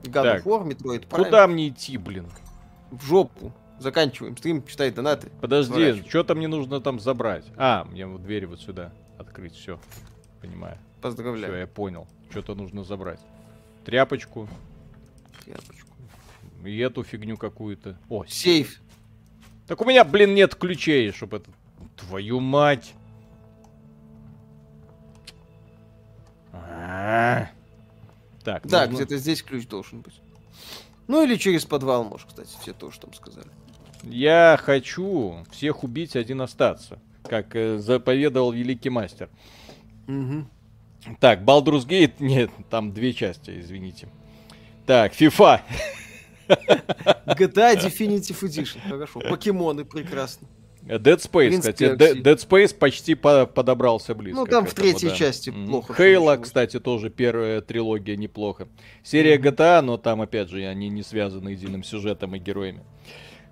God of War, Metroid Prime. Куда мне идти, блин? В жопу. Заканчиваем стрим, читай донаты. Подожди, что-то мне нужно там забрать. А, мне вот дверь вот сюда открыть, все. Понимаю. Поздравляю. Все, я понял. Что-то нужно забрать. Тряпочку. Тряпочку. И эту фигню какую-то. О, сейф. Так у меня, блин, нет ключей, чтобы это... Твою мать. Так, да, нужно... где-то здесь ключ должен быть. Ну или через подвал, может, кстати, все то, что там сказали. Я хочу всех убить, один остаться, как заповедовал великий мастер. Угу. Так, Baldur's Gate, нет, там две части, извините. Так, FIFA. GTA Definitive Edition, хорошо. Покемоны, прекрасно. Dead Space, кстати. Dead Space почти подобрался близко. Ну, там в третьей части плохо. Halo, кстати, тоже первая трилогия неплохо. Серия GTA, но там, опять же, они не связаны единым сюжетом и героями.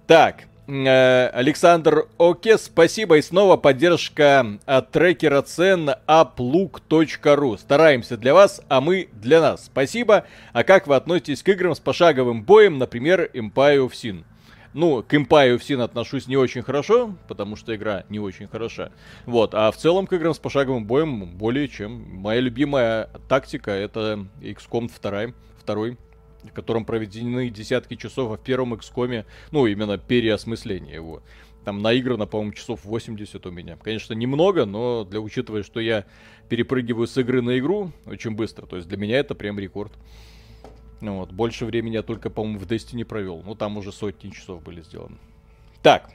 Так, Александр Оке, спасибо. И снова поддержка от трекера цен uplook.ru. Стараемся для вас, а мы для нас. Спасибо. А как вы относитесь к играм с пошаговым боем, например, Empire of Sin? Ну, к Empire of Sin отношусь не очень хорошо, потому что игра не очень хороша. Вот, а в целом к играм с пошаговым боем более чем. Моя любимая тактика — это XCOM 2, в котором проведены десятки часов, а в первом XCOM, ну, именно переосмысление его. Там наиграно, по-моему, часов 80 у меня. Конечно, немного, но для учитывая, что я перепрыгиваю с игры на игру очень быстро, то есть для меня это прям рекорд. Ну вот, больше времени я только, по-моему, в Destiny провел. Ну, там уже сотни часов были сделаны. Так,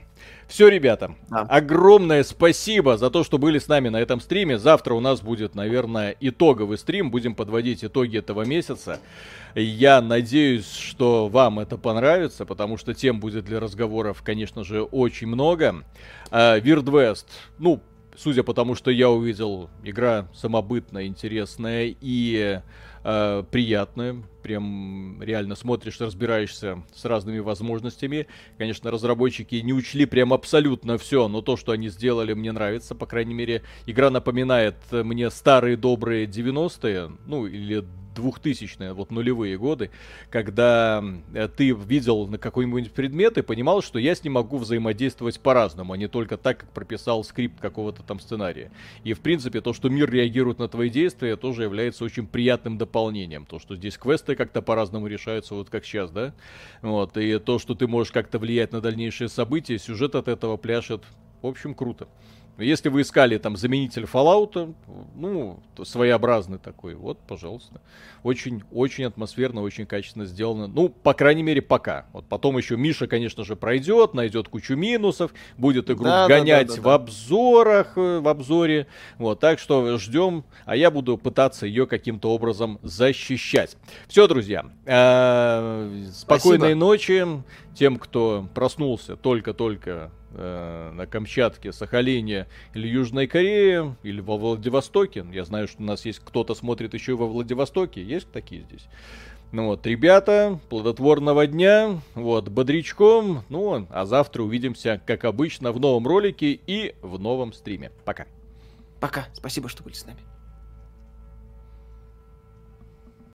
все, ребята. Да. Огромное спасибо за то, что были с нами на этом стриме. Завтра у нас будет, наверное, итоговый стрим. Будем подводить итоги этого месяца. Я надеюсь, что вам это понравится, потому что тем будет для разговоров, конечно же, очень много. Weirdwest, ну, судя по тому, что я увидел, игра самобытная, интересная и... приятно, прям реально смотришь, разбираешься с разными возможностями. Конечно, разработчики не учли прям абсолютно все, но то, что они сделали, мне нравится. По крайней мере, игра напоминает мне старые добрые 90-е, ну или 2000-е, вот нулевые годы, когда ты видел на какой-нибудь предмет и понимал, что я с ним могу взаимодействовать по-разному, а не только так, как прописал скрипт какого-то там сценария. И, в принципе, то, что мир реагирует на твои действия, тоже является очень приятным дополнением. То, что здесь квесты как-то по-разному решаются, вот как сейчас, да? Вот. И то, что ты можешь как-то влиять на дальнейшие события, сюжет от этого пляшет. В общем, круто. Если вы искали там заменитель Fallout, ну, своеобразный такой, вот, пожалуйста. Очень-очень атмосферно, очень качественно сделано. Ну, по крайней мере, пока. Вот потом еще Миша, конечно же, пройдет, найдет кучу минусов, будет игру гонять в обзорах, в обзоре. Вот, так что ждем, а я буду пытаться ее каким-то образом защищать. Все, друзья, спокойной ночи. Тем, кто проснулся только-только на Камчатке, Сахалине или Южной Корее, или во Владивостоке. Я знаю, что у нас есть кто-то смотрит еще и во Владивостоке. Есть такие здесь? Ну вот, ребята, плодотворного дня, вот, бодрячком. Ну, а завтра увидимся, как обычно, в новом ролике и в новом стриме. Пока. Пока. Спасибо, что были с нами.